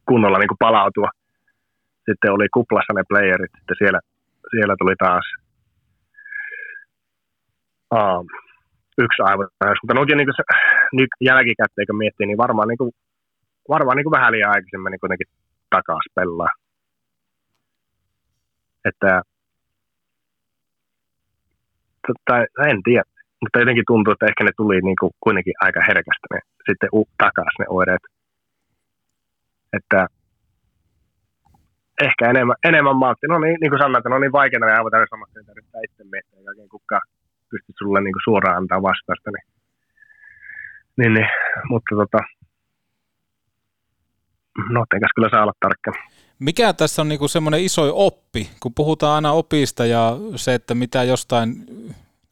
kunnolla niin kuin palautua. Sitten oli kuplassa ne playerit, sitten siellä tuli taas yksi aivotarastus. Mutta nyt jälkikäteen, kun miettii, niin varmaan niin kuin vähän liian aikaisemmin niin kuitenkin takaisin pelaa. Että en tiedä, mutta jotenkin tuntuu, että ehkä ne tuli niin kuin kuitenkin aika herkästä ne sitten takaisin ne oireet. Että ehkä enemmän maltti. No niin kuin sanoin, että on niin vaikeita ne aivotarvitset samasta, että yrittää itse miettiä, eikä oikein kukaan pystyt sulle niin kuin suoraan antaa vastausta. Niin. Mutta no eikäs kyllä saa olla tarkka. Mikä tässä on niin kuin semmoinen iso oppi, kun puhutaan aina opista ja se, että mitä jostain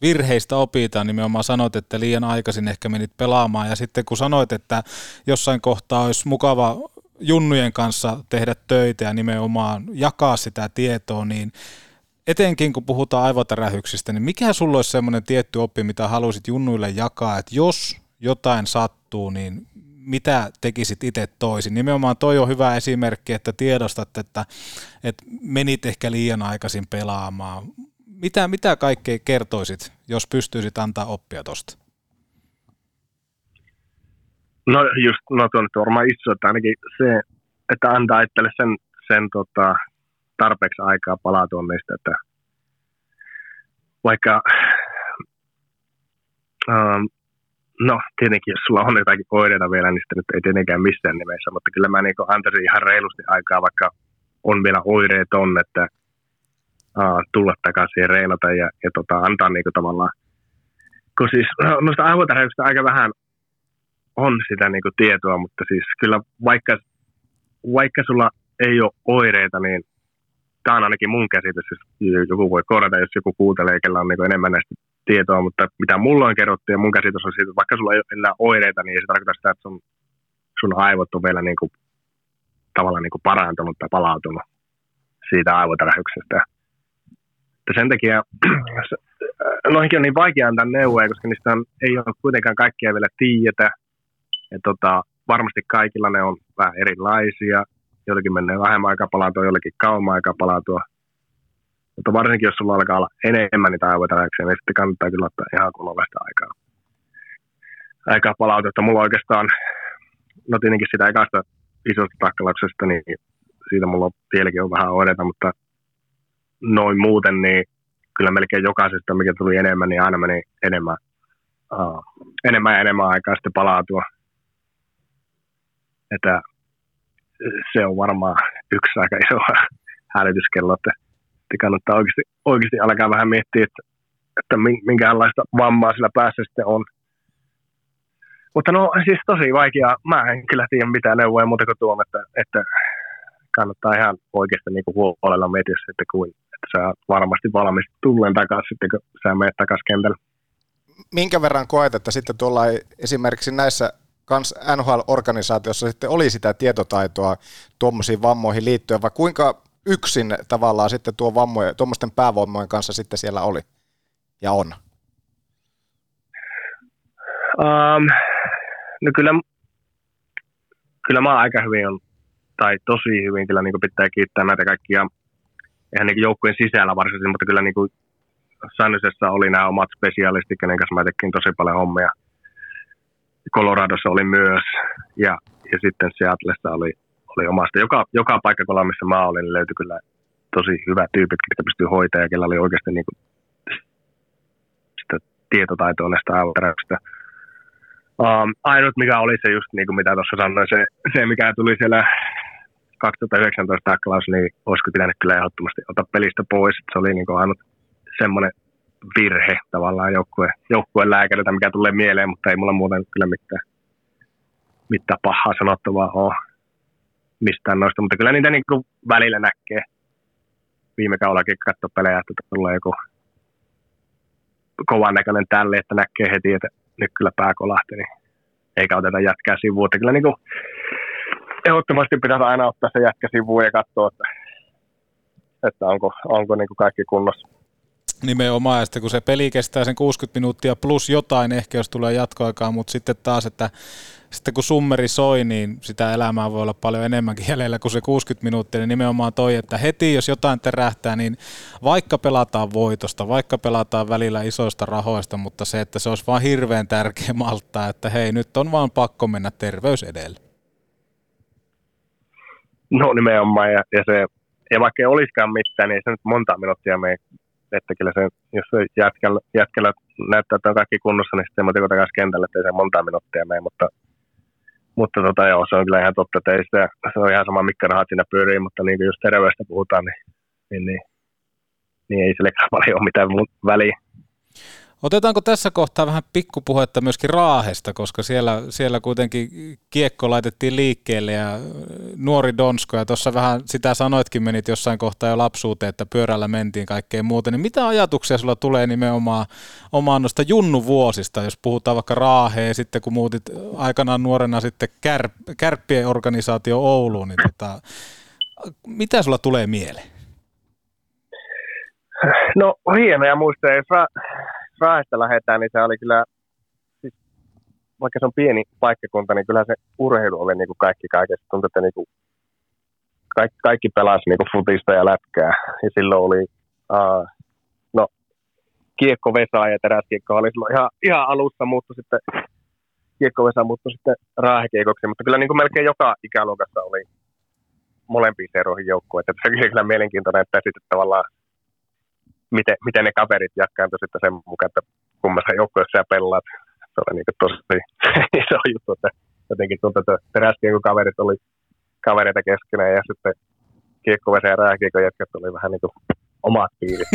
virheistä opitaan, nimenomaan sanoit, että liian aikaisin ehkä menit pelaamaan ja sitten kun sanoit, että jossain kohtaa olisi mukava junnujen kanssa tehdä töitä ja nimenomaan jakaa sitä tietoa, niin etenkin kun puhutaan aivotärähyksistä, niin mikä sulla olisi semmoinen tietty oppi, mitä haluaisit junnuille jakaa, että jos jotain sattuu, niin mitä tekisit itse toisin? Nimenomaan toi on hyvä esimerkki, että tiedostat, että menit ehkä liian aikaisin pelaamaan. Mitä kaikkea kertoisit, jos pystyisit antaa oppia tosta? No just, tuo nyt varmaan iso, että ainakin se, että antaa itselle sen tarpeeksi aikaa palautua niistä, että vaikka No tietenkin, jos sulla on jotakin oireita vielä, niin sitä nyt ei tietenkään missään nimessä, mutta kyllä mä niin antaisin ihan reilusti aikaa, vaikka on vielä oireet on, että tulla takaisin ja reilata ja antaa niin kuin tavallaan, kun siis noista aivotäräyksistä aika vähän on sitä niin kuin tietoa, mutta siis kyllä vaikka sulla ei ole oireita, niin tämä on ainakin mun käsitys, jos joku voi korjata, jos joku kuuntelee, kellä on niin enemmän näistä tietoa, mutta mitä mulla on kerrottu ja mun käsitys on siitä, että vaikka sulla ei ole enää oireita, niin ei se tarkoita sitä, että sun aivot on vielä niin kuin, tavallaan niin kuin parantunut tai palautunut siitä aivotärähyksestä. Sen takia noihinkin on niin vaikea antaa neuvoja, koska niistä ei ole kuitenkaan kaikkia vielä tiedetä. Ja varmasti kaikilla ne on vähän erilaisia. Jollakin menee vähemmän aikaa palautua, jollakin kauemmin aikaa palautua. Mutta varsinkin, jos sulla alkaa olla enemmän niitä aivotäräyksiä, niin sitten kannattaa kyllä ottaa ihan kuulovasta aikaa palautua. Että mulla oikeastaan, no tietenkin sitä ekasta isosta takkalauksesta, niin siitä mulla vieläkin on vähän oireita, mutta noin muuten, niin kyllä melkein jokaisesta, mikä tuli enemmän, niin aina meni enemmän ja enemmän aikaa sitten palautua. Että se on varmaan yksi aika iso hälytyskello, että kannattaa oikeasti alkaa vähän miettiä, että minkälaista vammaa sillä päässä sitten on. Mutta no siis tosi vaikeaa. Mä en kyllä tiedä mitään neuvoja muuta kuin tuon, että kannattaa ihan oikeasti niin huolella miettiä, että sä varmasti valmis tulleen takaisin sitten, kun sä menet takaisin kentälle. Minkä verran koet, että sitten tuolla esimerkiksi näissä kans NHL-organisaatiossa sitten oli sitä tietotaitoa tuommoisiin vammoihin liittyen, vai kuinka yksin tavallaan sitten tuo vammoja, tuommoisten päävammojen kanssa sitten siellä oli ja on? No kyllä mä aika hyvin on, tai tosi hyvin kyllä niin pitää kiittää näitä kaikkia, eihän niin joukkueen sisällä varsinaisesti, mutta kyllä niin Sannysessa oli nämä omat spesialistit, kenen kanssa mä tekin tosi paljon hommia. Coloradossa oli myös, ja sitten Seattlessa oli omasta. Joka paikkakolla, missä mä olin, löytyi kyllä tosi hyvät tyypit, jotka pystyy hoitamaan, ja kellä oli oikeasti niin kuin sitä tietotaitoa näistä aivotäräyksistä. Ainut mikä oli se just niin kuin mitä tuossa sanoin, se mikä tuli siellä 2019 taklaus, niin olisiko pitänyt kyllä ehdottomasti ottaa pelistä pois. Se oli niin kuin ainut semmoinen virhe tavallaan joukkueen lääkäriltä, mikä tulee mieleen, mutta ei mulla muuten kyllä mitään pahaa sanottavaa ole mistään noista, mutta kyllä niitä niin kuin välillä näkee. Viime kaudellakin katsoi pelejä, että tulee joku kovan näköinen tälle, että näkee heti, että nyt kyllä pää kolahti, niin eikä oteta jätkää sivuun. Kyllä niin kuin ehdottomasti pitäisi aina ottaa se jätkä sivuun ja katsoa, että onko niin kuin kaikki kunnossa. Nimenomaan, ja sitten kun se peli kestää sen 60 minuuttia plus jotain, ehkä jos tulee jatkoaikaa, mutta sitten taas, että sitten kun summeri soi, niin sitä elämää voi olla paljon enemmänkin jäljellä kuin se 60 minuuttia, niin nimenomaan toi, että heti jos jotain terähtää, niin vaikka pelataan voitosta, vaikka pelataan välillä isoista rahoista, mutta se, että se olisi vaan hirveän tärkeä malttaa, että hei, nyt on vaan pakko mennä terveys edellä. No nimenomaan, ja vaikka ei olisikaan mitään, niin se nyt monta minuuttia meni. Että kyllä se, jos se jätkällä näyttää, että on kaikki kunnossa, niin sitten mä tekotan kanssa kentällä, ettei se monta minuuttia mene, mutta joo, se on kyllä ihan totta, että ei sitä, se on ihan sama, mitkä rahat siinä pyörii, mutta niin kuin jos terveydestä puhutaan, niin ei silläkään paljon ole mitään väliä. Otetaanko tässä kohtaa vähän pikkupuhetta myöskin Raahesta, koska siellä kuitenkin kiekko laitettiin liikkeelle ja nuori Donsko, ja tuossa vähän sitä sanoitkin, menit jossain kohtaa jo lapsuuteen, että pyörällä mentiin kaikkea muuta, niin mitä ajatuksia sulla tulee nimenomaan omaan noista junnuvuosista, jos puhutaan vaikka Raaheen, ja sitten kun muutit aikanaan nuorena sitten Kärppien organisaatio Ouluun, niin mitä sulla tulee mieleen? No hienoja muistoja, jos Raahesta lähdetään, niin se oli kyllä, siis vaikka se on pieni paikkakunta, niin kyllä se urheilu oli niin kuin kaikki kaikessa. Tuntui, että niin kuin kaikki pelasi niin kuin futista ja lätkää. Ja silloin oli kiekkovesa ja teräskiekko oli silloin ihan alussa, muuttui sitten kiekkovesa muuttui sitten raahekiekoksi. Mutta kyllä niin kuin melkein joka ikäluokassa oli molempiin seuroihin joukkueita. Se oli kyllä mielenkiintoinen, että sitten tavallaan miten ne kaverit jatkaantui sitten sen mukaan, että kummassa joukkueessa sä pelaat. se oli niin tosi iso juttu, että jotenkin tuntuu, että teräskin kun kaverit oli kavereita keskenään ja sitten kiekkovesen ja rääkiekon jätkät oli vähän niin kuin omat piirit.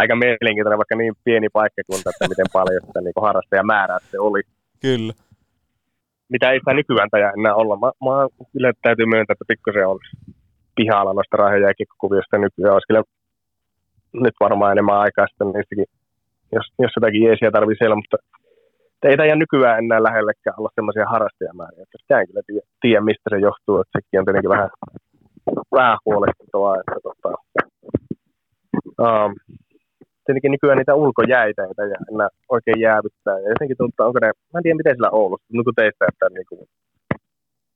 Aika mielenkiintoinen, vaikka niin pieni paikkakunta, että miten paljon sitä niin harrastajamäärää se oli. Kyllä. Mitä ei sitä nykyään tajaa enää olla. Mä kyllä täytyy myöntää, että pikkusen on pihalla noista Raahen jääkiekkokuvioista nykyään. Olisi kyllä nyt varmaan enemmän aikaa sitten niistäkin, jos jotakin jeesiä tarvii siellä, mutta ei tajaa nykyään enää lähellekään olla sellaisia harrastajamääriä. Sitä en kyllä tiedä, mistä se johtuu. Että sekin on tietenkin vähän huolestuttavaa. Että tietenkin nykyään niitä ulkojäitä ja enää oikein jäävyttää. Ja jotenkin tuntuu, onko ne, mä en tiedä miten siellä Oulussa, nyt kun teistä, että niin kuin,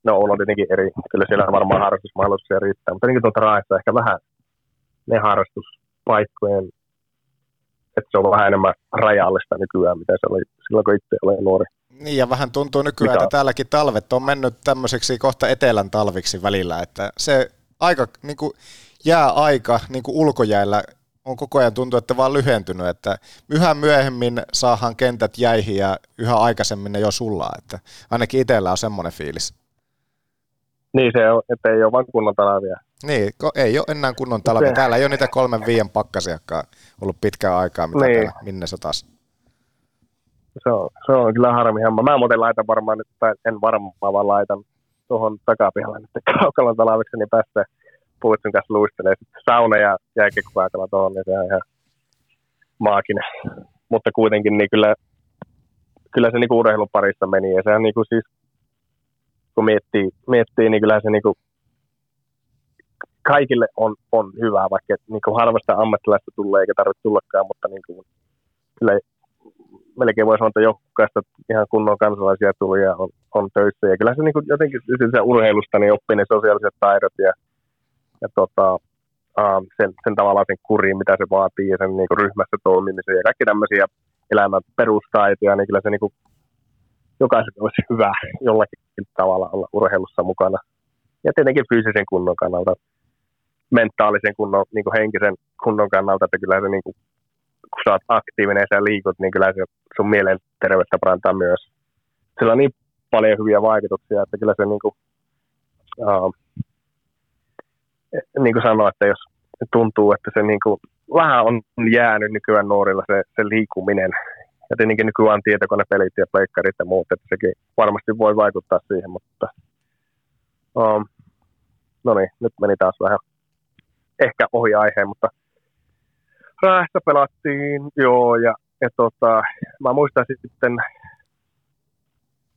no Oulu on tietenkin eri, kyllä siellä varmaan harrastusmahdollisuuksia riittää, mutta tietenkin tuolta Raahesta ehkä vähän ne harrastuspaikkojen, että se on vähän enemmän rajallista nykyään, mitä se oli silloin, kun itse olen nuori. Niin, ja vähän tuntuu nykyään, että täälläkin talvet on mennyt tämmöiseksi kohta etelän talviksi välillä, että se aika, niin kuin jääaika niin kuin ulkojäällä, on koko ajan tuntuu, että vaan lyhentynyt, että yhä myöhemmin saahan kentät jäihin ja yhä aikaisemmin ne jo sullaa, että ainakin itsellä on semmoinen fiilis. Niin se on, että ei ole vaan kunnon talvia. Niin, ei ole enää kunnon talvia. Täällä ei ole niitä 3-5 pakkasiakkaan ollut pitkään aikaa, mitä niin. Täällä Minnesotassa. Se on kyllä harmi hemma. Mä muuten laitan varmaan nyt, tai en varmaan vaan laitan tuohon takapihalle nyt kaukalon talveksi, niin päästään. Puhutsin kanssa luistelee sitten sauna ja jääkiekkopaikalla tuohon, niin se on ihan maaginen. Mutta kuitenkin niin kyllä se niin kuin urheilun parissa meni. Ja sehän niin kuin siis, kun miettii niin kyllä se niin kuin kaikille on hyvää, vaikka niin kuin harvasta ammattilaista tulee eikä tarvitse tullakaan, mutta niin kuin, kyllä melkein voi sanoa, että jokaista ihan kunnon kansalaisia tuli ja on töissä. Ja kyllä se niin kuin jotenkin se urheilusta niin oppii ne sosiaaliset taidot ja sen tavallaan sen kuriin, mitä se vaatii, ja sen niinku ryhmässä toimimisen ja kaikki tämmöisiä elämän perustaitoja, niin kyllä se niinku jokaisen olisi hyvä jollakin tavalla olla urheilussa mukana. Ja tietenkin fyysisen kunnon kannalta, mentaalisen kunnon, niinku henkisen kunnon kannalta, että kyllä se niinku, kun sä oot aktiivinen ja sä liikut, niin kyllä se sun mielenterveyttä parantaa myös. Sillä on niin paljon hyviä vaikutuksia, että kyllä se niinku niin kuin sanoin, että jos tuntuu, että se niin kuin vähän on jäänyt nykyään nuorilla se liikuminen. Ja tietenkin nykyään tietokonepelit ja pleikkarit ja muut, että sekin varmasti voi vaikuttaa siihen, mutta no niin, nyt meni taas vähän ehkä ohi aiheen, mutta Raahessa pelattiin, joo, ja mä muistan sitten,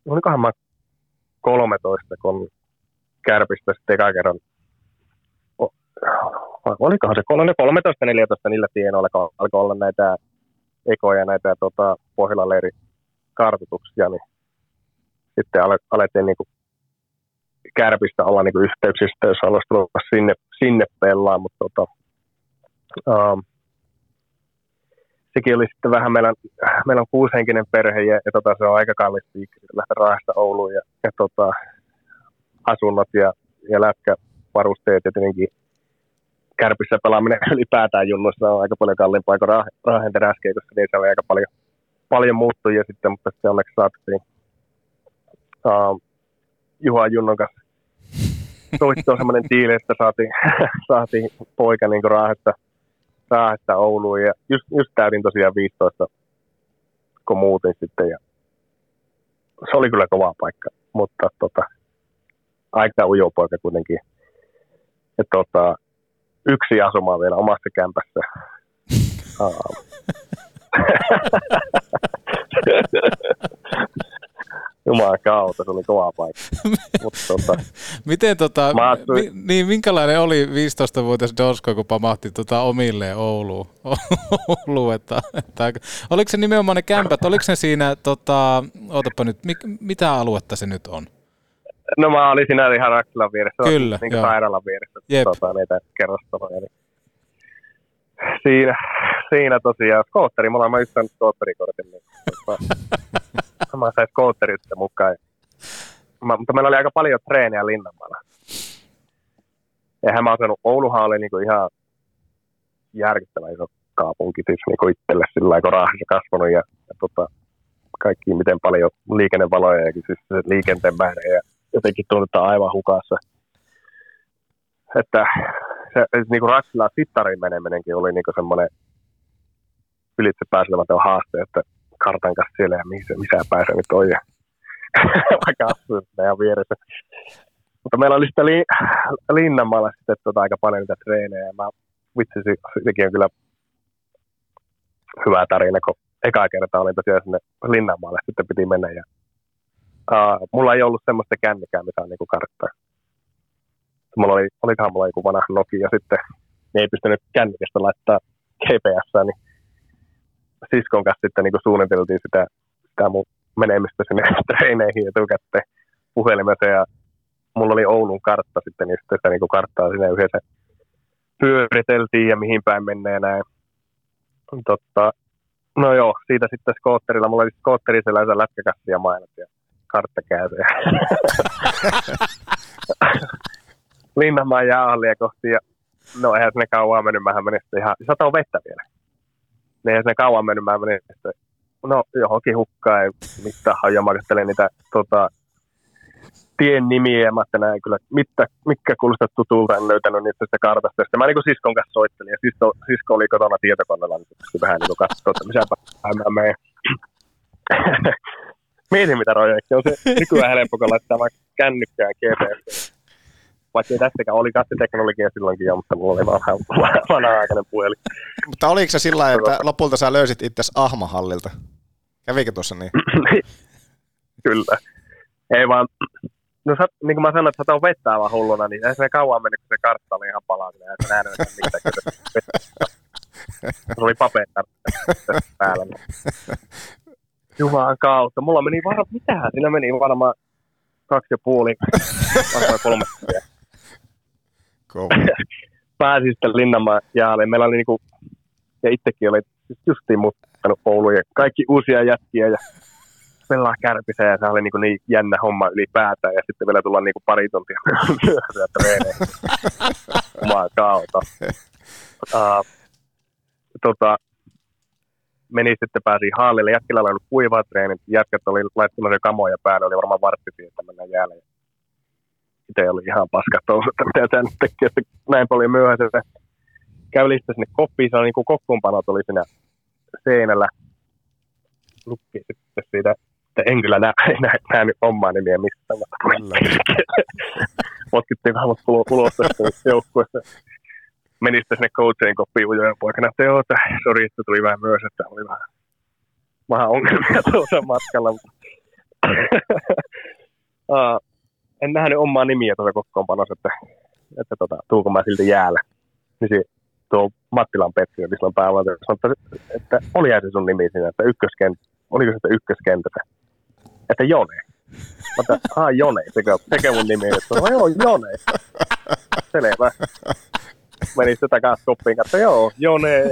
olikohan mä 13, kun Kärpistä sitten ekaan kerran olikohan se 13-14 niillä tienoilla, alkoi olla näitä ekoja, näitä Pohjolan leirin kartoituksia, niin sitten alettiin niinku Kärpistä olla niinku yhteyksistä, jos haluaisi tulla sinne pelaa, mutta sekin oli sitten vähän, meillä on 6-henkinen perhe, ja se on aika kallis liikki, lähtee Raahesta Ouluun, ja asunnot ja lätkävarusteet ja tietenkin Kärpissä pelaaminen ylipäätään junnoissa on aika paljon kalliimpaa kuin Raahen teräskeikossa, niin se oli aika paljon muuttujia sitten, mutta sitten onneksi saatiin Juha Junnon kanssa sovittua semmoinen tiili, että saatiin poika niin kuin Raahesta Ouluun, ja just täydin tosiaan 15, kun muutin sitten, ja se oli kyllä kova paikka, mutta aika ujo poika kuitenkin, ja yksi asumaan vielä omassa kämpässä. Jumala kautta, se oli kova paikka. Miten niin minkälainen oli 15-vuotias Donskoi, kun pamahti omilleen Ouluun, että oliko se nimenomaan ne kämpät, oliko ne siinä ootapa nyt, mitä aluetta se nyt on? No mä olin siinä ihan Rakkilan vieressä, kyllä, niin kuin sairaalan vieressä, niitä kerrostaloja. Niin. Siinä tosiaan skootteri, mulla on mä ystänyt skootterikortin, niin mä sain skootteri sitten mukaan. Mutta meillä oli aika paljon treenejä Linnanmaalla. Eihän mä osannut, Ouluhan oli niinku ihan järkyttävän iso kaupunki, siis niinku itselle sillä lailla, kun Raahessa kasvanut ja kaikki miten paljon liikennevaloja ja siis liikenteen määrä ja jotenkin tunnetaan aivan hukassa. Että se niinku Rassilaan sittariin meneminenkin oli niinku semmoinen ylitse pääselemätön haaste, että kartan kanssa siellä ja missä pääsee nyt on ja vaikka asuu meidän vieressä. Mutta meillä oli sitä Linnanmaalla sitten aika paljon niitä treenejä ja mä vitsisin, sekin on kyllä hyvä tarina, kun ekaa kertaa olin tosiaan sinne Linnanmaalle, sitten piti mennä ja mulla ei ollut semmoista kännykää, mitä on niinku karttaa. Mulla olikohan joku vanha Nokia sitten, niin ei pystynyt kännykästä laittaa GPS-sää, niin siskon kanssa sitten niin suunniteltiin sitä mun menemistä sinne treeneihin etukäteen puhelimessa ja mulla oli Oulun kartta sitten, niin sitten sitä niin karttaa sinne yhdessä pyöriteltiin ja mihin päin mennään näin. No joo, siitä sitten skootterilla, mulla oli skootterin sellaisia lätkäkassia mainot ja karttakäytöjä. Linnanmaan jäähallia kohti ja no eihän sinne kauan mennyt, mähän menin sitten ihan, satoi vettä vielä. Eihän sinne kauan mennyt, mä menin sitten, no johonkin hukkaan ei mitään hajua, mä kattelin niitä tien nimiä ja mä ajattelin, ei kyllä mitkä kuulostaa tutulta, en löytänyt niitä sitä kartasta. Sitten mä niin kuin siskon kanssa soittelin ja sisko oli kotona tietokoneella, niin vähän niin kuin katsoi, että missä mä menen. Mietin mitä rojeeksi, on se nykyään helppo, kun laittaa vaikka kännykkään GPS. Vaikka ei tästäkään, oli teknologia silloinkin jo, mutta mulla oli vanha-aikainen puhelin. Mutta oliko se sillä tavalla, että lopulta sä löysit itsesi Ahmahallilta? Kävikö tuossa niin? Kyllä. Ei vaan, no niin kuin mä sanoin, että sä oot vettä aivan hulluna, niin eihän se kauan mennyt, kun se kartta oli ihan palaa. Eihän se nähnyt mitään, kun se oli paperikartta päällä. Jumalan kautta. Mulla meni varmaan, mitähän siinä meni varmaan 2,5, varmaan 3. Pääsin sitten Linnanmaan jäälle. Meillä oli niinku, ja itsekin oli justiin muuttanut Ouluun ja kaikki uusia jätkiä ja pelaa kärpisä ja se oli niin jännä homma ylipäätään ja sitten vielä tullaan niinku pari tuntia myöhäisiä treenejä. Omaa kautta. Meni sitten pääsi hallille. Jätkillä oli ollut kuivaa treenit. Jätkät oli laittanut jo kamoja päälle. Oli varmaan varttikin, että mennään jäälle. Itse oli ihan paska touhu, että mitä tämä nyt teki, että näin paljon myöhäisenä. Kävin sitten sinne koppiin. Se oli niin kuin kokkuunpanot oli siinä seinällä. Lukki sitten siitä, että en kyllä nähnyt omaa nimiä missään. Motkittiin kahmat ulos tästä joukkueesta. Menin sitten sinne coachein koppiin ujojen poikana, että joo, sori, että tuli vähän myös, että oli vähän ongelmia tuossa matkalla. En nähnyt omaa nimiä tuossa kokkoonpanossa, että tuunko mä silti jäällä. Niin tuo Mattilan Petri oli silloin päävalta, että oli jäänyt sun nimi siinä, että oliko se että ykköskentässä, että Jone. Mä otan, Jone, sekä mun nimi, että joo, Jone. Selvä. Menin sitä kanssa koppiin kanssa, joo, Jone,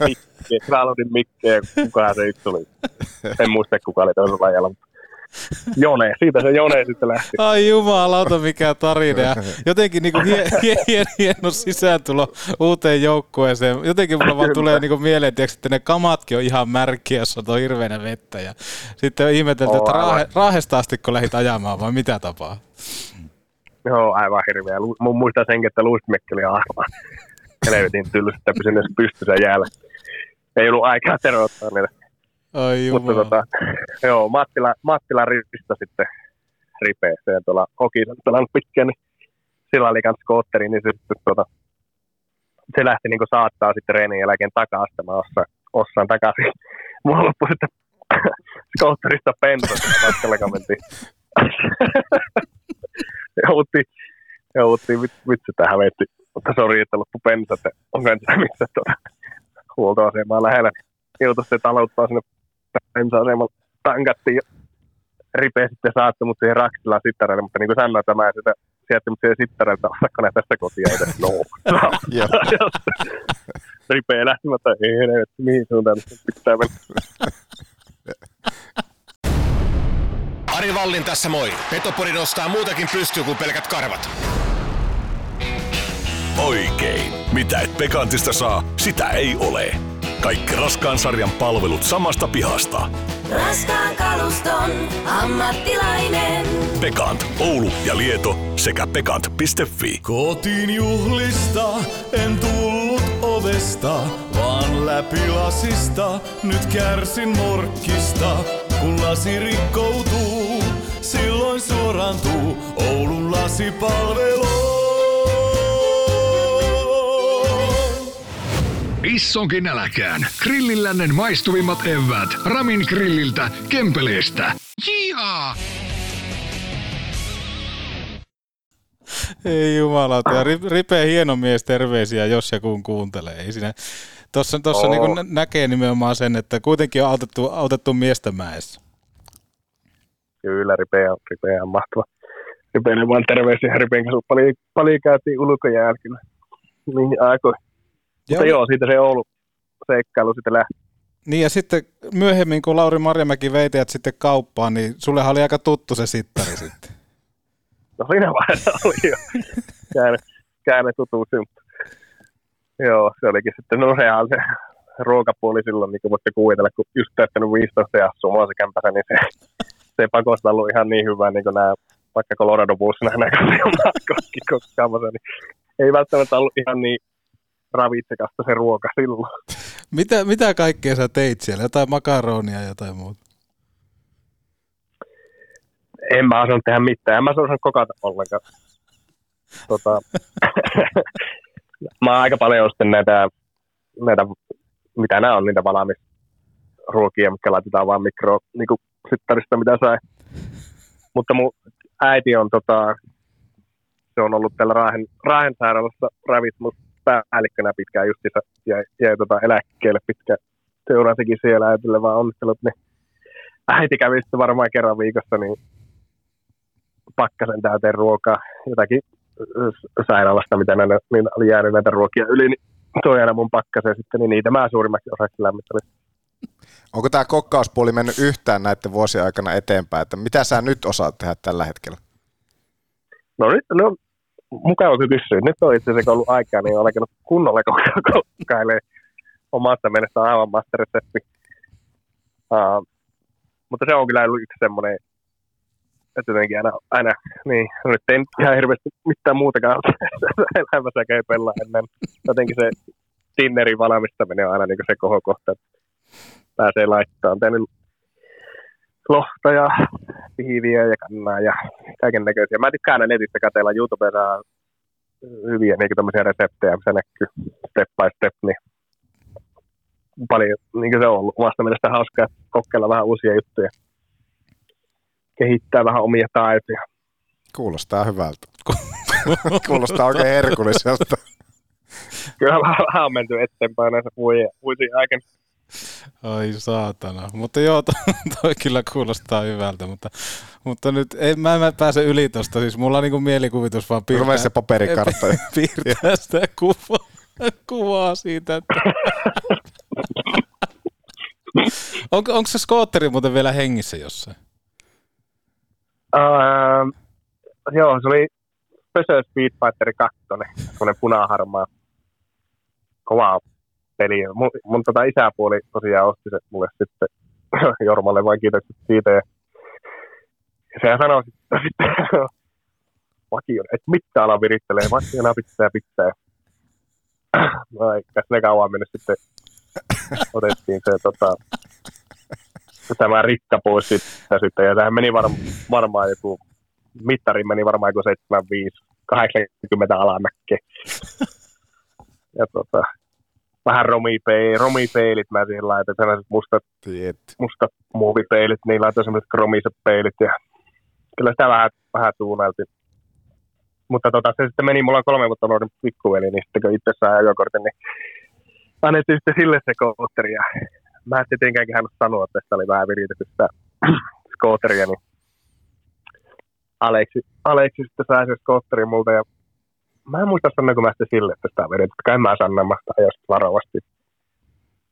Mikke, Kralonin Mikke, kukahan se yksi oli. En muista, kuka oli toisella ajalla, mutta Jone, siitä se Jone sitten lähti. Ai jumalauta, mikä tarina. Ja jotenkin niin kuin hieno sisääntulo uuteen joukkueeseen. Jotenkin mulla vaan tulee niin kuin mieleen, että ne kamatkin on ihan märkiä, jos on hirveänä vettä. Ja sitten ihmetelty, että Raahesta asti, kun lähdit ajamaan, vai mitä tapaa? Joo, aivan hirveä. Muistan senkin, että luistimekki oli aivan helvetin tyllystä, pysynyt pystyssä jäällä. Ei ollut aikaa terottaa niitä. Ai jumala. Mutta joo, Mattila Risto sitten ripeeseen tuolla Hokisantalan pitkään, niin sillä oli kans skootteri, niin se lähti niinku saattaa sitten treenin jälkeen taka-astamaan ossaan takaisin. Mulla loppui sitten skootterista pentot, matkalla kommentiin. Jouttiin vitsi tähän vetti, mutta sori, että loppu pensa, että onko en tiedä missä huoltoasemaa lähellä. Joutui se talouttaa sinne pensa-asemalla, tankattiin ja ripeä sitten saattu mut siihen Raksilaan sittareille, mutta niin kuin sanoin, että mä en sitä sieltä mut siihen sittareille, osaatko nää tästä kotia, joten ripeä lähtemättä, ei helvetti, mihin suuntaan pitää mennä. Ari Vallin tässä moi. Petopodi nostaa muutakin pystyy kuin pelkät karvat. Oikein. Mitä et Pekantista saa, sitä ei ole. Kaikki Raskaan sarjan palvelut samasta pihasta. Raskaan kaluston ammattilainen. Pekant, Oulu ja Lieto sekä pekant.fi. Kotiin juhlista en tullut ovesta, vaan läpi lasista nyt kärsin morkkista. Kun lasi rikkoutuu, silloin suorantuu Oulun lasipalvelu. Issonkin äläkään. Grillillännen maistuvimmat evät. Ramin grilliltä, Kempeleestä. Jihaa! Ei jumalauta. Ripeä hieno mies, terveisiä, jos ja kun kuuntelee. Ei siinä. Tossa niin näkee nimenomaan sen, että kuitenkin on autettu miestä mäessä. Kyllä, ripeä on mahtava. Ripeinen vaan terveisiä. Ripeän kanssa paljon käytiin ulkojälkinä. Niin aikoihin. Mutta joo, siitä se Oulun seikkailu sitten lähti. Niin ja sitten myöhemmin, kun Lauri Marjamäki vei teidät sitten kauppaan, niin sullehan oli aika tuttu se sittari sitten. No siinä vaiheessa oli jo käänne tutuksi. Joo, se olikin sitten, no sehän se ruokapuoli silloin, niin kuin voitte kuvitella, kun just täyttänyt 15 ja suomalaisen kämpässä, niin se ei pakosta ollut ihan niin hyvää, niin kuin nämä, vaikka Colorado bussina nämä kaikki kokkaamassa, niin ei välttämättä ollut ihan niin ravitsekasta se ruoka silloin. Mitä kaikkea sä teit siellä? Jotain makaronia ja jotain muuta? En mä osannut tehdä mitään. En mä osannut kokata ollenkaan. Mä oon aika paljon sitten näitä mitä nämä on, niitä valmisruokia, mitkä laitetaan vaan mikroon, niinku sittarista mitä sai. Mutta mun äiti on, se on ollut täällä Raahen sairaalassa ravitsemus päällikkönä pitkään justiinsa jäi eläkkeelle pitkään. Seurasikin siellä äitille vaan onnittelut, niin äiti kävi sitten varmaan kerran viikossa niin pakkasen täyteen ruokaa, jotakin sairaalasta, mitä näin, niin oli jäänyt näitä ruokia yli, niin toi aina mun pakkaseen sitten, niin niitä mä suurimmaksi osaksi lämmittelin. Onko tämä kokkauspuoli mennyt yhtään näiden vuosien aikana eteenpäin, että mitä sä nyt osaat tehdä tällä hetkellä? No nyt on mukava, kun kysyy. Nyt on itse asiassa ollut aikaa, niin olen alkanut kunnolla kokkailemaan omasta mielestä aivan mastercheffi. Mutta se on kyllä ollut yksi semmoinen, että jotenkin aina niin, nyt ei ihan hirveästi mitään muutakaan elämässä käy pelaa ennen. Jotenkin se dinnerin valmistaminen on aina niin kuin se kohokohta, että pääsee laittaa. On tehnyt lohta ja pihviä ja kannaa ja kaiken näköisiä. Mä tykkään netistä katsella YouTubena hyviä niin tämmöisiä reseptejä, missä näkyy step by step. Niin paljon, niin kuin se on ollut omasta mielestä hauskaa kokeilla vähän uusia juttuja. Kehittää vähän omia taitoja. Kuulostaa hyvältä. Kuulostaa oikein herkulliselta. Kyllä vähän on menty eteenpäin näissä vuosien aikana. Ai saatana, mutta joo, toi kyllä kuulostaa hyvältä, mutta nyt mä en pääse yli tosta, siis mulla on niinku mielikuvitus vaan piirtää sitä kuvaa siitä, että onko se skootteri muuten vielä hengissä jossain? Joo, se oli Pösö Speedfighter 2, semmoinen punaharmaa, kovaa. Eli mun isäpuoli tosiaan osti se mulle sitten Jormalle vain kiitokset siitä. Ja sehän sanoi sitten vakio, että mitään ala virittelee, vakiona pitää. No eikä ne kauan mennyt sitten. Otettiin se tämä rikka pois sitten. Ja tähän meni varmaan joku, mittari meni varmaan joku 75-80 alamäkkiä. Ja vähän romipeilit mä siihen laitan, sellaiset mustat muovipeilit, niin laitan sellaiset kromiset peilit ja kyllä sitä vähän tuunailtiin. Mutta se sitten meni, mulla on 3 vuotta nuorin pikkuveli, niin sitten kun itse saa ajokortin, niin annettiin sitten sille se skooteri ja mä en tietenkäänkin halunnut sanoa, että sitä oli vähän viritetty sitä skooteria, niin Aleksi sitten sai se skooteri multa ja mä en muista sanoa, kun mä sitten sille, että sitä vedet, että en mä saa nämästä ajoista varovasti.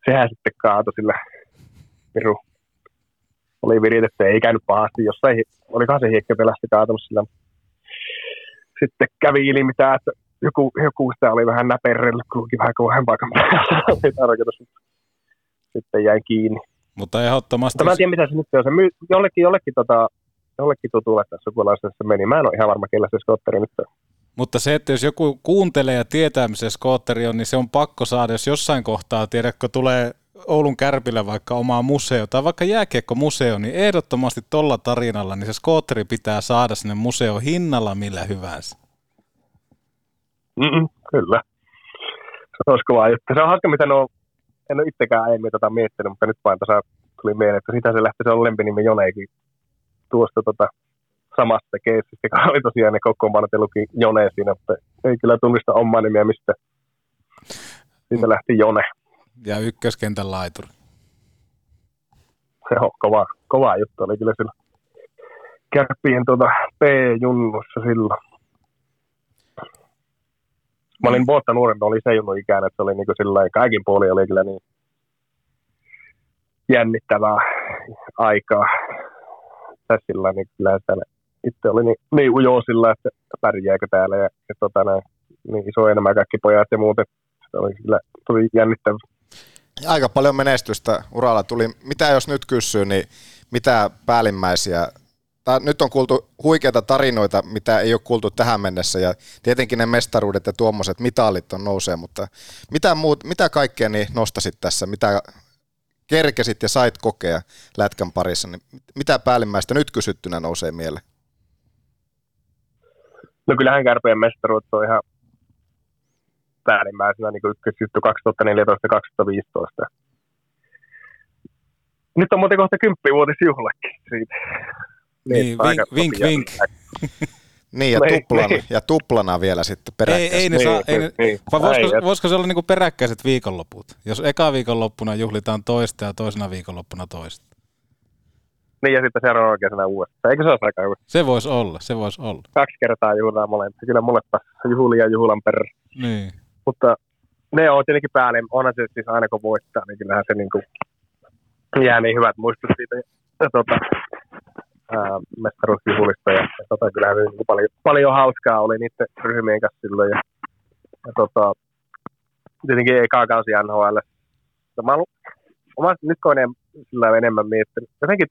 Sehän sitten kaatui sillä viru. Oli viritetty, ei käynyt pahasti. Jossain olikohan se hiekkäpelästä kaatunut sillä. Sitten kävi ilmi tämä, että joku sitä oli vähän näperrellyt, kulki vähän kohan paikan päällä. Ei tarkoitus. sitten jäi kiinni. Mutta ehdottomasti... Mä en tiedä, mitä se nyt on. Se jollekin tutulle tässä sukulaisessa meni. Mä en ole ihan varma, kellä se skootteri nyt on. Mutta se, että jos joku kuuntelee ja tietää, missä skootteri on, niin se on pakko saada, jos jossain kohtaa, tiedätkö, tulee Oulun Kärpillä vaikka omaa museo tai vaikka jääkiekkomuseo, niin ehdottomasti tolla tarinalla niin se skootteri pitää saada sinne museon hinnalla millä hyvänsä. Kyllä. Se olisi kova juttu. Se on hauska, mitä en ole itsekään aiemmin tätä miettinyt, mutta nyt vain tässä tuli mieleen, että sitä se lähti, se on lempinimi Joneikin tuosta samasta keissistä, joka oli tosiaan ne kokoonpanot ja luki Jone siinä, mutta ei kyllä tunnista omaa nimeä mistä. Siitä lähti Jone. Ja ykköskentän laituri. Se on kova juttu, oli kyllä sillä Kärppien P-junnussa silloin. Mä olin vuotta nuorempi, oli se junnu ikään, että se oli niin kuin sillä kaikin puolin oli kyllä niin jännittävää aikaa. Tässä sillä niin kyllä itse oli niin ujoa sillä, että pärjääkö täällä ja niin iso enemmän kaikki pojat ja muuten. Tuli jännittävä. Aika paljon menestystä uralla tuli. Mitä jos nyt kysyy, niin mitä päällimmäisiä? Nyt on kuultu huikeita tarinoita, mitä ei ole kuultu tähän mennessä. Ja tietenkin ne mestaruudet ja tuommoiset mitalit on nousee, mutta mitä kaikkea niin nostasit tässä? Mitä kerkesit ja sait kokea lätkän parissa? Niin mitä päällimmäistä nyt kysyttynä nousee mieleen? No kyllähän Kärpien mestaruudet on ihan päällimmäisenä niin ykkösjuttu 2014-2015. Nyt on muuten kohta 10-vuotisjuhlakin siitä. Niin, vink. Niin, ja tuplana vielä sitten peräkkäiset. Ei ne saa. Voisiko se olla niin peräkkäiset viikonloput? Jos eka viikonloppuna juhlitaan toista ja toisena viikonloppuna toista. Niin, ja sitten seuraava oikeastaan uudestaan. Eikö se ole aika hyvä? Se voisi olla. 2 kertaa juhlaa molemmat. Kyllä mulle tässä juhlia ja juhlan perä. Niin. Mutta ne on tietenkin päälle. Onhan se siis aina kun voittaa, niin kyllähän se niin kuin jää niin hyvät muistot siitä mestaruusjuhlista. Ja kyllähän se niin paljon hauskaa oli niiden ryhmien kanssa silloin. Ja tietenkin eka kausi NHL. Nyt kun olen enemmän miettinyt. Jotenkin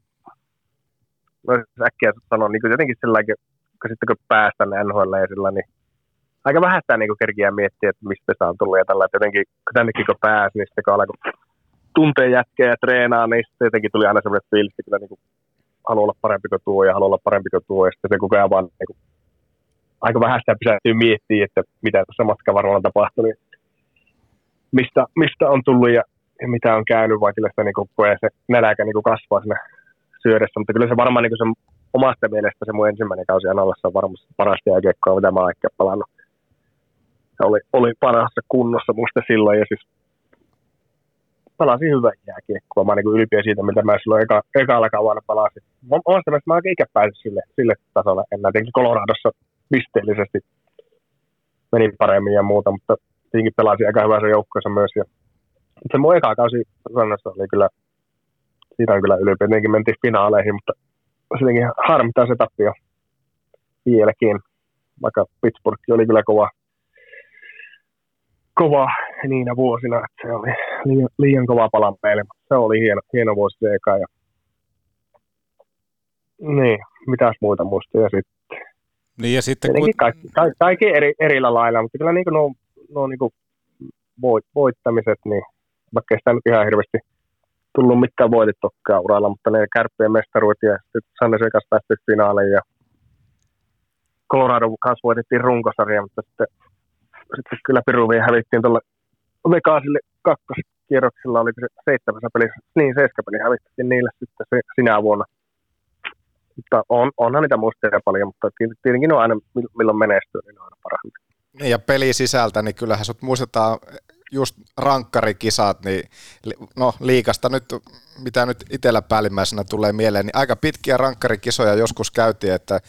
äkkiä sanon, niin jotenkin sillä lailla, kun päästään NHL ja sillä niin aika vähän sitä niin kerkiä miettiä, että mistä se on tullut ja tällä, että jotenkin tännekin kun pääsi, niin sitten kun alkoi tuntee jätkejä ja treenaa, niin sitten jotenkin tuli aina sellainen fiilis, että kyllä niin haluaa olla parempi kuin tuo ja ja sitten se koko ajan vaan niin aika vähän sitä pysähtyy miettiä, että mitä tuossa matkan varmaan tapahtui, niin mistä on tullut ja mitä on käynyt, vaan kyllä sitä niin koko ajan se nälkä niin kasvaa sinne syödessä, mutta kyllä se varmaan niin se omasta mielestä se mun ensimmäinen kausi Analassa on varmasti parasta jääkiekkoa, mitä mä oon ehkä palannut. Oli parhaassa kunnossa musta silloin ja siis palasin hyvän jääkiekkoa. Mä oon niin ylpeä siitä, mitä mä silloin ekalla kaudella palasin. Omasta mielestä mä oon eikä päässyt sille tasolle enää. Tietenkin Coloradossa pisteellisesti menin paremmin ja muuta, mutta tietenkin pelasin aika hyvässä joukkueessa myös. Ja se mun eka kausi Rannassa oli kyllä, siitä on kyllä ylpeä. Tietenkin mentiin finaaleihin, mutta sittenkin harmittaa se tappio vieläkin, vaikka Pittsburgh oli kyllä kova niinä vuosina, että se oli liian kova palan päälle. Se oli hieno vuosi se eka. Ja... Niin, mitäs muita muistoja sitten. Niin ja sitten kaikki erillä lailla, mutta kyllä niin nuo niin voittamiset, niin vaikka ei sitä nyt ihan hirveästi tullut mitään voitettukaan uralla, mutta ne Kärppien mestaruudet ja sitten Sanne Sekas päästy finaaliin ja Colorado kanssa voitettiin runkosarja, mutta sitten kyllä Piruviin hävittiin tuolla Vegasille kakkoskierroksella, oli se 7 peli, niin 7 peli hävittiin niille sitten sinä vuonna. Mutta onhan niitä muisteja paljon, mutta tietenkin on aina, milloin menestyy, niin on aina parhaita. Ja peli sisältä, niin kyllähän sut muistetaan just rankkarikisat, niin liigasta nyt, mitä nyt itsellä päällimmäisenä tulee mieleen, niin aika pitkiä rankkarikisoja joskus käytiin, että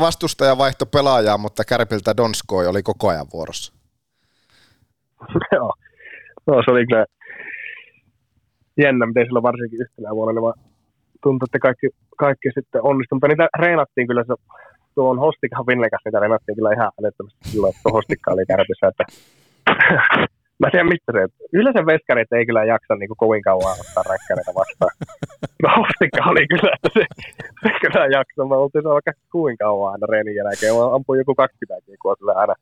vastustaja vaihtoi pelaajaa, mutta Kärpiltä Donskoi oli koko ajan vuorossa. Joo, se oli kyllä jännä, miten silloin varsinkin yhtenä vuonna, niin tuntuu, että kaikki sitten onnistui, mutta niitä reenattiin kyllä se... Tuon Hostikhan Vinlekas, niitä rennattiin kyllä ihan älyttömästi. Hostikka oli Kärpissä, että Mä tiedän mistä yleensä veskarit ei kyllä jaksa niin kuin kovin kauan ottaa räkkäreitä vastaan. No ostikka oli kyllä, että se kyllä jaksa. Mä oltiin vaikka kuinka kauan aina reenin jälkeen. Mä ampuin joku 20 kiekkoa sillä aina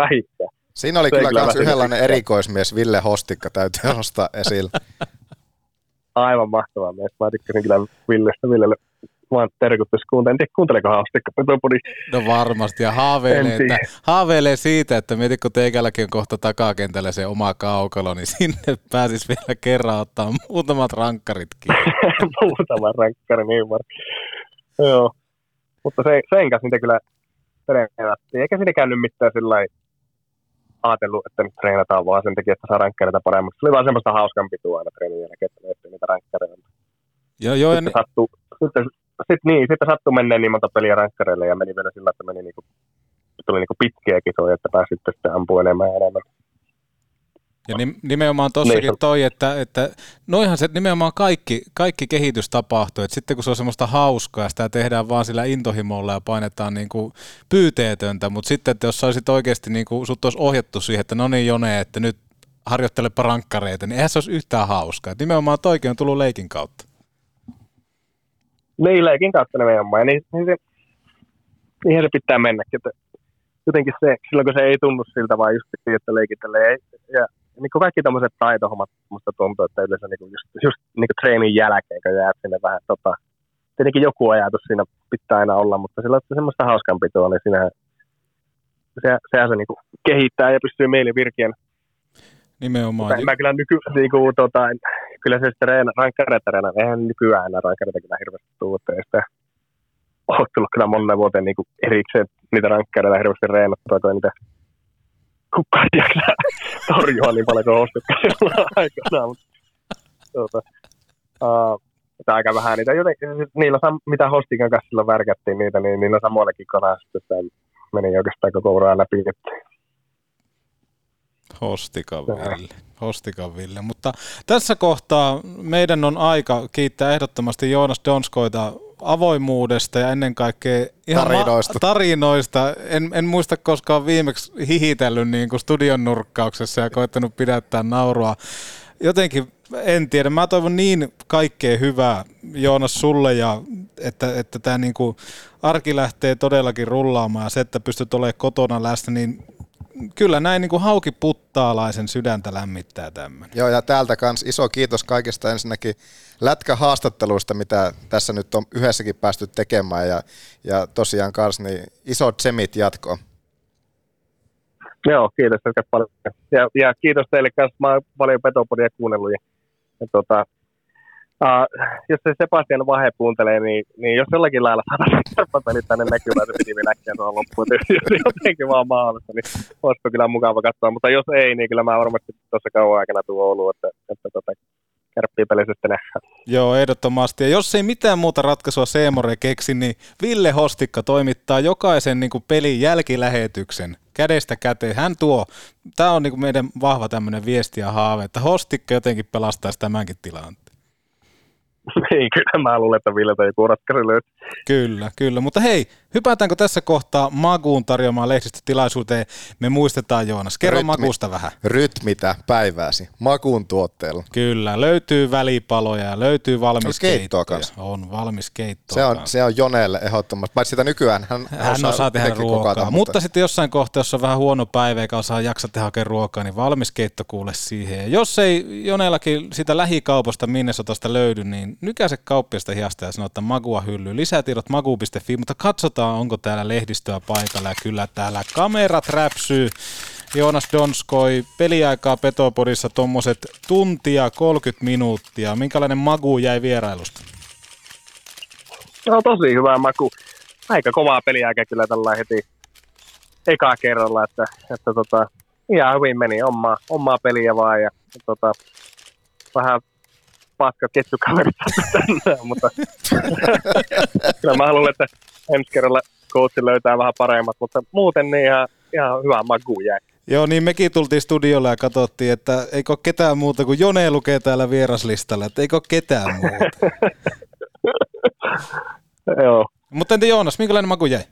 vähittää. Siinä oli kyllä myös yhdenlainen erikoismies Ville Hostikka, täytyy nostaa esille. Aivan mahtavaa mies. Mä tykkäsin kyllä Villestä. Villelle vaan terkuttais kuuntelin. En tiedä, kuunteleekohan Hostikka Petopodissa. No varmasti. Ja haaveilee siitä, että mietit, kun teikälläkin on kohta takakentällä se oma kaukalo, niin sinne pääsis vielä kerran ottaa muutamat rankkaritkin. Muutama rankkari, niin varmaan. Joo. Mutta sen kanssa niitä kyllä treenattiin. Eikä siinä käynyt mitään sillain ajatellut, että nyt treenataan vaan sen takia, että saa rankkareita paremmaksi. Se oli vaan semmoista hauskanpitoa aina treenin jälkeen, että löytyy niitä rankkareita. Joo, sitten sattuu menneen niin monta peliä rankkareille ja meni vielä sillä, että meni tuli niinku pitkiä kisoja, että pääsi sitten ampua enemmän ja enemmän. Ja nimenomaan tossakin toi, että noihan se nimenomaan kaikki kehitys tapahtuu, että sitten kun se on semmoista hauskaa ja sitä tehdään vaan sillä intohimolla ja painetaan niinku pyyteetöntä, mutta sitten että jos saisit oikeasti niinku sut olisi ohjattu siihen, että no niin Jone, että nyt harjoittelepa rankkareita, niin eihän se olisi yhtään hauskaa. Et nimenomaan toikin on tullut leikin kautta. Niin, leikin kautta nimenomaan ja niihin se pitää mennäkin, että jotenkin se, silloin kun se ei tunnu siltä, vaan just siitä, että leikittelee ja niin kaikki tämmöiset taitohommat musta tuntuu, että yleensä niin just niin treenin jälkeen, kun jää sinne vähän tietenkin joku ajatus siinä pitää aina olla, mutta sillä on semmoista hauskanpitoa, niin sehän se niin kehittää ja pystyy mielivirkien. Nimenomaan. Mutta mä kyllä kyllä se sitten rankkareita, eihän nykyään enää rankkareita kyllä hirveästi tuutteista. Olet tullut kyllä monen vuoteen niinku erikseen niitä rankkareita hirveästi reenattua, kun niitä kukaan jaksaa torjua niin paljon kuin ostettua silloin aikanaan. Aika vähän niitä, niillä mitä Hostikan kanssa silloin värkättiin niitä, niin niillä samoillekin kanassa meni oikeastaan koko uraa läpi. Hostikan Ville. Mutta tässä kohtaa meidän on aika kiittää ehdottomasti Joonas Donskoita avoimuudesta ja ennen kaikkea ihan tarinoista. En muista koskaan viimeksi hihitellyt niin kuin studion nurkkauksessa ja koettanut pidättää naurua. Jotenkin en tiedä. Mä toivon niin kaikkea hyvää Joonas sulle ja että tämä niin kuin arki lähtee todellakin rullaamaan ja se, että pystyt olemaan kotona läsnä, niin kyllä näin niin kuin hauki puttaalaisen sydäntä lämmittää tämmöinen. Joo, ja täältä kans iso kiitos kaikista ensinnäkin lätkähaastatteluista, mitä tässä nyt on yhdessäkin päästy tekemään, ja tosiaan kans niin isot semit jatkoon. Joo, kiitos teille paljon. Ja kiitos teille kans, mä oon paljon Petopodia kuunnellut, ja jos se Sebastian Vahe kuuntelee, niin jos jollakin lailla saadaan tarpapeli tänne näkymään, se piti vielä äkkiä tuohon loppuun, jotenkin vaan mahdollista, niin olisiko kyllä mukava katsoa, mutta jos ei, niin kyllä mä varmasti tuossa kauan aikana tuun Ouluun, että Kärppii pelissä sitten nähdään. Joo, ehdottomasti. Ja jos ei mitään muuta ratkaisua Seemore keksi, niin Ville Hostikka toimittaa jokaisen niin kuin pelin jälkilähetyksen kädestä käteen. Hän tuo, tämä on niin kuin meidän vahva tämmöinen viesti ja haave, että Hostikka jotenkin pelastaisi tämänkin tilanteen. Niin, kyllä mä luulen, että Ville tai joku ratkaisu löytyy. Kyllä. Mutta hei, hypätäänkö tässä kohtaa Maguun tarjoamaan lehdistötilaisuuteen? Me muistetaan, Joonas. Kerro Maguusta vähän. Rytmitä päivääsi Maguun tuotteella. Kyllä, löytyy välipaloja ja löytyy valmis keittoa. On valmis keittoa. Se on Jonelle ehdottomasti. Paitsi sitä nykyään hän osaa tehdä ruokaa. Mutta sitten jossain kohtaa, jos on vähän huono päivä eikä osaa jaksa tehdä hakea ruokaa, niin valmis keitto kuule siihen. Ja jos ei Jonellakin sitä lähikaupasta Minnesotasta löydy, niin nykäise kauppiasta hiasta ja sanoo, että Magua hyllyy. Lisätiedot magu.fi, mutta katsotaan, onko täällä lehdistöä paikalla. Ja kyllä täällä kamerat räpsyy. Joonas Donskoi, peliaikaa Petopodissa tuommoiset tuntia 30 minuuttia. Minkälainen maku jäi vierailusta? No tosi hyvä maku. Aika kovaa peliaikaa kyllä tällä heti ekaa kerralla, että ihan hyvin meni omaa peliä vaan ja vähän paska ketjukaverit tänään, mutta kyllä mä haluan, että ensi kerralla coachi löytää vähän paremmat, mutta muuten niin ihan hyvä maku jäi. Joo, niin mekin tultiin studiolle ja katsottiin, että eikö ole ketään muuta kuin Jone lukee täällä vieraslistalla, että eikö ole ketään muuta. Joo. Mutta entä Joonas, minkälainen maku jäi?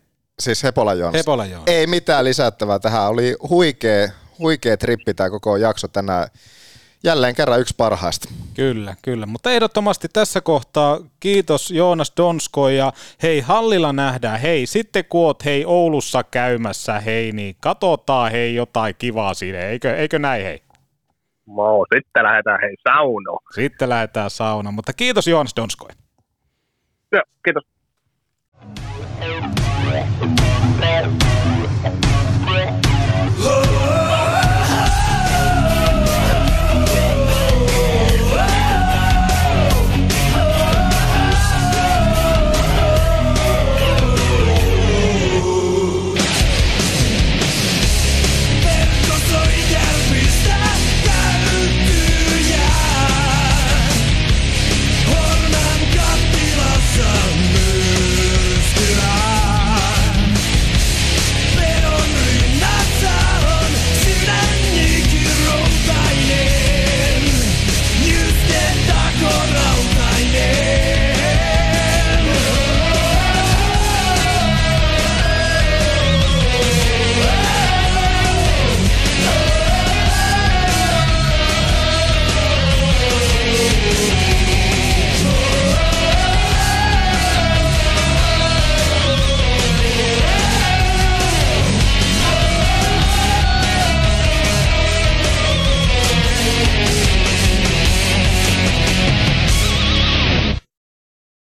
Siis Hepola Joonas. Ei mitään lisättävää, tähän oli huikea huikea trippi tämä koko jakso tänään. Jälleen kerran yksi parhaista. Kyllä, kyllä. Mutta ehdottomasti tässä kohtaa kiitos Joonas Donskoi ja hei hallilla nähdään, hei sitten kun oot, hei Oulussa käymässä, hei niin katsotaan hei jotain kivaa siinä, eikö näin hei? Moi, sitten lähdetään hei saunoon. Sitten lähdetään saunoon, mutta kiitos Joonas Donskoi. Joo, kiitos.